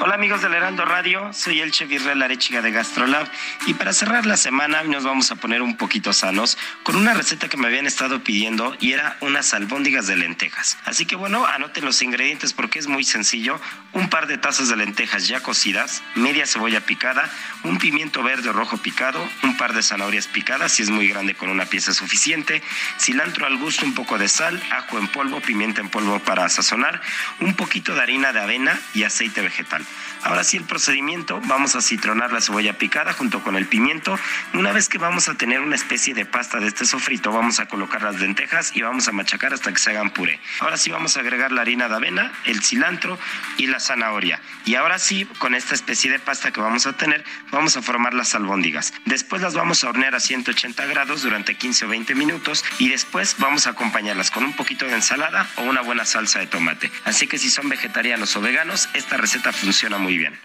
Hola amigos del Heraldo Radio, soy el chef Israel Arechiga de GastroLab y para cerrar la semana nos vamos a poner un poquito sanos con una receta que me habían estado pidiendo y era unas albóndigas de lentejas. Así que bueno, anoten los ingredientes porque es muy sencillo. Un par de tazas de lentejas ya cocidas, media cebolla picada, un pimiento verde o rojo picado, un par de zanahorias picadas, si es muy grande con una pieza suficiente, cilantro al gusto, un poco de sal, ajo en polvo, pimienta en polvo para sazonar, un poquito de harina de avena y aceite vegetal. Ahora sí el procedimiento, vamos a citronar la cebolla picada junto con el pimiento. Una vez que vamos a tener una especie de pasta de este sofrito, vamos a colocar las lentejas y vamos a machacar hasta que se hagan puré. Ahora sí vamos a agregar la harina de avena, el cilantro y la zanahoria. Y ahora sí, con esta especie de pasta que vamos a tener, vamos a formar las albóndigas. Después las vamos a hornear a ciento ochenta grados durante quince o veinte minutos y después vamos a acompañarlas con un poquito de ensalada o una buena salsa de tomate. Así que si son vegetarianos o veganos, esta receta funciona. Funciona muy bien.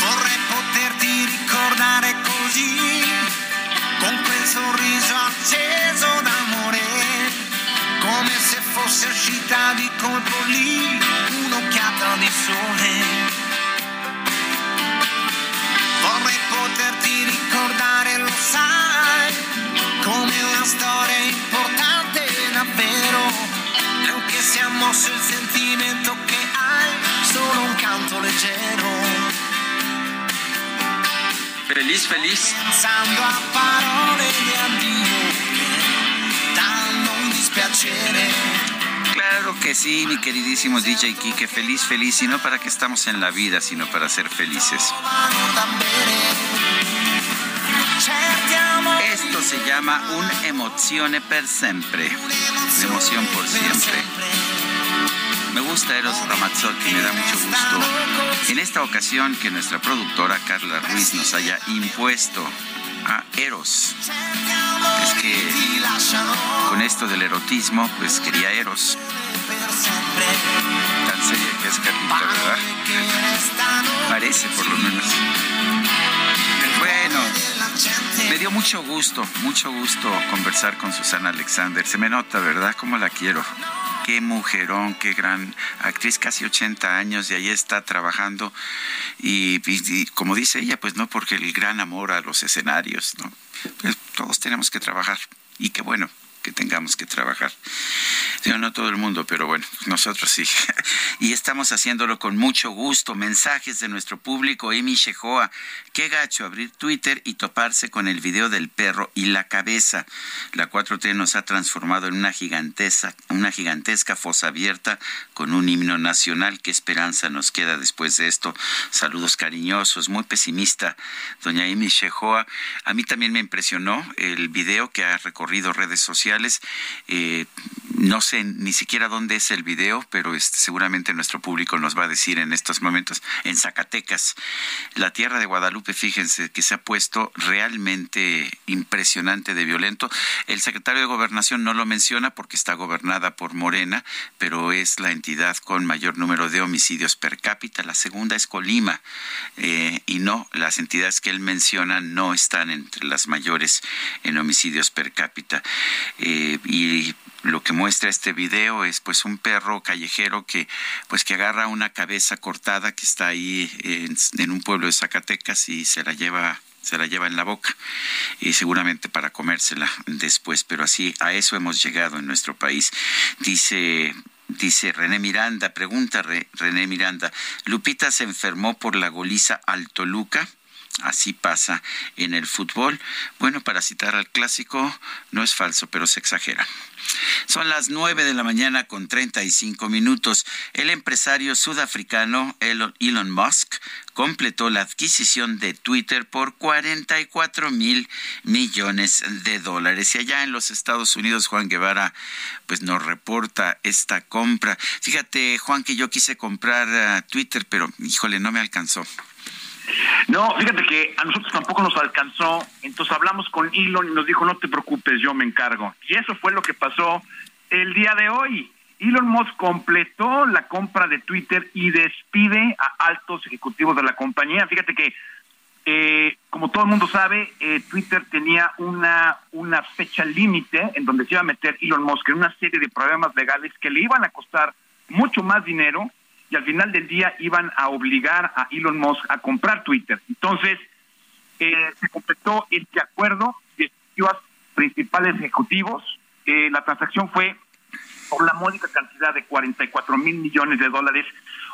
Vorrei poterti ricordare così, con quel sorriso acceso d'amore, come se fosse uscita di colpo lì un'occhiata di sole. Vorrei poterti ricordare, lo sai, come una storia importante davvero. Anche se ha mosso il sentimento che hai, solo un canto leggero. Feliz, feliz. Pensando a parole di addio che danno un dispiacere. Claro que sí, mi queridísimo D J Kike, feliz, feliz. Y no para que estamos en la vida, sino para ser felices. Esto se llama Un emozione per sempre. Una emoción por siempre. Me gusta Eros Ramazzotti, me da mucho gusto en esta ocasión que nuestra productora Carla Ruiz nos haya impuesto a Eros. Es que con esto del erotismo, pues quería Eros. Tan seria que es Carlita, ¿verdad? Parece, por lo menos. Bueno, me dio mucho gusto, mucho gusto conversar con Susana Alexander. Se me nota, ¿verdad? Cómo la quiero. Qué mujerón, qué gran actriz, casi ochenta años y ahí está trabajando. Y, y, y como dice ella, pues no porque el gran amor a los escenarios, ¿no? Pues todos tenemos que trabajar y qué bueno que tengamos que trabajar. Yo no todo el mundo, pero bueno, nosotros sí. Y estamos haciéndolo con mucho gusto. Mensajes de nuestro público. Emi Shehoa, qué gacho abrir Twitter y toparse con el video del perro y la cabeza. La cuatro T nos ha transformado en una gigantesca, una gigantesca fosa abierta con un himno nacional. Qué esperanza nos queda después de esto. Saludos cariñosos. Muy pesimista, doña Emi Shehoa. A mí también me impresionó el video que ha recorrido redes sociales. Eh, no sé ni siquiera dónde es el video, pero este, seguramente nuestro público nos va a decir en estos momentos. En Zacatecas, la tierra de Guadalupe, fíjense que se ha puesto realmente impresionante de violento. El secretario de Gobernación no lo menciona porque está gobernada por Morena, pero es la entidad con mayor número de homicidios per cápita. La segunda es Colima, eh, y no, las entidades que él menciona no están entre las mayores en homicidios per cápita. Eh, y lo que muestra este video es pues un perro callejero que pues que agarra una cabeza cortada que está ahí en, en un pueblo de Zacatecas y se la lleva se la lleva en la boca y seguramente para comérsela después, pero así a eso hemos llegado en nuestro país. Dice Dice René Miranda, pregunta Re, René Miranda, Lupita se enfermó por la goliza al Toluca. Así pasa en el fútbol. Bueno, para citar al clásico, no es falso, pero se exagera. Son las nueve de la mañana con treinta y cinco minutos. El empresario sudafricano Elon Musk completó la adquisición de Twitter por cuarenta y cuatro mil millones de dólares. Y allá en los Estados Unidos, Juan Guevara, pues nos reporta esta compra. Fíjate, Juan, que yo quise comprar uh, Twitter, pero, híjole, no me alcanzó. No, fíjate que a nosotros tampoco nos alcanzó, entonces hablamos con Elon y nos dijo, no te preocupes, yo me encargo. Y eso fue lo que pasó el día de hoy. Elon Musk completó la compra de Twitter y despide a altos ejecutivos de la compañía. Fíjate que, eh, como todo el mundo sabe, eh, Twitter tenía una, una fecha límite en donde se iba a meter Elon Musk en una serie de problemas legales que le iban a costar mucho más dinero y al final del día iban a obligar a Elon Musk a comprar Twitter. Entonces, eh, se completó este acuerdo, despidió a sus principales ejecutivos. Eh, la transacción fue por la módica cantidad de cuarenta y cuatro mil millones de dólares,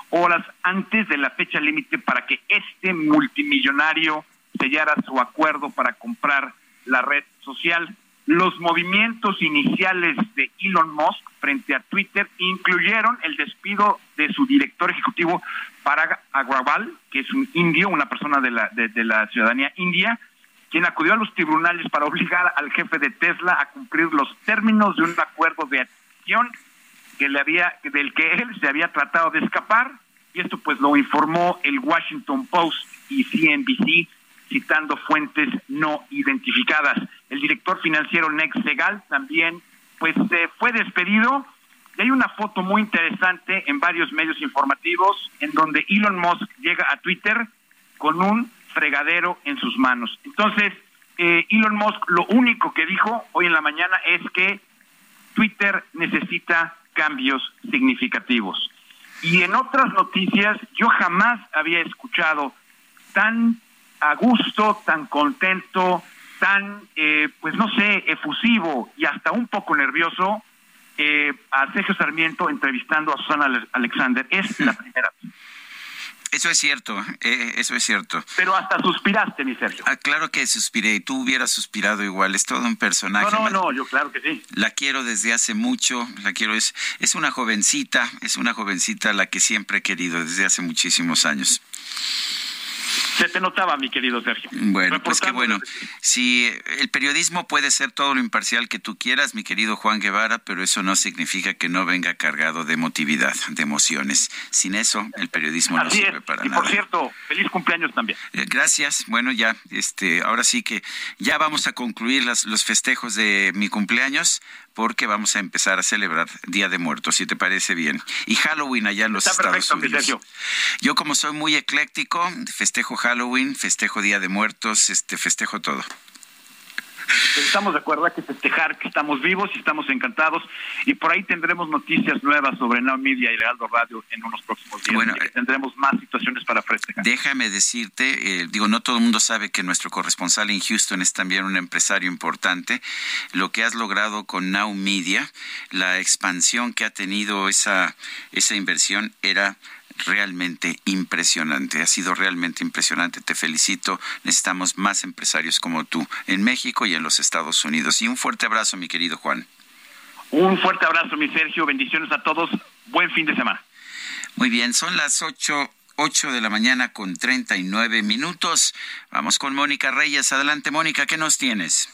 horas antes de la fecha límite para que este multimillonario sellara su acuerdo para comprar la red social. Los movimientos iniciales de Elon Musk frente a Twitter incluyeron el despido de su director ejecutivo, Parag Agrawal, que es un indio, una persona de la, de, de la ciudadanía india, quien acudió a los tribunales para obligar al jefe de Tesla a cumplir los términos de un acuerdo de que le había, del que él se había tratado de escapar, y esto pues lo informó el Washington Post y C N B C citando fuentes no identificadas. El director financiero Next Segal también pues eh, fue despedido, y hay una foto muy interesante en varios medios informativos en donde Elon Musk llega a Twitter con un fregadero en sus manos. Entonces, eh, Elon Musk lo único que dijo hoy en la mañana es que Twitter necesita cambios significativos. Y en otras noticias, yo jamás había escuchado tan a gusto, tan contento, tan, eh, pues no sé, efusivo y hasta un poco nervioso eh, a Sergio Sarmiento entrevistando a Susana Alexander. Es la primera vez. Eso es cierto, eh, eso es cierto. Pero hasta suspiraste, mi Sergio. Ah, claro que suspiré, tú hubieras suspirado igual, es todo un personaje. No, no, no, yo claro que sí. La quiero desde hace mucho, la quiero, es, es una jovencita, es una jovencita la que siempre he querido desde hace muchísimos años. Se te notaba, mi querido Sergio. Bueno, pues qué bueno. Si el periodismo puede ser todo lo imparcial que tú quieras, mi querido Juan Guevara, pero eso no significa que no venga cargado de emotividad, de emociones. Sin eso, el periodismo no sirve para nada. Y por cierto, feliz cumpleaños también. Eh, gracias. Bueno, ya, este, ahora sí que ya vamos a concluir las, los festejos de mi cumpleaños, porque vamos a empezar a celebrar Día de Muertos, si te parece bien. Y Halloween allá en los Estados Unidos. Está perfecto, Sergio. Yo, como soy muy ecléctico, festejo Halloween, festejo Día de Muertos, este festejo todo. Estamos de acuerdo, hay que festejar que estamos vivos y estamos encantados, y por ahí tendremos noticias nuevas sobre Now Media y Heraldo Radio en unos próximos días. Bueno, tendremos más situaciones para festejar. Déjame decirte, eh, digo, no todo el mundo sabe que nuestro corresponsal en Houston es también un empresario importante. Lo que has logrado con Now Media, la expansión que ha tenido esa, esa inversión era realmente impresionante, ha sido realmente impresionante, te felicito, necesitamos más empresarios como tú en México y en los Estados Unidos, y un fuerte abrazo, mi querido Juan. Un fuerte abrazo, mi Sergio, bendiciones a todos, buen fin de semana. Muy bien, son las ocho, ocho de la mañana con treinta y nueve minutos, vamos con Mónica Reyes, adelante Mónica, ¿qué nos tienes?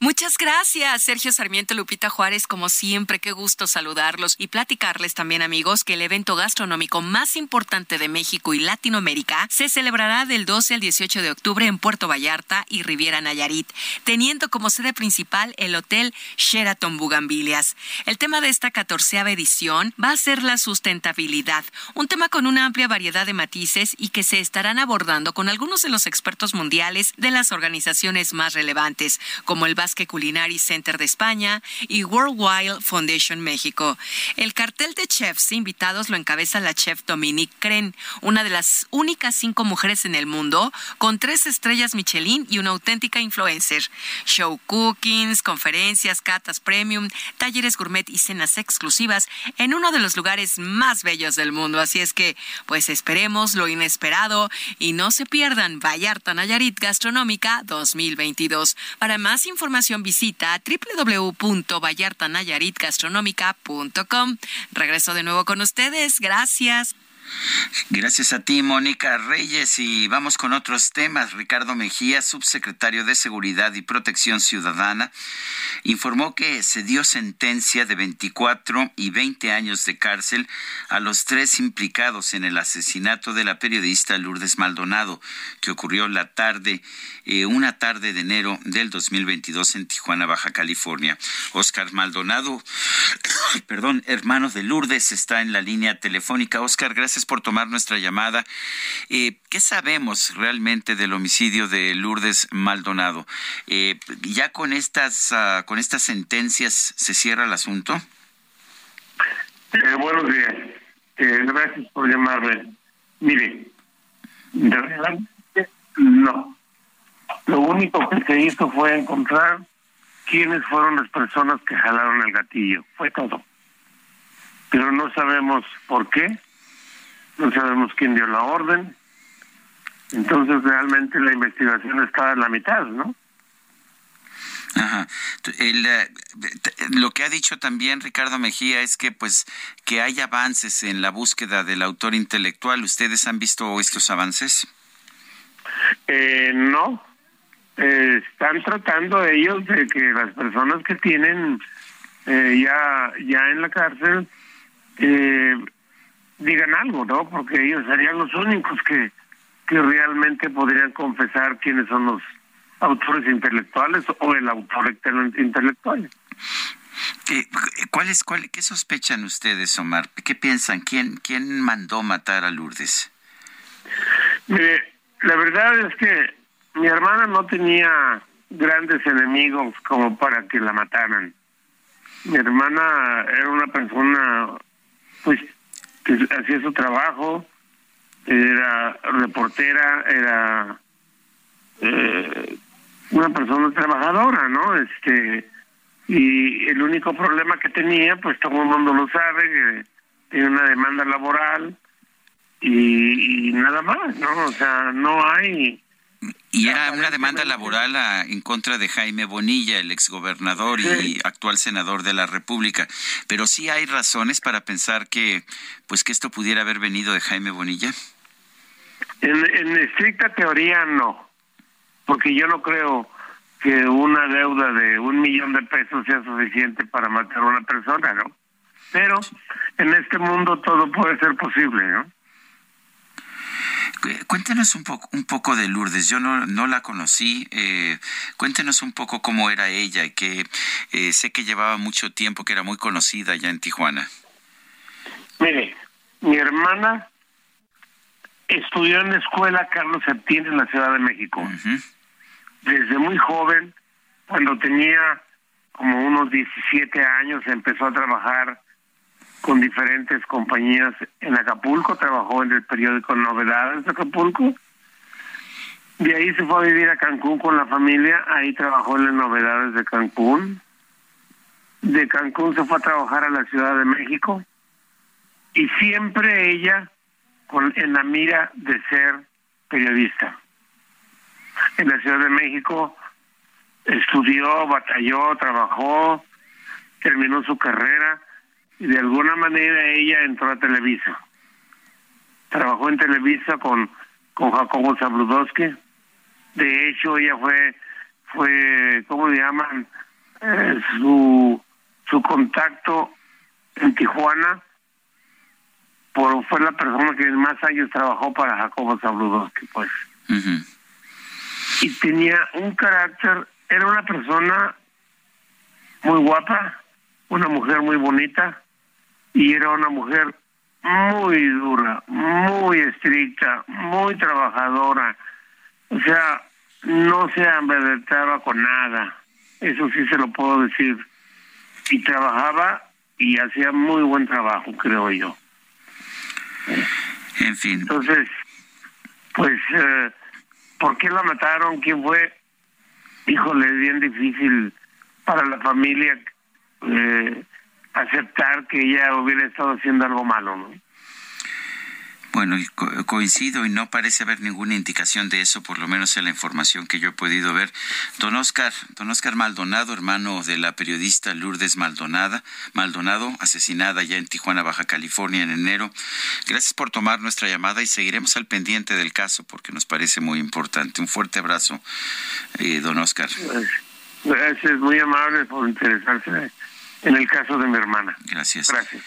Muchas gracias, Sergio Sarmiento, Lupita Juárez, como siempre, qué gusto saludarlos y platicarles también, amigos, que el evento gastronómico más importante de México y Latinoamérica se celebrará del doce al dieciocho de octubre en Puerto Vallarta y Riviera Nayarit, teniendo como sede principal el Hotel Sheraton Bugambilias. El tema de esta catorceava edición va a ser la sustentabilidad, un tema con una amplia variedad de matices y que se estarán abordando con algunos de los expertos mundiales de las organizaciones más relevantes, como el que Culinary Center de España y World Wildlife Foundation México. El cartel de chefs invitados lo encabeza la chef Dominique Cren, una de las únicas cinco mujeres en el mundo con tres estrellas Michelin y una auténtica influencer. Show cookings, conferencias, catas premium, talleres gourmet y cenas exclusivas en uno de los lugares más bellos del mundo. Así es que, pues esperemos lo inesperado y no se pierdan Vallarta Nayarit Gastronómica dos mil veintidós. Para más información visita doble u doble u doble u punto vallarta nayarit gastronómica punto com. Regreso de nuevo con ustedes. Gracias. Gracias a ti, Mónica Reyes. Y vamos con otros temas. Ricardo Mejía, subsecretario de Seguridad y Protección Ciudadana, informó que se dio sentencia de veinticuatro y veinte años de cárcel a los tres implicados en el asesinato de la periodista Lourdes Maldonado, que ocurrió la tarde, eh, una tarde de enero del dos mil veintidós en Tijuana, Baja California. Óscar Maldonado, perdón, hermano de Lourdes, está en la línea telefónica. Óscar, gracias por tomar nuestra llamada. Eh, ¿Qué sabemos realmente del homicidio de Lourdes Maldonado? Eh, ¿Ya con estas uh, con estas sentencias se cierra el asunto? Eh, buenos días. Eh, gracias por llamarme. Mire, realmente no. Lo único que se hizo fue encontrar quiénes fueron las personas que jalaron el gatillo. Fue todo. Pero no sabemos por qué. No sabemos quién dio la orden. Entonces realmente la investigación está a la mitad, ¿no? Ajá. El, lo que ha dicho también Ricardo Mejía es que pues que hay avances en la búsqueda del autor intelectual. ¿Ustedes han visto estos avances? Eh, no. Eh, están tratando ellos de que las personas que tienen eh, ya ya en la cárcel eh, digan algo, ¿no? Porque ellos serían los únicos que, que realmente podrían confesar quiénes son los autores intelectuales o el autor intelectual. Eh, ¿cuál es, cuál, ¿Qué sospechan ustedes, Omar? ¿Qué piensan? ¿Quién, quién mandó matar a Lourdes? Mire, la verdad es que mi hermana no tenía grandes enemigos como para que la mataran. Mi hermana era una persona, pues, que hacía su trabajo, era reportera, era eh, una persona trabajadora, ¿no? Este y el único problema que tenía, pues todo el mundo lo sabe, que tenía una demanda laboral y, y nada más, ¿no? O sea, no hay. Y era una demanda laboral a, en contra de Jaime Bonilla, el exgobernador y actual senador de la República. Pero sí hay razones para pensar que, pues, que esto pudiera haber venido de Jaime Bonilla. En, en estricta teoría no, porque yo no creo que una deuda de un millón de pesos sea suficiente para matar a una persona, ¿no? Pero en este mundo todo puede ser posible, ¿no? Cuéntenos un poco un poco de Lourdes. Yo no no la conocí. Eh, cuéntenos un poco cómo era ella y que eh, sé que llevaba mucho tiempo, que era muy conocida allá en Tijuana. Mire, mi hermana estudió en la escuela Carlos Septién en la Ciudad de México. Uh-huh. Desde muy joven, cuando tenía como unos diecisiete años, empezó a trabajar con diferentes compañías en Acapulco, trabajó en el periódico Novedades de Acapulco, de ahí se fue a vivir a Cancún con la familia, ahí trabajó en las Novedades de Cancún, de Cancún se fue a trabajar a la Ciudad de México, y siempre ella con en la mira de ser periodista. En la Ciudad de México estudió, batalló, trabajó, terminó su carrera, y de alguna manera ella entró a Televisa. Trabajó en Televisa con, con Jacobo Zabludowski. De hecho, ella fue, fue ¿cómo le llaman? Eh, su su contacto en Tijuana. Por, fue la persona que más años trabajó para Jacobo Zabludowski, pues. Uh-huh. Y tenía un carácter, era una persona muy guapa, una mujer muy bonita, y era una mujer muy dura, muy estricta, muy trabajadora. O sea, no se amedrentaba con nada. Eso sí se lo puedo decir. Y trabajaba y hacía muy buen trabajo, creo yo. En fin. Entonces, pues, eh, ¿por qué la mataron? ¿Quién fue? Híjole, es bien difícil para la familia eh, aceptar que ella hubiera estado haciendo algo malo, ¿no? Bueno, co- coincido y no parece haber ninguna indicación de eso, por lo menos en la información que yo he podido ver. Don Oscar, don Oscar Maldonado, hermano de la periodista Lourdes Maldonada, Maldonado, asesinada ya en Tijuana, Baja California, en enero. Gracias por tomar nuestra llamada y seguiremos al pendiente del caso porque nos parece muy importante. Un fuerte abrazo, eh, don Oscar. Gracias, muy amable por interesarse en el caso de mi hermana. Gracias. Gracias.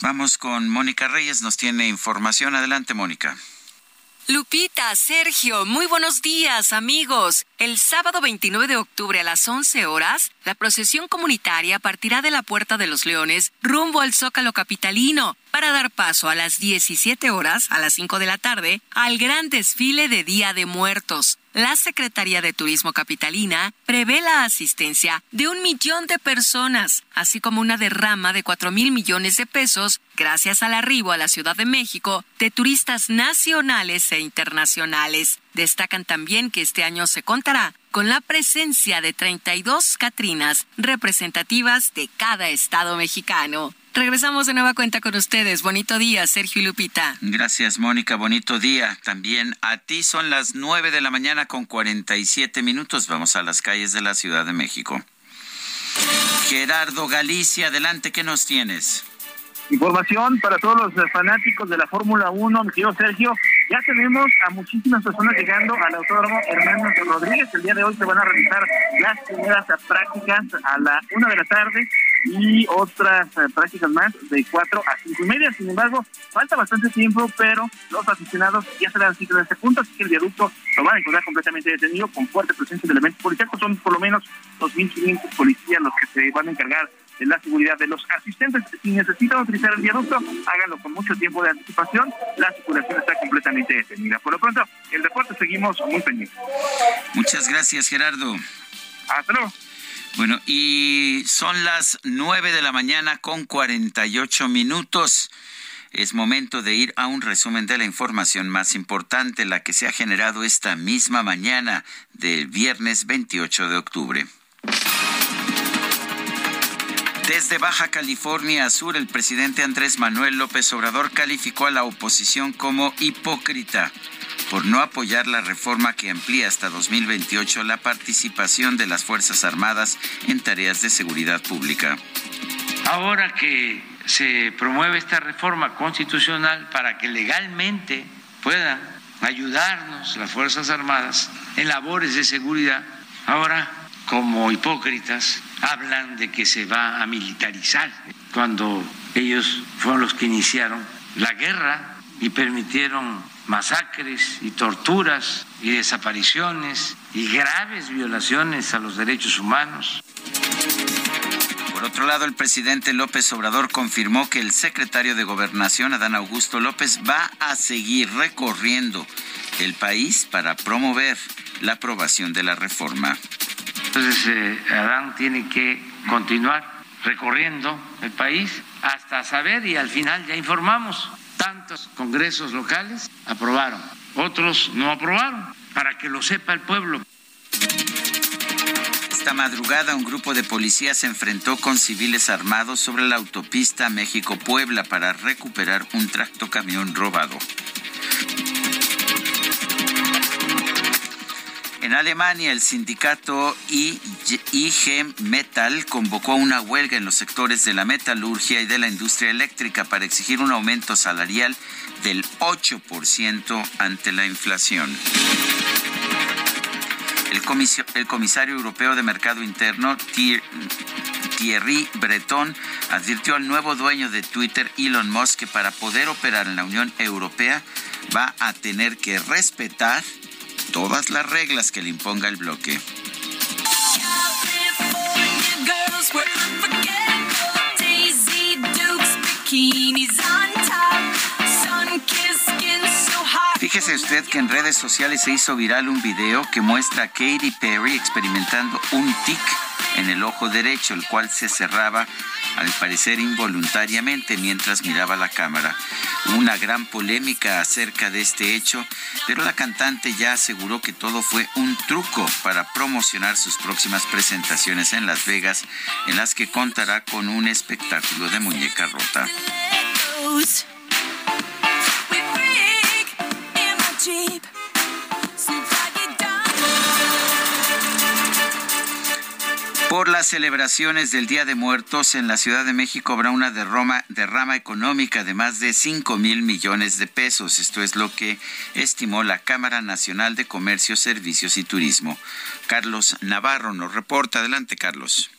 Vamos con Mónica Reyes, nos tiene información. Adelante, Mónica. Lupita, Sergio, muy buenos días, amigos. El sábado veintinueve de octubre a las once horas, la procesión comunitaria partirá de la Puerta de los Leones rumbo al Zócalo capitalino para dar paso a las diecisiete horas, a las cinco de la tarde, al gran desfile de Día de Muertos. La Secretaría de Turismo Capitalina prevé la asistencia de un millón de personas, así como una derrama de cuatro mil millones de pesos gracias al arribo a la Ciudad de México de turistas nacionales e internacionales. Destacan también que este año se contará con la presencia de treinta y dos Catrinas representativas de cada estado mexicano. Regresamos de nueva cuenta con ustedes. Bonito día, Sergio y Lupita. Gracias, Mónica. Bonito día también a ti. Son las nueve de la mañana con cuarenta y siete minutos. Vamos a las calles de la Ciudad de México. Gerardo Galicia, adelante, ¿qué nos tienes? Información para todos los fanáticos de la Fórmula uno, mi querido Sergio. Ya tenemos a muchísimas personas llegando al Autódromo Hermanos Rodríguez. El día de hoy se van a realizar las primeras prácticas a la una de la tarde y otras prácticas más de cuatro a cinco y media. Sin embargo, falta bastante tiempo, pero los aficionados ya se dan cita en este punto, así que el viaducto lo van a encontrar completamente detenido con fuerte presencia de elementos policíacos. Son por lo menos dos mil quinientos policías los que se van a encargar de la seguridad de los asistentes. Si necesitan utilizar el viaducto, háganlo con mucho tiempo de anticipación. La circulación está completamente detenida. Por lo pronto, el reporte seguimos muy pendientes. Muchas gracias, Gerardo. Hasta luego. Bueno, y son las nueve de la mañana con cuarenta y ocho minutos. Es momento de ir a un resumen de la información más importante, la que se ha generado esta misma mañana del viernes veintiocho de octubre. Desde Baja California Sur, el presidente Andrés Manuel López Obrador calificó a la oposición como hipócrita por no apoyar la reforma que amplía hasta dos mil veintiocho la participación de las Fuerzas Armadas en tareas de seguridad pública. Ahora que se promueve esta reforma constitucional para que legalmente puedan ayudarnos las Fuerzas Armadas en labores de seguridad, ahora como hipócritas hablan de que se va a militarizar, cuando ellos fueron los que iniciaron la guerra y permitieron masacres y torturas y desapariciones y graves violaciones a los derechos humanos. Por otro lado, el presidente López Obrador confirmó que el secretario de Gobernación, Adán Augusto López, va a seguir recorriendo el país para promover la aprobación de la reforma. Entonces, eh, Adán tiene que continuar recorriendo el país hasta saber, y al final ya informamos, tantos congresos locales aprobaron, otros no aprobaron, para que lo sepa el pueblo. Esta madrugada un grupo de policías se enfrentó con civiles armados sobre la autopista México-Puebla para recuperar un tractocamión robado. En Alemania, el sindicato I G Metall convocó una huelga en los sectores de la metalurgia y de la industria eléctrica para exigir un aumento salarial del ocho por ciento ante la inflación. El, comisio, el comisario europeo de Mercado Interno, Thier, Thierry Breton, advirtió al nuevo dueño de Twitter, Elon Musk, que para poder operar en la Unión Europea va a tener que respetar todas las reglas que le imponga el bloque. Fíjese usted que en redes sociales se hizo viral un video que muestra a Katy Perry experimentando un tic en el ojo derecho, el cual se cerraba al parecer involuntariamente mientras miraba la cámara. Hubo una gran polémica acerca de este hecho, pero la cantante ya aseguró que todo fue un truco para promocionar sus próximas presentaciones en Las Vegas, en las que contará con un espectáculo de muñeca rota. por las celebraciones del Día de Muertos en la Ciudad de México habrá una derrama, derrama económica de más de cinco mil millones de pesos. Esto es lo que estimó la Cámara Nacional de Comercio, Servicios y Turismo. Carlos Navarro nos reporta. Adelante, Carlos.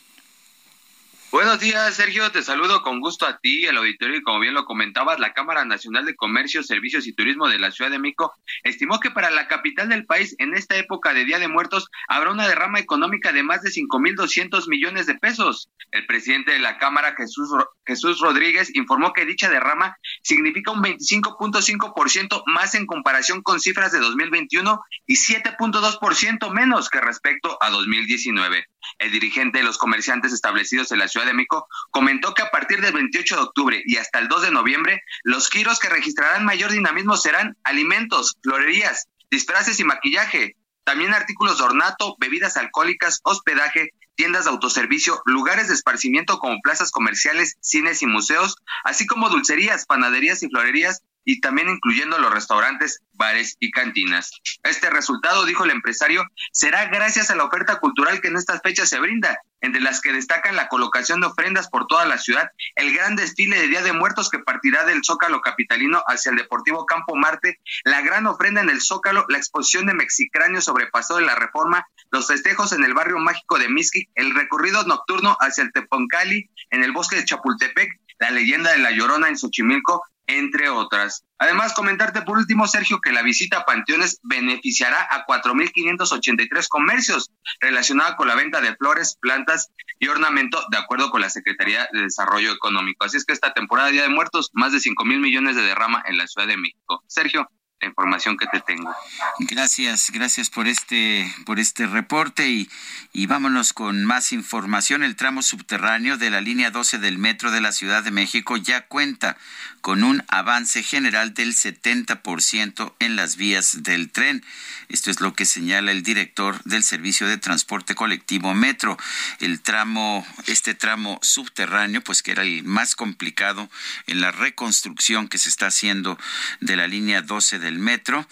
Buenos días, Sergio. Te saludo con gusto a ti, el auditorio, y como bien lo comentabas, la Cámara Nacional de Comercio, Servicios y Turismo de la Ciudad de México estimó que para la capital del país, en esta época de Día de Muertos, habrá una derrama económica de más de cinco mil doscientos millones de pesos. El presidente de la Cámara, Jesús, Jesús Rodríguez, informó que dicha derrama significa un veinticinco punto cinco por ciento más en comparación con cifras de dos mil veintiuno y siete punto dos por ciento menos que respecto a dos mil diecinueve. El dirigente de los comerciantes establecidos en la Ciudad de México comentó que a partir del veintiocho de octubre y hasta el dos de noviembre, los giros que registrarán mayor dinamismo serán alimentos, florerías, disfraces y maquillaje, también artículos de ornato, bebidas alcohólicas, hospedaje, tiendas de autoservicio, lugares de esparcimiento como plazas comerciales, cines y museos, así como dulcerías, panaderías y florerías, y también incluyendo los restaurantes, bares y cantinas. Este resultado, dijo el empresario, será gracias a la oferta cultural que en estas fechas se brinda, entre las que destacan la colocación de ofrendas por toda la ciudad, el gran desfile de Día de Muertos que partirá del Zócalo capitalino hacia el Deportivo Campo Marte, la gran ofrenda en el Zócalo, la exposición de Mexicráneos sobre Paseo de la Reforma, los festejos en el barrio mágico de Mixquic, el recorrido nocturno hacia el Teponcali, en el bosque de Chapultepec, la leyenda de La Llorona en Xochimilco, entre otras. Además, comentarte por último, Sergio, que la visita a panteones beneficiará a cuatro mil quinientos ochenta y tres comercios relacionada con la venta de flores, plantas y ornamento, de acuerdo con la Secretaría de Desarrollo Económico. Así es que esta temporada de Día de Muertos, más de cinco mil millones de derrama en la Ciudad de México. Sergio, la información que te tengo. Gracias, gracias por este por este reporte y, y vámonos con más información. El tramo subterráneo de la línea doce del metro de la Ciudad de México ya cuenta con un avance general del setenta por ciento en las vías del tren. Esto es lo que señala el director del Servicio de Transporte Colectivo Metro. El tramo, este tramo subterráneo, pues que era el más complicado en la reconstrucción que se está haciendo de la línea doce de del metro,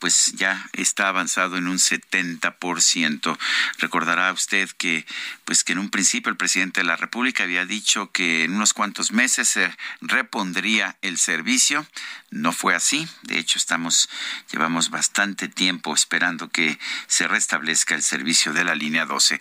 pues ya está avanzado en un setenta por ciento. Recordará usted que, pues que en un principio el presidente de la República había dicho que en unos cuantos meses se repondría el servicio. No fue así. De hecho, estamos, llevamos bastante tiempo esperando que se restablezca el servicio de la línea doce.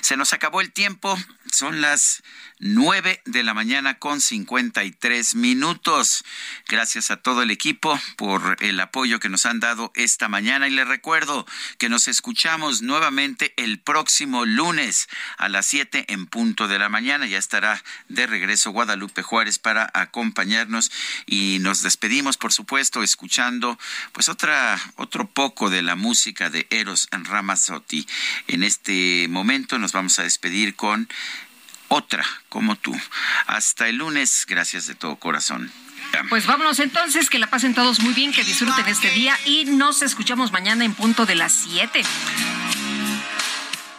Se nos acabó el tiempo. Son las nueve de la mañana con cincuenta y tres minutos. Gracias a todo el equipo por el apoyo que nos han dado esta mañana y les recuerdo que nos escuchamos nuevamente el próximo lunes a las siete en punto de la mañana. Ya estará de regreso Guadalupe Juárez para acompañarnos y nos despedimos, por supuesto, escuchando pues otra otro poco de la música de Eros Ramazzotti. En este momento nos vamos a despedir con Otra como tú. Hasta el lunes, gracias de todo corazón. Pues vámonos entonces, que la pasen todos muy bien, que disfruten este día y nos escuchamos mañana en punto de las siete.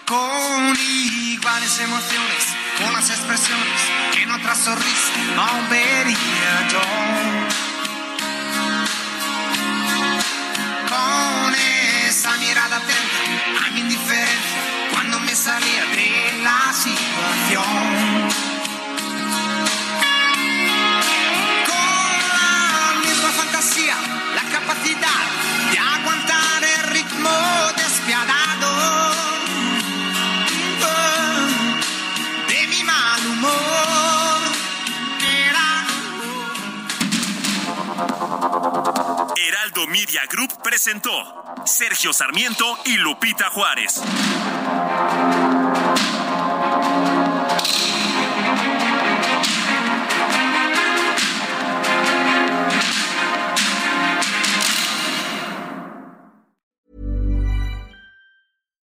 Con iguales emociones, con las expresiones que en otra sonrisa no vería yo. Con esa mirada atenta a mi indiferencia cuando me salía de la situación. La capacidad de aguantar el ritmo despiadado oh, de mi mal humor. Heraldo Media Group presentó Sergio Sarmiento y Lupita Juárez.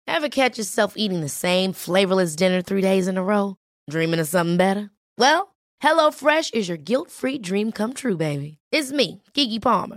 Ever catch yourself eating the same flavorless dinner three days in a row? Dreaming of something better? Well, HelloFresh is your guilt-free dream come true, baby. It's me, Keke Palmer.